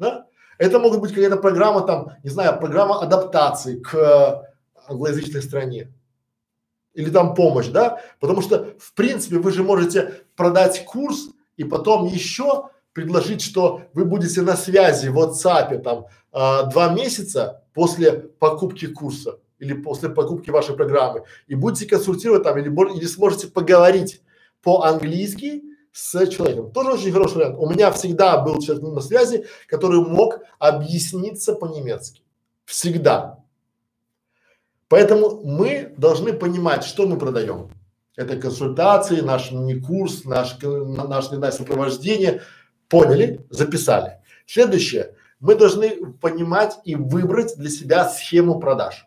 Да? Это могут быть какая-то программа там, не знаю, программа адаптации к э, англоязычной стране. или там помощь, да, потому что в принципе вы же можете продать курс и потом еще предложить, что вы будете на связи в WhatsApp там а, два месяца после покупки курса или после покупки вашей программы и будете консультировать там или, или сможете поговорить по-английски с человеком. Тоже очень хороший вариант. У меня всегда был человек на связи, который мог объясниться по-немецки. Всегда. Поэтому мы должны понимать, что мы продаем. Это консультации, наш мини-курс, наш, наш, наше сопровождение. Поняли? Записали. Следующее. Мы должны понимать и выбрать для себя схему продаж.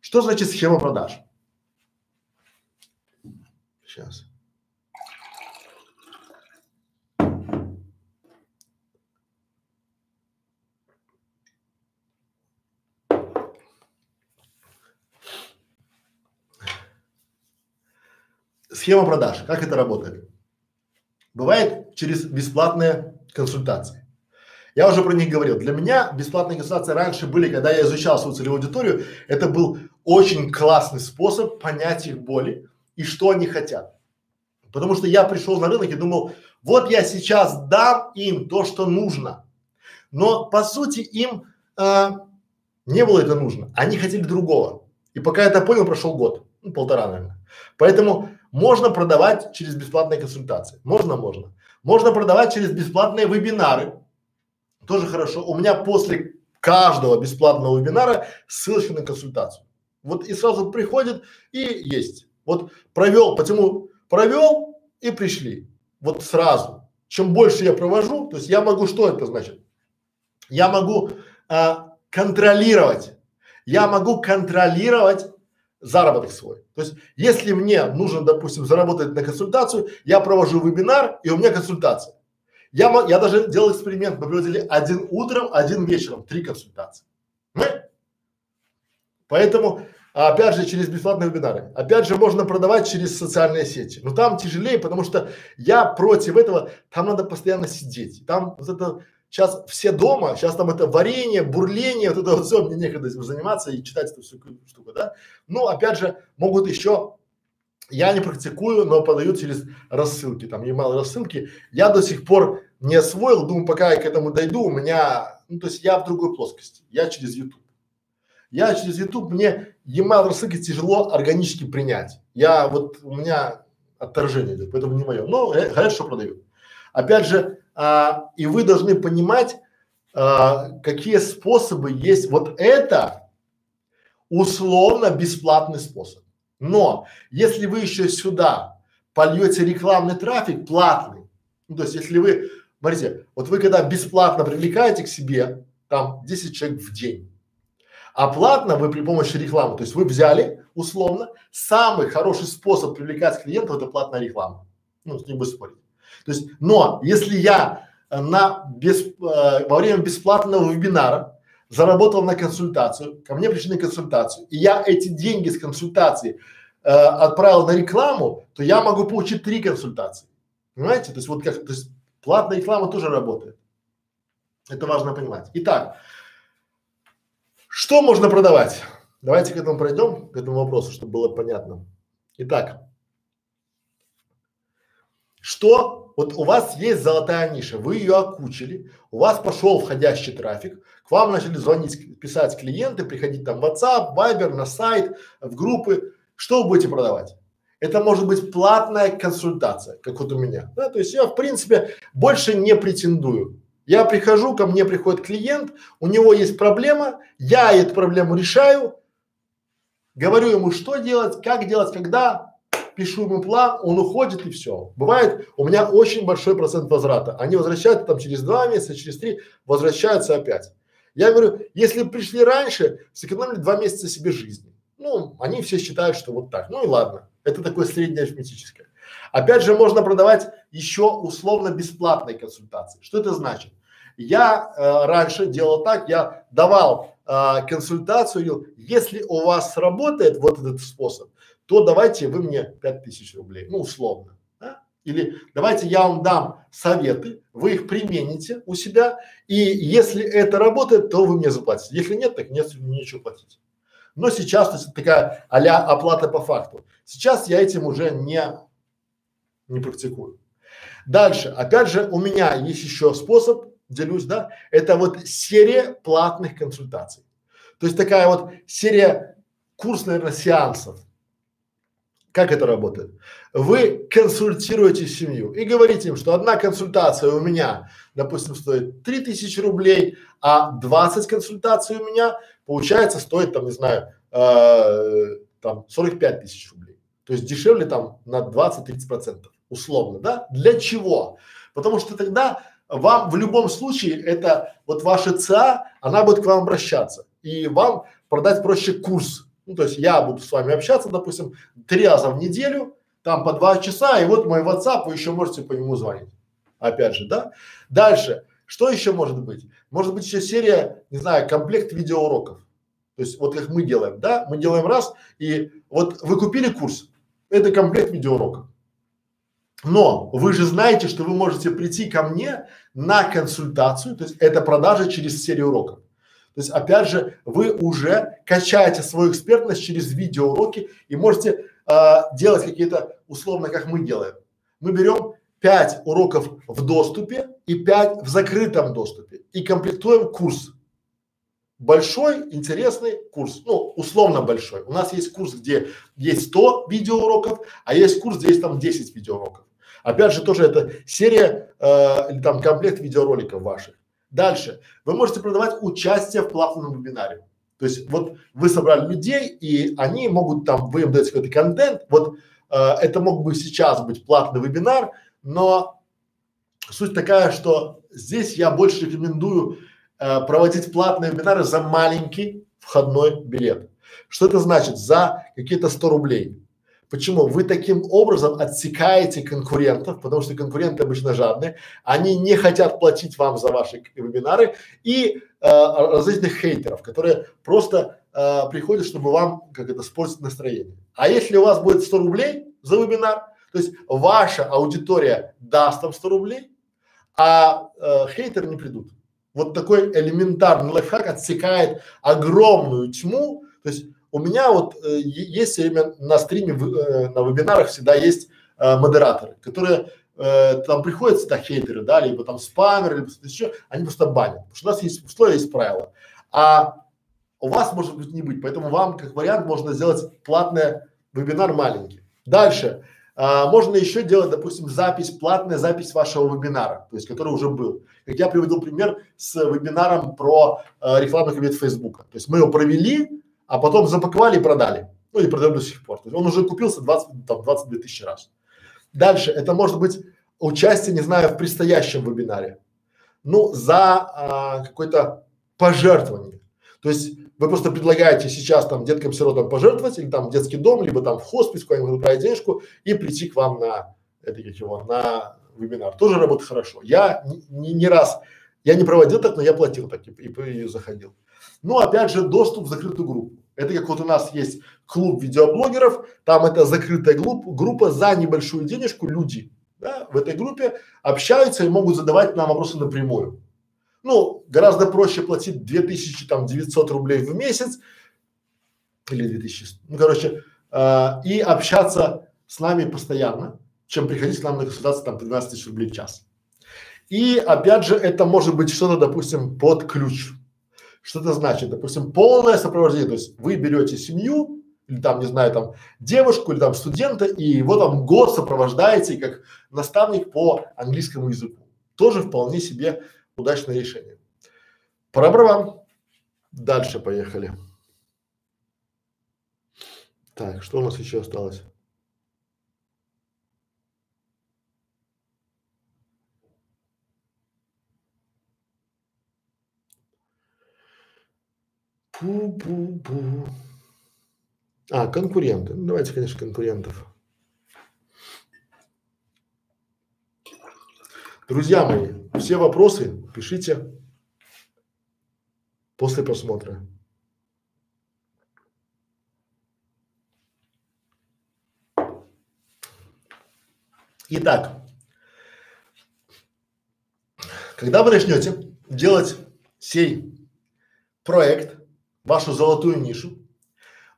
Что значит схема продаж? Сейчас. Схема продаж. Как это работает? Бывает через бесплатные консультации. Я уже про них говорил. Для меня бесплатные консультации раньше были, когда я изучал свою целевую аудиторию. Это был очень классный способ понять их боли и что они хотят. Потому что я пришел на рынок и думал, вот я сейчас дам им то, что нужно. Но по сути им э, не было это нужно. Они хотели другого. И пока я это понял, прошел год. Ну, полтора, наверное. Поэтому можно продавать через бесплатные консультации. Можно, можно. Можно продавать через бесплатные вебинары. Тоже хорошо. У меня после каждого бесплатного вебинара ссылочка на консультацию. Вот и сразу приходит и есть. Вот провел, почему провел и пришли. Вот сразу. Чем больше я провожу, то есть я могу, что это значит? Я могу а, контролировать. Я могу контролировать заработок свой. То есть, если мне нужно, допустим, заработать на консультацию, я провожу вебинар и у меня консультация. Я, я даже делал эксперимент, мы проводили один утром, один вечером, три консультации. Поэтому, опять же, через бесплатные вебинары. Опять же, можно продавать через социальные сети. Но там тяжелее, потому что я против этого, там надо постоянно сидеть. Там вот это, сейчас все дома, сейчас там это варенье, бурление, вот это вот все, мне некогда этим заниматься и читать эту всю штуку, да. Ну, опять же, могут еще, я не практикую, но подаю через рассылки, там, e-mail рассылки. Я до сих пор не освоил, думаю, пока я к этому дойду, у меня, ну, то есть я в другой плоскости, я через YouTube. Я через YouTube, мне e-mail рассылки тяжело органически принять. Я вот, у меня отторжение идет, поэтому не мое, но э, хорошо продаю. Опять же, а, и вы должны понимать, а, какие способы есть. Вот это условно бесплатный способ. Но если вы еще сюда польете рекламный трафик платный, ну, то есть если вы, смотрите, вот вы когда бесплатно привлекаете к себе там десять человек в день, а платно вы при помощи рекламы, то есть вы взяли условно самый хороший способ привлекать клиентов — это платная реклама. Ну, с ним будем спорить. То есть, но если я на без, э, во время бесплатного вебинара заработал на консультацию, ко мне пришли на консультацию, и я эти деньги с консультации э, отправил на рекламу, то я могу получить три консультации. Понимаете? То есть вот как, то есть платная реклама тоже работает. Это важно понимать. Итак, что можно продавать? Давайте к этому пройдем, к этому вопросу, чтобы было понятно. Итак. Что, вот у вас есть золотая ниша, вы ее окучили, у вас пошел входящий трафик, к вам начали звонить, писать клиенты, приходить там в WhatsApp, Viber, на сайт, в группы. Что вы будете продавать? Это может быть платная консультация, как вот у меня. Да, то есть я в принципе больше не претендую. Я прихожу, ко мне приходит клиент, у него есть проблема, я эту проблему решаю, говорю ему, что делать, как делать, когда. Пишу ему план, он уходит и все. Бывает, у меня очень большой процент возврата. Они возвращаются там через два месяца, через три, возвращаются опять. Я говорю, если пришли раньше, сэкономили два месяца себе жизни. Ну, они все считают, что вот так. Ну и ладно. Это такое среднее арифметическое. Опять же, можно продавать еще условно бесплатные консультации. Что это значит? Я э, раньше делал так, я давал э, консультацию, говорил, если у вас сработает вот этот способ, то давайте вы мне пять тысяч рублей, ну условно, да? Или давайте я вам дам советы, вы их примените у себя, и если это работает, то вы мне заплатите, если нет, так нет, нечего платить. Но сейчас, то есть, такая а-ля оплата по факту. Сейчас я этим уже не, не практикую. Дальше, опять же, у меня есть еще способ, делюсь, да, это вот серия платных консультаций. То есть такая вот серия, курс, наверное, сеансов. Как это работает? Вы консультируете семью и говорите им, что одна консультация у меня, допустим, стоит три тысячи рублей, а двадцать консультаций у меня, получается, стоит там, не знаю, э, там сорок пять тысяч рублей. То есть дешевле там на двадцать-тридцать процентов, условно, да? Для чего? Потому что тогда вам в любом случае это вот ваша ЦА, она будет к вам обращаться, и вам продать проще курс. Ну, то есть я буду с вами общаться, допустим, три раза в неделю, там по два часа, и вот мой WhatsApp, вы еще можете по нему звонить. Опять же, да? Дальше, что еще может быть? Может быть еще серия, не знаю, комплект видеоуроков. То есть вот как мы делаем, да? Мы делаем раз, и вот вы купили курс, это комплект видеоуроков. Но вы же знаете, что вы можете прийти ко мне на консультацию, то есть это продажа через серию уроков. То есть, опять же, вы уже качаете свою экспертность через видеоуроки и можете э, делать какие-то, условно, как мы делаем. Мы берем пять уроков в доступе и пять в закрытом доступе и комплектуем курс. Большой, интересный курс, ну, условно большой. У нас есть курс, где есть сто видеоуроков, а есть курс, где есть там десять видеоуроков. Опять же, тоже это серия э, или там комплект видеороликов ваших. Дальше. Вы можете продавать участие в платном вебинаре. То есть вот вы собрали людей, и они могут там, вы им даете какой-то контент. Вот э, это мог бы сейчас быть платный вебинар, но суть такая, что здесь я больше рекомендую э, проводить платные вебинары за маленький входной билет. Что это значит? За какие-то сто рублей. Почему? Вы таким образом отсекаете конкурентов, потому что конкуренты обычно жадные, они не хотят платить вам за ваши вебинары, и э, различных хейтеров, которые просто э, приходят, чтобы вам как это испортить настроение. А если у вас будет сто рублей за вебинар, то есть ваша аудитория даст там сто рублей, а э, хейтеры не придут. Вот такой элементарный лайфхак отсекает огромную тьму, то есть у меня вот э, есть все время на стриме, в, э, на вебинарах всегда есть э, модераторы, которые э, там приходят всегда хейтеры, да, либо там спамеры, либо что-то еще, они просто банят, потому что у нас есть условия, есть правила, а у вас может быть не быть, поэтому вам как вариант можно сделать платный вебинар маленький. Дальше э, можно еще делать, допустим, запись, платная запись вашего вебинара, то есть который уже был. Как я приводил пример с вебинаром про э, рекламный кабинет Фейсбука, то есть мы его провели, а потом запаковали и продали, ну и продаем до сих пор. То есть он уже купился двадцать, там, двадцать две тысячи раз. Дальше это может быть участие, не знаю, в предстоящем вебинаре, ну за а, какое-то пожертвование. То есть вы просто предлагаете сейчас там деткам-сиротам пожертвовать или там в детский дом, либо там в хоспис куда-нибудь отправить денежку и прийти к вам на это как его, на вебинар. Тоже работает хорошо. Я не, не раз, я не проводил так, но я платил так и, и, и заходил. Ну, опять же, доступ в закрытую группу. Это как вот у нас есть клуб видеоблогеров, там это закрытая группа, группа за небольшую денежку, люди, да, в этой группе общаются и могут задавать нам вопросы напрямую. Ну, гораздо проще платить две тысячи девятьсот рублей в месяц или две тысячи, ну, короче, э, и общаться с нами постоянно, чем приходить к нам на консультацию там пятнадцать тысяч рублей в час. И опять же, это может быть что-то, допустим, под ключ. Что это значит? Допустим, полное сопровождение, то есть вы берете семью, или там, не знаю, там девушку, или там студента, и его там год сопровождаете как наставник по английскому языку. Тоже вполне себе удачное решение. Пора-пора. Дальше поехали. Так, что у нас еще осталось? Пу-пу-пу. А, конкуренты. Ну, давайте, конечно, конкурентов. Друзья мои, все вопросы пишите после просмотра. Итак, когда вы начнете делать сей проект, вашу золотую нишу,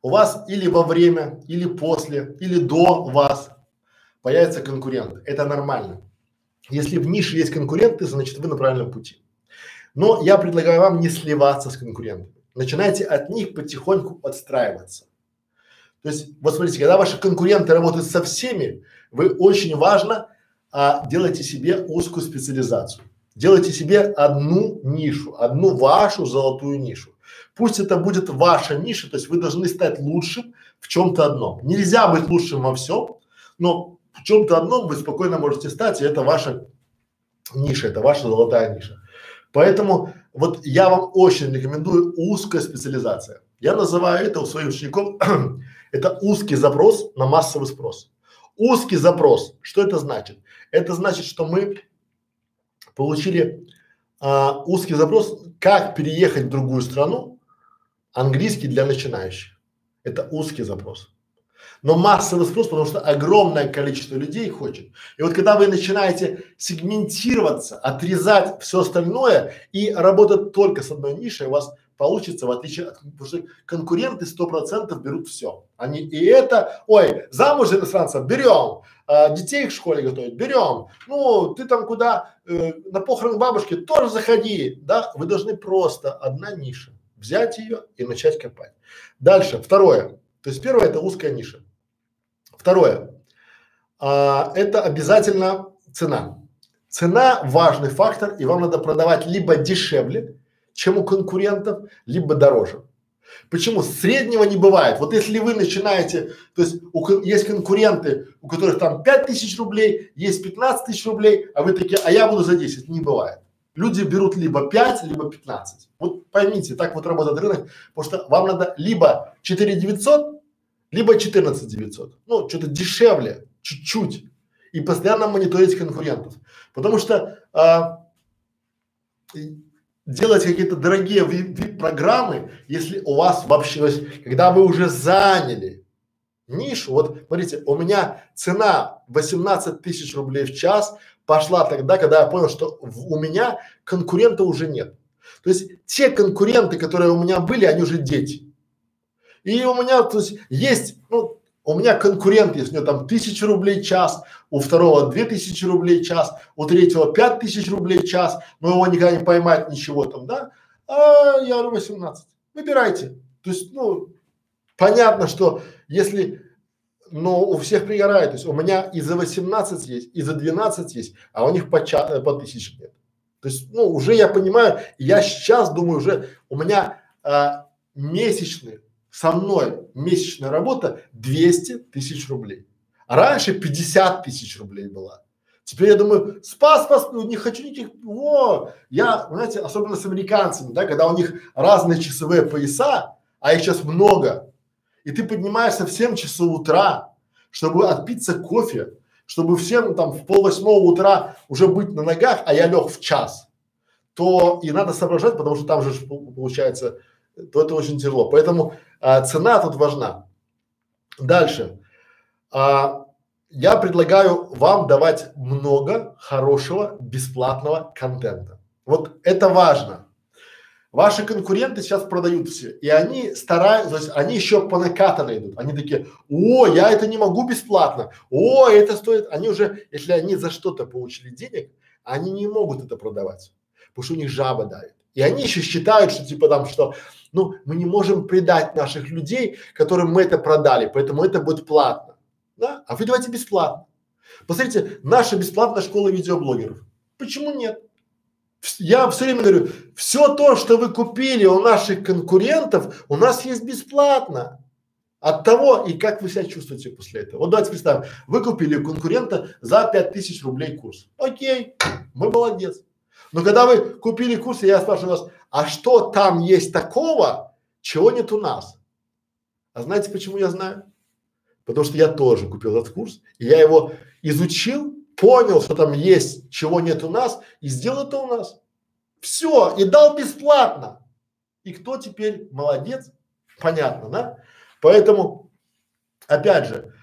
у вас или во время, или после, или до вас появится конкурент. Это нормально. Если в нише есть конкуренты, значит вы на правильном пути. Но я предлагаю вам не сливаться с конкурентами. Начинайте от них потихоньку отстраиваться. То есть, вот смотрите, когда ваши конкуренты работают со всеми, вы очень важно а, делайте себе узкую специализацию. Делайте себе одну нишу, одну вашу золотую нишу. Пусть это будет ваша ниша, то есть вы должны стать лучшим в чем-то одном. Нельзя быть лучшим во всем, но в чем-то одном вы спокойно можете стать, и это ваша ниша, это ваша золотая ниша. Поэтому вот я вам очень рекомендую узкая специализация. Я называю это у своих учеников, это узкий запрос на массовый спрос. Узкий запрос, что это значит? Это значит, что мы получили а, узкий запрос, как переехать в другую страну, английский для начинающих. Это узкий запрос. Но массовый спрос, потому что огромное количество людей хочет. И вот когда вы начинаете сегментироваться, отрезать все остальное и работать только с одной нишей, у вас получится, в отличие от, потому что конкуренты сто процентов берут все. Они и это, ой, замуж за иностранца берем, а, детей к школе готовить берем, ну ты там куда, э, на похороны бабушки тоже заходи, да, вы должны просто одна ниша, взять ее и начать копать. Дальше, второе. То есть первое – это узкая ниша. Второе а, – это обязательно цена. Цена – важный фактор, и вам надо продавать либо дешевле, чем у конкурентов, либо дороже. Почему? Среднего не бывает. Вот если вы начинаете, то есть у, есть конкуренты, у которых там пять тысяч рублей, есть пятнадцать тысяч рублей, а вы такие, а я буду за десять. Не бывает. Люди берут либо пять, либо пятнадцать. Вот поймите, так вот работает рынок, потому что вам надо либо четыре тысячи девятьсот, либо четырнадцать тысяч девятьсот. Ну, что-то дешевле, чуть-чуть. И постоянно мониторить конкурентов. Потому что а, делать какие-то дорогие ви-ви-программы, если у вас вообще, когда вы уже заняли нишу, вот смотрите, у меня цена восемнадцать тысяч рублей в час пошла тогда, когда я понял, что в, у меня конкурента уже нет. То есть те конкуренты, которые у меня были, они уже дети. И у меня, то есть, есть, ну, у меня конкурент, если у него там тысяча рублей час, у второго две тысячи рублей час, у третьего пять тысяч рублей час, но его никогда не поймать, ничего там, да, а я говорю восемнадцать. Выбирайте. То есть, ну, понятно, что если, но у всех пригорает, то есть у меня и за восемнадцать есть, и за двенадцать есть, а у них по, ча- по тысяче нет. То есть, ну, уже я понимаю, я сейчас думаю уже, у меня а, месячный, со мной месячная работа двести тысяч рублей. А раньше пятьдесят тысяч рублей была. Теперь я думаю, спас, спас, ну, не хочу никаких, о, я, знаете, особенно с американцами, да, когда у них разные часовые пояса, а их сейчас много, и ты поднимаешься в семь часов утра, чтобы отпиться кофе, чтобы всем там в пол восьмого утра уже быть на ногах, а я лег в час, то и надо соображать, потому что там же получается, то это очень тяжело. Поэтому а, цена тут важна. Дальше. А, я предлагаю вам давать много хорошего бесплатного контента. Вот это важно. Ваши конкуренты сейчас продают все, и они стараются, то есть они еще по накатанной идут, они такие, о, я это не могу бесплатно, о, это стоит, они уже, если они за что-то получили денег, они не могут это продавать, потому что у них жаба давит, и они еще считают, что типа там, что, ну, мы не можем предать наших людей, которым мы это продали, поэтому это будет платно, да, а вы давайте бесплатно. Посмотрите, наша бесплатная школа видеоблогеров, почему нет? Я все время говорю, все то, что вы купили у наших конкурентов, у нас есть бесплатно. От того, и как вы себя чувствуете после этого. Вот давайте представим, вы купили у конкурента за пять тысяч рублей курс. Окей, мы молодец. Но когда вы купили курс, я спрашиваю вас, а что там есть такого, чего нет у нас? А знаете, почему я знаю? Потому что я тоже купил этот курс, и я его изучил, понял, что там есть, чего нет у нас, и сделал это у нас. Все, и дал бесплатно. И кто теперь молодец? Понятно, да? Поэтому, опять же,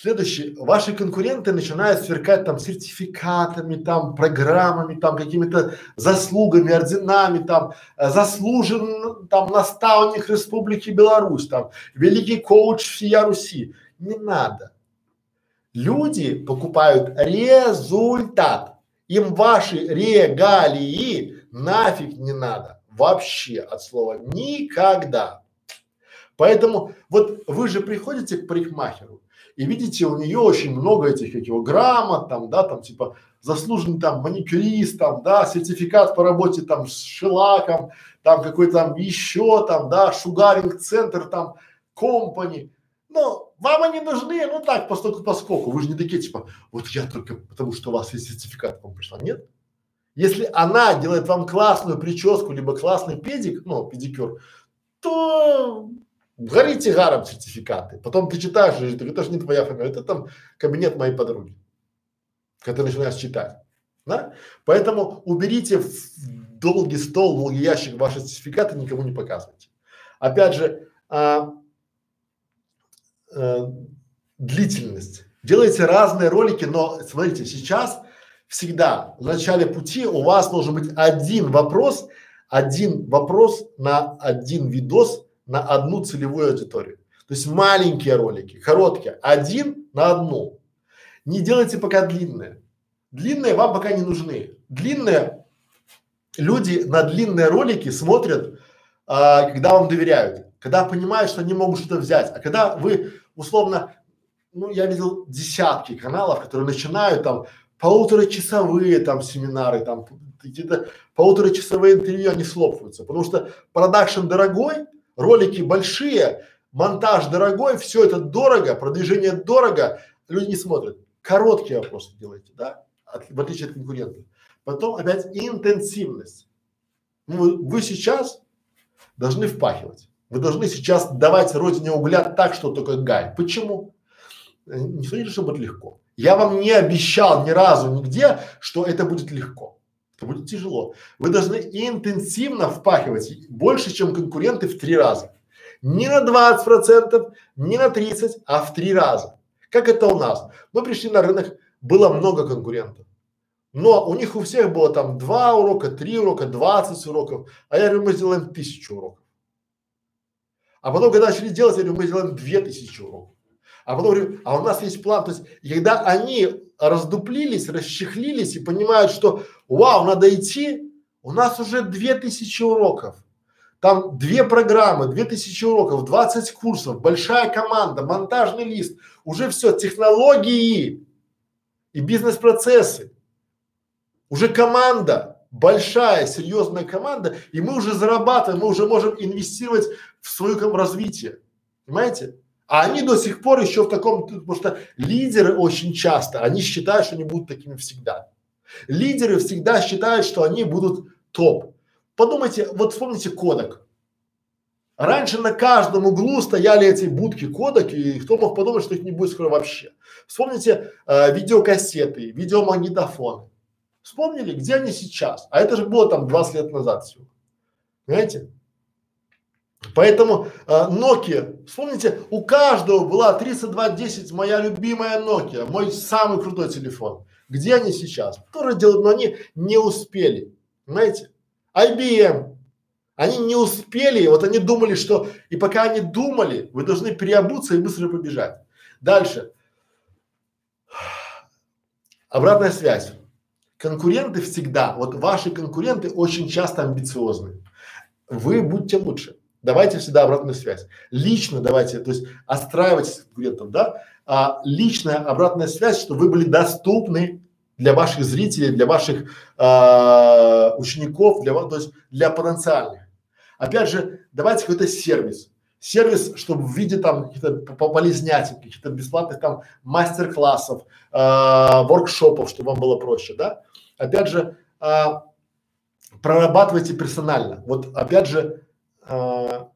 Следующий. Ваши конкуренты начинают сверкать там сертификатами, там программами, там какими-то заслугами, орденами, там заслужен там наставник Республики Беларусь, там великий коуч всея Руси. Не надо. Люди покупают результат. Им ваши регалии нафиг не надо. Вообще от слова никогда. Поэтому вот вы же приходите к парикмахеру. И видите, у нее очень много этих, как его, грамот, там, да, там, типа, заслуженный там маникюрист, там, да, сертификат по работе там с шелаком, там, какой-то там еще, там, да, шугаринг-центр, там, компани. Ну, вам они нужны, ну, так, поскольку, вы же не такие, типа, вот я только потому, что у вас есть сертификат, вам пришла. Нет. Если она делает вам классную прическу, либо классный педик, ну, педикюр, то… Горите гаром сертификаты. Потом ты читаешь, и ты говоришь, это же не твоя фамилия, это там кабинет моей подруги, когда ты начинаешь читать, да? Поэтому уберите в долгий стол, в долгий ящик ваши сертификаты, никому не показывайте. Опять же, а, а, длительность. Делайте разные ролики, но смотрите, сейчас всегда в начале пути у вас должен быть один вопрос, один вопрос на один видос, на одну целевую аудиторию. То есть маленькие ролики, короткие, один на одну. Не делайте пока длинные. Длинные вам пока не нужны. Длинные, люди на длинные ролики смотрят, а, когда вам доверяют, когда понимают, что они могут что-то взять. А когда вы, условно, ну я видел десятки каналов, которые начинают там полуторачасовые там семинары, там какие-то полуторачасовые интервью, они слопываются, потому что продакшн дорогой, ролики большие, монтаж дорогой, все это дорого, продвижение дорого, люди не смотрят. Короткие вопросы делайте, да, от, в отличие от конкурентов. Потом опять интенсивность. Ну, вы сейчас должны впахивать, вы должны сейчас давать родине угля так, что только гай. Почему? Не смотрите, что будет легко. Я вам не обещал ни разу, нигде, что это будет легко. Это будет тяжело. Вы должны интенсивно впахивать больше, чем конкуренты, в три раза. Не на двадцать процентов, не на тридцать, а в три раза. Как это у нас? Мы пришли на рынок, было много конкурентов, но у них у всех было там два урока, три урока, двадцать уроков, а я говорю, мы сделаем тысячу уроков. А потом, когда начали делать, я говорю, мы сделаем две тысячи уроков. А потом говорю, а у нас есть план. То есть, когда они раздуплились, расчехлились и понимают, что вау, надо идти, у нас уже две тысячи уроков, там две программы, две тысячи уроков, двадцать курсов, большая команда, монтажный лист, уже все, технологии и бизнес-процессы, уже команда, большая, серьезная команда, и мы уже зарабатываем, мы уже можем инвестировать в свое развитие, понимаете? А они до сих пор еще в таком, потому что лидеры очень часто, они считают, что они будут такими всегда. Лидеры всегда считают, что они будут топ. Подумайте, вот вспомните Кодак. Раньше на каждом углу стояли эти будки Кодак, и кто мог подумать, что их не будет скоро вообще. Вспомните э, видеокассеты, видеомагнитофоны. Вспомнили, где они сейчас? А это же было там двадцать лет назад всего. Понимаете? Поэтому э, Nokia, вспомните, у каждого была тридцать два десять, моя любимая Nokia, мой самый крутой телефон. Где они сейчас? Тоже делают, но они не успели, понимаете? ай би эм, они не успели, вот они думали, что… И пока они думали, вы должны переобуться и быстро побежать. Дальше. Обратная связь. Конкуренты всегда, вот ваши конкуренты очень часто амбициозны. Вы будьте лучше. Давайте всегда обратную связь. Лично давайте, то есть отстраивайтесь с конкурентом, да, а личная обратная связь, что вы были доступны для ваших зрителей, для ваших а, учеников, для вас, то есть для потенциальных. Опять же, давайте какой-то сервис. Сервис, чтобы в виде там каких-то полезнятин, каких-то бесплатных там мастер-классов, а, воркшопов, чтобы вам было проще, да. Опять же, а, прорабатывайте персонально. Вот опять же, А,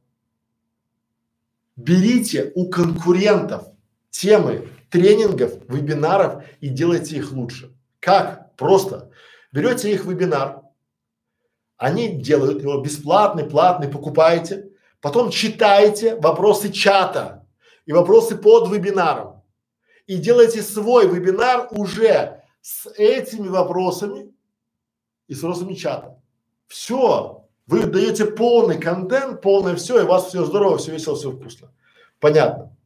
берите у конкурентов темы тренингов, вебинаров и делайте их лучше. Как? Просто. Берете их вебинар, они делают его бесплатный, платный, покупаете, потом читаете вопросы чата и вопросы под вебинаром. и делайте свой вебинар уже с этими вопросами и с вопросами чата. Все. Вы даете полный контент, полное все, и у вас все здорово, все весело, все вкусно. Понятно.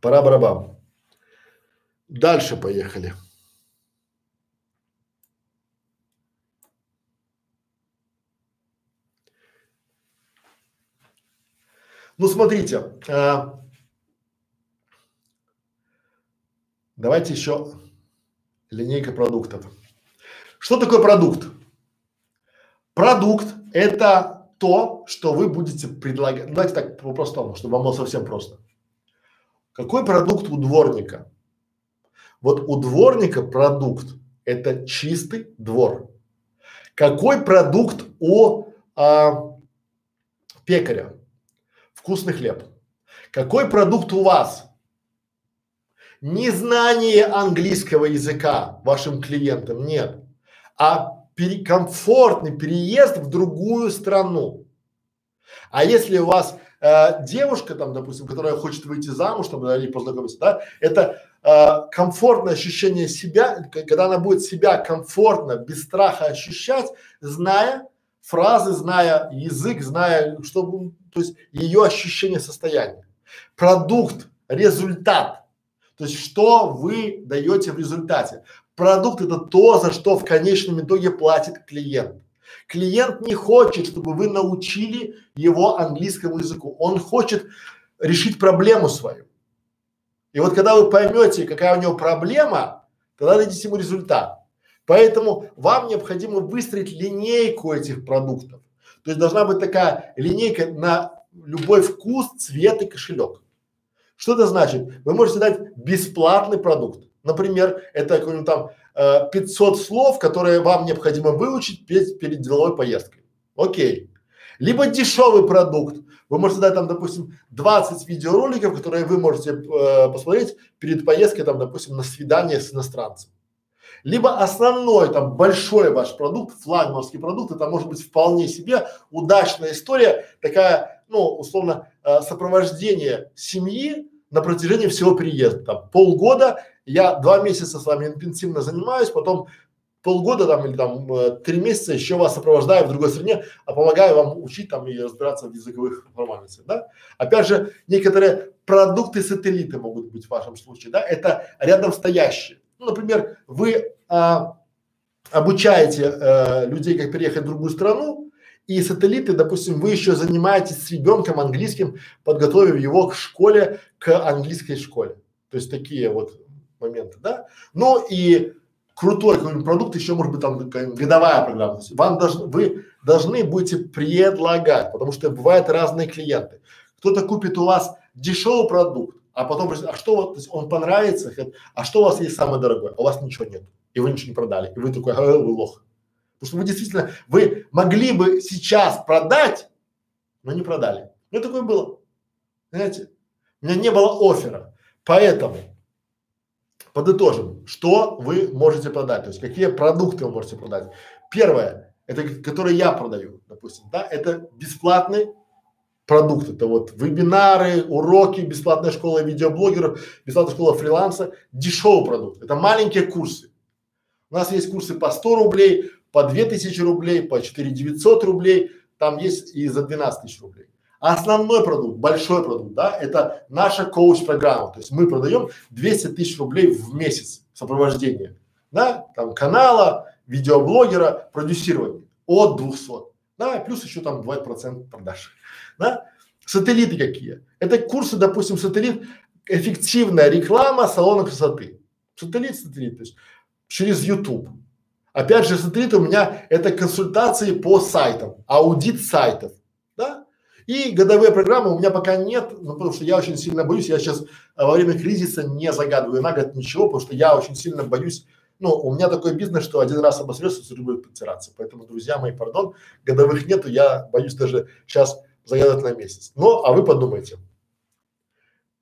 Пора барабан. Дальше поехали. Ну, смотрите, а, давайте еще линейка продуктов. Что такое продукт? Продукт – это то, что вы будете предлагать. Ну, давайте так по-простому, чтобы вам было совсем просто. Какой продукт у дворника? Вот у дворника продукт – это чистый двор. Какой продукт у а, пекаря? Вкусный хлеб. Какой продукт у вас? Незнание английского языка вашим клиентам нет, а пере, комфортный переезд в другую страну. А если у вас э, девушка, там, допустим, которая хочет выйти замуж, там, или познакомиться, да, это э, комфортное ощущение себя, когда она будет себя комфортно, без страха ощущать, зная фразы, зная язык, зная, что, то есть ее ощущение состояния. Продукт, результат, то есть что вы даете в результате. Продукт – это то, за что в конечном итоге платит клиент. Клиент не хочет, чтобы вы научили его английскому языку, он хочет решить проблему свою. И вот когда вы поймете, какая у него проблема, тогда дадите ему результат. Поэтому вам необходимо выстроить линейку этих продуктов. То есть должна быть такая линейка на любой вкус, цвет и кошелек. Что это значит? Вы можете дать бесплатный продукт. Например, это какой-нибудь там э, пятьсот слов, которые вам необходимо выучить перед, перед деловой поездкой. Окей. Либо дешевый продукт. Вы можете дать там, допустим, двадцать видеороликов, которые вы можете э, посмотреть перед поездкой, там, допустим, на свидание с иностранцем. Либо основной там большой ваш продукт, флагманский продукт, это может быть вполне себе удачная история, такая, ну, условно, э, сопровождение семьи на протяжении всего переезда. Там полгода, я два месяца с вами интенсивно занимаюсь, потом полгода там или там э, три месяца еще вас сопровождаю в другой стране, а помогаю вам учить там и разбираться в языковых формальностях, да. Опять же, некоторые продукты-сателлиты могут быть в вашем случае, да, это рядом стоящие. Ну, например, вы а, обучаете а, людей, как переехать в другую страну, и сателлиты, допустим, вы еще занимаетесь с ребенком английским, подготовив его к школе, к английской школе. То есть такие вот моменты, да. Ну и крутой какой-нибудь продукт, еще может быть там годовая программа. То есть вам должны, вы должны будете предлагать, потому что бывают разные клиенты. Кто-то купит у вас дешевый продукт, а потом, а что, то есть он понравится, а что у вас есть самое дорогое? У вас ничего нет, и вы ничего не продали, и вы такой, а, вы лох. Потому что вы действительно, вы могли бы сейчас продать, но не продали. У меня такое было, знаете, у меня не было оффера, поэтому подытожим, что вы можете продать, то есть какие продукты вы можете продать. Первое, это которые я продаю, допустим, да, это бесплатный продукт, это вот вебинары, уроки, бесплатная школа видеоблогеров, бесплатная школа фриланса, дешевый продукт. Это маленькие курсы. У нас есть курсы по сто рублей, по две тысячи рублей, по четыре тысячи девятьсот рублей, там есть и за двенадцать тысяч рублей. Основной продукт, большой продукт, да, это наша коуч-программа. То есть мы продаем двести тысяч рублей в месяц сопровождения, да, там канала, видеоблогера, продюсирования от двухсот. Да, плюс еще там два процента продаж, да. Сателлиты какие? Это курсы, допустим, сателлит, эффективная реклама салона красоты. Сателлит, сателлит, то есть через YouTube. Опять же, сателлит у меня это консультации по сайтам, аудит сайтов, да. И годовые программы у меня пока нет, ну, потому что я очень сильно боюсь, я сейчас а, во время кризиса не загадываю на год ничего, потому что я очень сильно боюсь. Ну, у меня такой бизнес, что один раз обосрется, все будет подтираться. Поэтому, друзья мои, пардон, годовых нету, я боюсь даже сейчас загадать на месяц. Ну, а вы подумайте.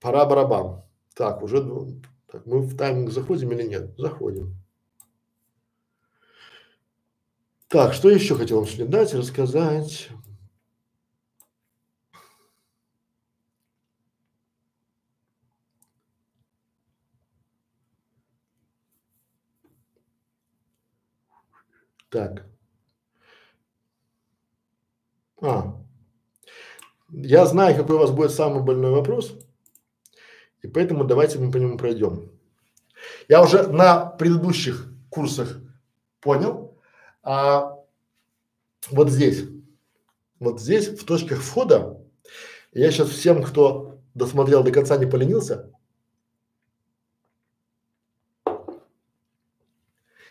Пора барабан. Так, уже ну, так, мы в тайминг заходим или нет? Заходим. Так, что еще хотел вам сегодня дать, рассказать? Так. А. Я знаю, какой у вас будет самый больной вопрос, и поэтому давайте мы по нему пройдем. Я уже на предыдущих курсах понял, а вот здесь, вот здесь в точках входа, я сейчас всем, кто досмотрел до конца, не поленился.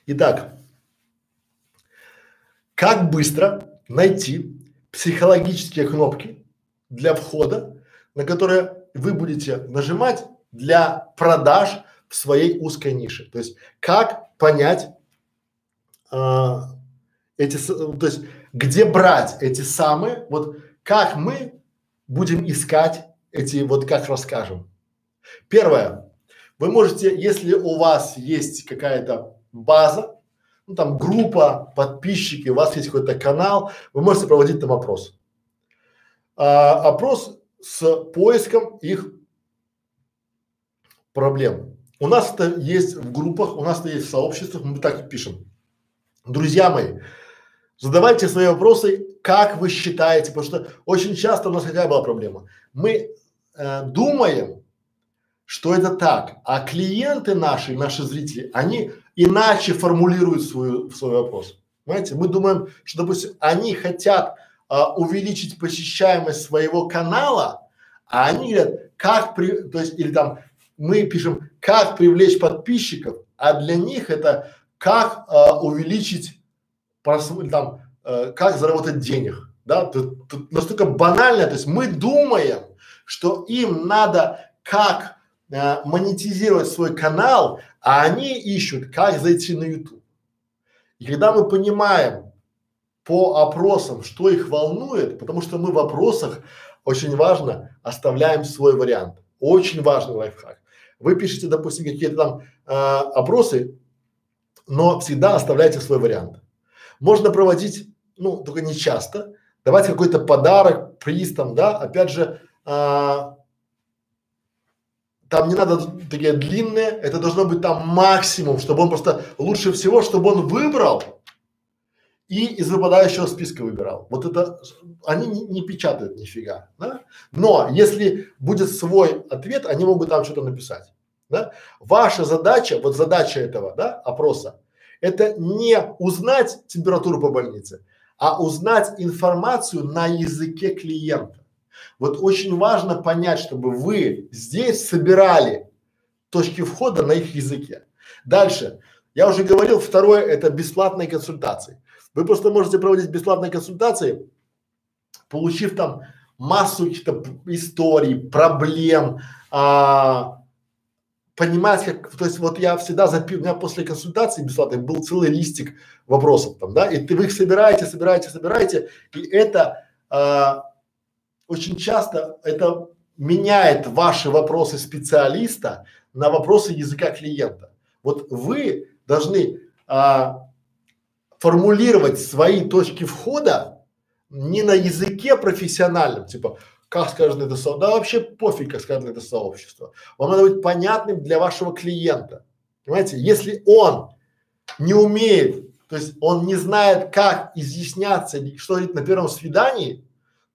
Итак, как быстро найти психологические кнопки для входа, на которые вы будете нажимать для продаж в своей узкой нише. То есть как понять а, эти, то есть где брать эти самые, вот как мы будем искать эти, вот как расскажем. Первое, вы можете, если у вас есть какая-то база, ну там группа, подписчики, у вас есть какой-то канал, вы можете проводить там опрос. А, опрос с поиском их проблем. У нас это есть в группах, у нас это есть в сообществах, мы так пишем. Друзья мои, задавайте свои вопросы, как вы считаете, потому что очень часто у нас какая была проблема. Мы э, думаем, что это так, а клиенты наши, наши зрители, они иначе формулируют свою, свой вопрос. Понимаете, мы думаем, что, допустим, они хотят а, увеличить посещаемость своего канала, а они говорят, как при, то есть, или там мы пишем, как привлечь подписчиков, а для них это как а, увеличить, просмотр, там, а, как заработать денег, да? Тут, тут настолько банально, то есть мы думаем, что им надо как а, монетизировать свой канал, а они ищут, как зайти на YouTube. И когда мы понимаем по опросам, что их волнует, потому что мы в опросах, очень важно, оставляем свой вариант. Очень важный лайфхак. Вы пишете, допустим, какие-то там э, опросы, но всегда оставляйте свой вариант. Можно проводить, ну, только не часто, давать какой-то подарок, приз там, да, опять же, э, там не надо такие длинные, это должно быть там максимум, чтобы он просто лучше всего, чтобы он выбрал и из выпадающего списка выбирал. Вот это, они не, не печатают нифига, да? Но если будет свой ответ, они могут там что-то написать, да? Ваша задача, вот задача этого, да, опроса, это не узнать температуру по больнице, а узнать информацию на языке клиента. Вот очень важно понять, чтобы вы здесь собирали точки входа на их языке. Дальше. Я уже говорил, второе – это бесплатные консультации. Вы просто можете проводить бесплатные консультации, получив там массу каких-то историй, проблем, а, понимать, как, то есть вот я всегда запил, у меня после консультации бесплатной был целый листик вопросов там, да, и ты, вы их собираете, собираете, собираете, и это а, очень часто это меняет ваши вопросы специалиста на вопросы языка клиента. Вот вы должны а, формулировать свои точки входа не на языке профессиональном, типа как скажет это сообщество, да вообще пофиг, как скажет это сообщество. Вам надо быть понятным для вашего клиента. Понимаете, если он не умеет, то есть он не знает, как изъясняться, что говорить на первом свидании,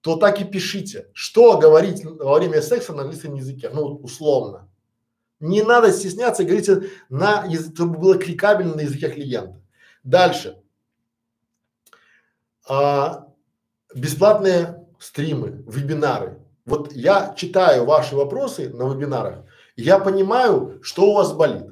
то так и пишите, что говорить во время секса на английском языке, ну условно. Не надо стесняться, говорите на языке, чтобы было кликабельно на языке клиента. Дальше. А, бесплатные стримы, вебинары. Вот я читаю ваши вопросы на вебинарах, я понимаю, что у вас болит.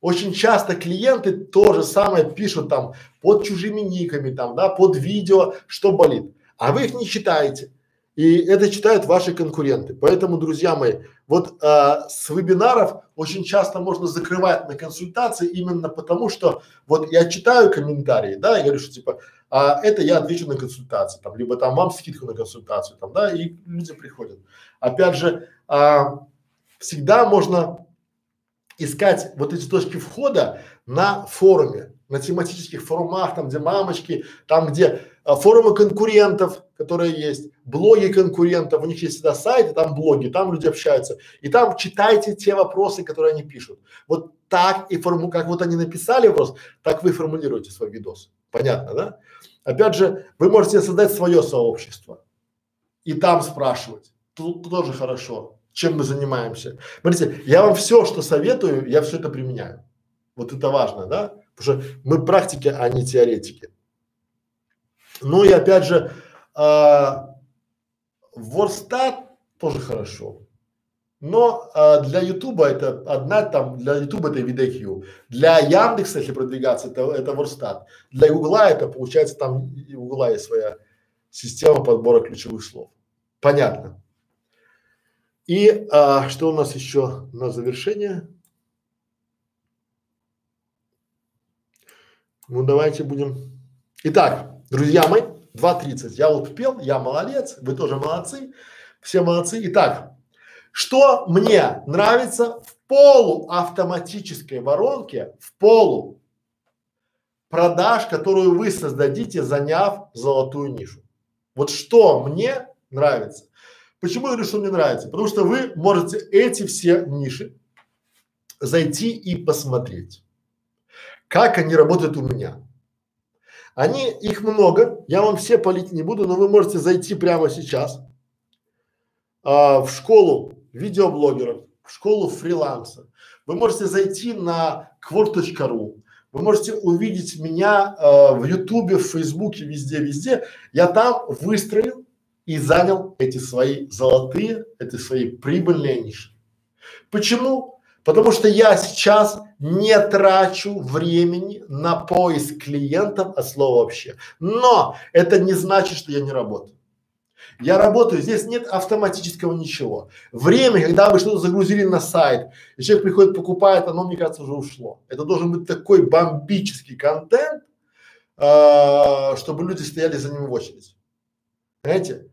Очень часто клиенты то же самое пишут там под чужими никами, там, да, под видео, что болит. А вы их не читаете, и это читают ваши конкуренты. Поэтому, друзья мои, вот а, с вебинаров очень часто можно закрывать на консультации именно потому, что вот я читаю комментарии, да, и говорю, что типа, а это я отвечу на консультации, там, либо там вам скидку на консультацию, там, да, и люди приходят. Опять же, а, всегда можно искать вот эти точки входа на форуме, на тематических форумах, там, где мамочки, там, где а, форумы конкурентов, которые есть, блоги конкурентов, у них есть всегда сайты, там блоги, там люди общаются, и там читайте те вопросы, которые они пишут. Вот так и форму, как вот они написали вопрос, так вы формулируете свой видос. Понятно, да? Опять же, вы можете создать свое сообщество и там спрашивать. Тут тоже хорошо, чем мы занимаемся. Смотрите, я вам все, что советую, я все это применяю. Вот это важно, да? Потому что мы практики, а не теоретики. Ну и опять же, а, Wordstat тоже хорошо. Но а, для Ютуба это одна там, для Ютуба это VidIQ, для Яндекса, если продвигаться, это, это Wordstat, для Гугла это получается там, у Гугла есть своя система подбора ключевых слов. Понятно. И а, что у нас еще на завершение? Ну давайте будем. Итак, друзья мои, два тридцать. Я вот пел, я молодец, вы тоже молодцы, все молодцы. Итак, что мне нравится в полуавтоматической воронке, в полу продаж, которую вы создадите, заняв золотую нишу. Вот что мне нравится. Почему я говорю, что мне нравится? Потому что вы можете эти все ниши зайти и посмотреть, как они работают у меня. Они, их много, я вам все палить не буду, но вы можете зайти прямо сейчас а, в школу видеоблогеров, в школу фриланса. Вы можете зайти на кворт точка ру, вы можете увидеть меня а, в Ютубе, в Фейсбуке, везде, везде. Я там выстроил и занял эти свои золотые, эти свои прибыльные ниши. Почему? Потому что я сейчас не трачу времени на поиск клиентов от слова вообще. Но это не значит, что я не работаю. Я работаю, здесь нет автоматического ничего. Время, когда вы что-то загрузили на сайт, и человек приходит, покупает, оно, мне кажется, уже ушло. Это должен быть такой бомбический контент, э, чтобы люди стояли за ним в очередь. Понимаете?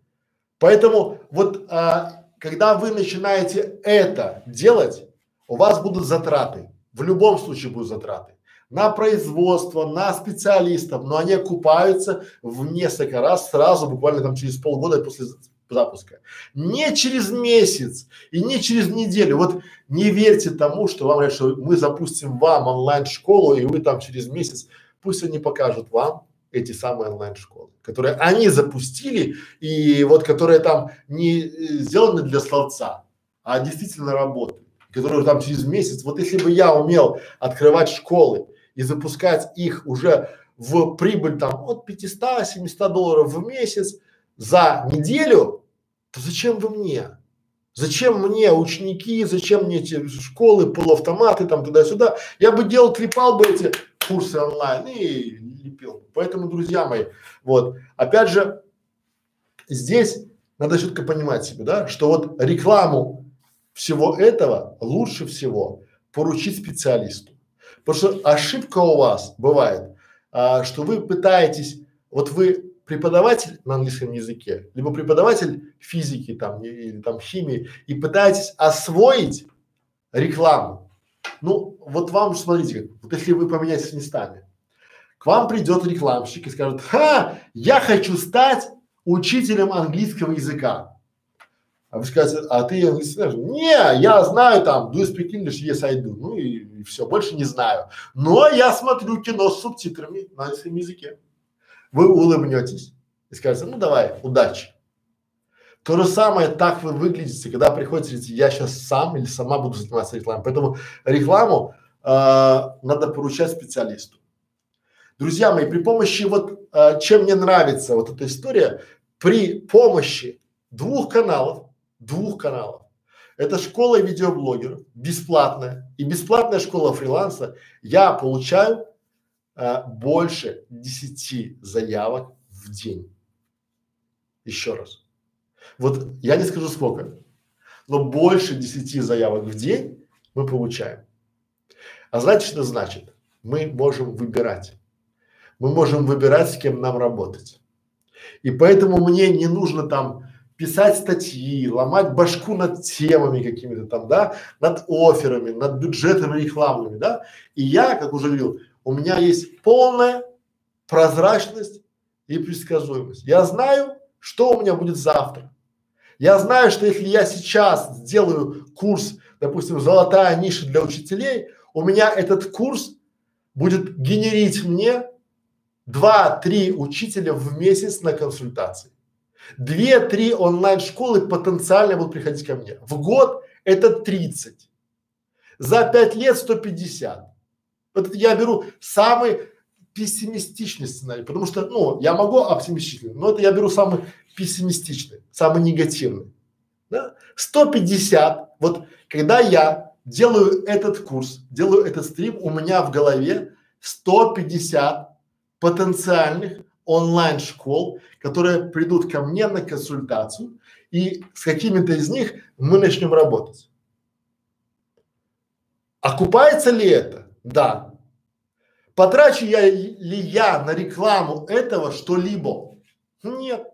Поэтому вот а, когда вы начинаете это делать, у вас будут затраты, в любом случае будут затраты на производство, на специалистов, но они окупаются в несколько раз сразу, буквально там через полгода после запуска. Не через месяц и не через неделю. Вот не верьте тому, что вам говорят, что мы запустим вам онлайн-школу и вы там через месяц, пусть они покажут вам эти самые онлайн-школы, которые они запустили и вот которые там не сделаны для словца, а действительно работают. Которые там через месяц, вот если бы я умел открывать школы и запускать их уже в прибыль там от пятисот-семисот долларов в месяц за неделю, то зачем вы мне? Зачем мне ученики, зачем мне эти школы, полуавтоматы там туда-сюда? Я бы делал, клепал бы эти курсы онлайн и лепил. Поэтому, друзья мои, вот, опять же, здесь надо четко понимать себе, да, что вот рекламу всего этого лучше всего поручить специалисту, потому что ошибка у вас бывает, а, что вы пытаетесь, вот вы преподаватель на английском языке, либо преподаватель физики там или там химии и пытаетесь освоить рекламу. Ну вот вам, смотрите, вот если вы поменяетесь местами, к вам придет рекламщик и скажет: «Ха, я хочу стать учителем английского языка». А вы скажете: «А ты английский знаешь?» «Не, я знаю там, do you speak English, yes I do». Ну и, и все, больше не знаю. Но я смотрю кино с субтитрами на английском языке. Вы улыбнетесь и скажете: «Ну давай, удачи». То же самое, так вы выглядите, когда приходите, говорите: «Я сейчас сам или сама буду заниматься рекламой». Поэтому рекламу э, надо поручать специалисту. Друзья мои, при помощи вот, э, чем мне нравится вот эта история, при помощи двух каналов, двух каналов. Это школа видеоблогеров, бесплатная, и бесплатная школа фриланса. Я получаю а, больше десяти заявок в день. Еще раз. Вот я не скажу сколько, но больше десяти заявок в день мы получаем. А знаете, что значит? Мы можем выбирать. Мы можем выбирать, с кем нам работать. И поэтому мне не нужно там писать статьи, ломать башку над темами какими-то там, да, над офферами, над бюджетами рекламными, да. И я, как уже говорил, у меня есть полная прозрачность и предсказуемость. Я знаю, что у меня будет завтра. Я знаю, что если я сейчас сделаю курс, допустим, «Золотая ниша для учителей», у меня этот курс будет генерить мне два-три учителя в месяц на консультации. две-три онлайн-школы потенциально будут приходить ко мне. В год это тридцать. За пять лет сто пятьдесят. Вот я беру самый пессимистичный сценарий, потому что, ну, я могу оптимистичный, но это я беру самый пессимистичный, самый негативный. Да? сто пятьдесят. Вот когда я делаю этот курс, делаю этот стрим, у меня в голове сто пятьдесят потенциальных онлайн-школ, которые придут ко мне на консультацию, и с какими-то из них мы начнем работать. Окупается ли это? Да. Потрачу я ли я на рекламу этого что-либо? Нет.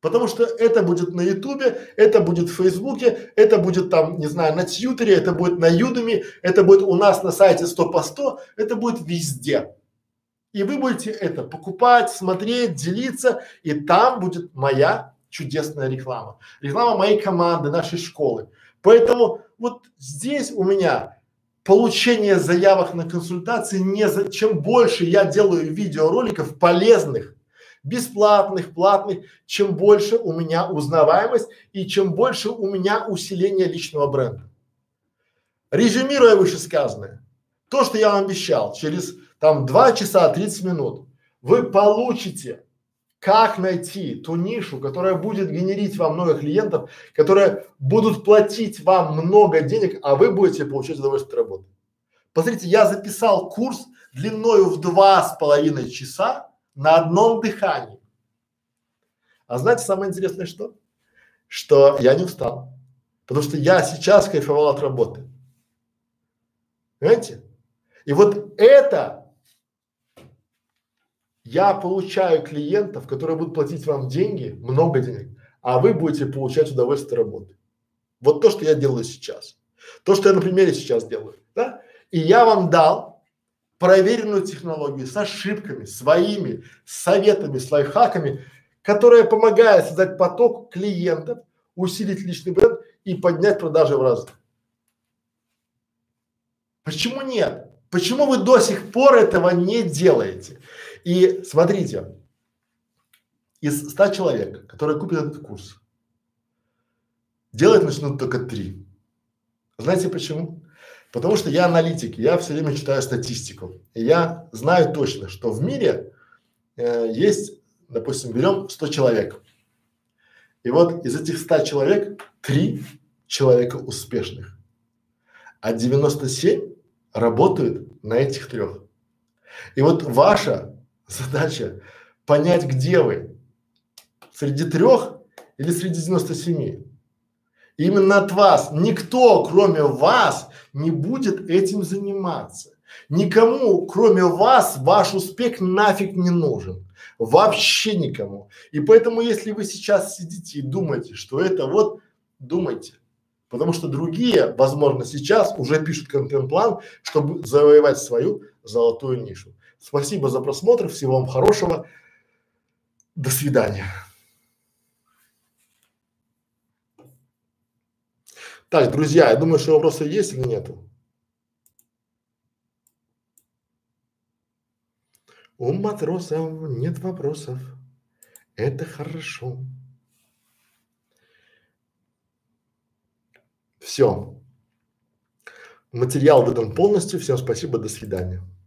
Потому что это будет на Ютубе, это будет в Фейсбуке, это будет там, не знаю, на Тьютере, это будет на Udemy, это будет у нас на сайте сто по сто, это будет везде. И вы будете это покупать, смотреть, делиться, и там будет моя чудесная реклама. Реклама моей команды, нашей школы. Поэтому вот здесь у меня получение заявок на консультации не за… Чем больше я делаю видеороликов полезных, бесплатных, платных, чем больше у меня узнаваемость и чем больше у меня усиление личного бренда. Резюмируя вышесказанное, то, что я вам обещал, через там два часа тридцать минут вы получите, как найти ту нишу, которая будет генерить вам много клиентов, которые будут платить вам много денег, а вы будете получать удовольствие от работы. Посмотрите, я записал курс длиною в два с половиной часа на одном дыхании. А знаете, самое интересное что? Что я не устал, потому что я сейчас кайфовал от работы. Понимаете? И вот это я получаю клиентов, которые будут платить вам деньги, много денег, а вы будете получать удовольствие от работы. Вот то, что я делаю сейчас. То, что я на примере сейчас делаю, да? И я вам дал проверенную технологию с ошибками, своими советами, с лайфхаками, которая помогает создать поток клиентов, усилить личный бренд и поднять продажи в разы. Почему нет? Почему вы до сих пор этого не делаете? И смотрите, из ста человек, которые купят этот курс, делать начнут только три. Знаете почему? Потому что я аналитик, я все время читаю статистику, и я знаю точно, что в мире э, есть, допустим, берем сто человек, и вот из этих ста человек три человека успешных, а девяносто семь работают на этих трех. И вот ваша задача понять, где вы, среди трех или среди девяноста семи. Именно от вас. Никто, кроме вас, не будет этим заниматься. Никому, кроме вас, ваш успех нафиг не нужен. Вообще никому. И поэтому, если вы сейчас сидите и думаете, что это вот, думайте. Потому что другие, возможно, сейчас уже пишут контент-план, чтобы завоевать свою золотую нишу. Спасибо за просмотр. Всего вам хорошего. До свидания. Так, друзья, я думаю, что вопросы есть или нету? У матросов нет вопросов. Это хорошо. Все. Материал выдан полностью. Всем спасибо, до свидания.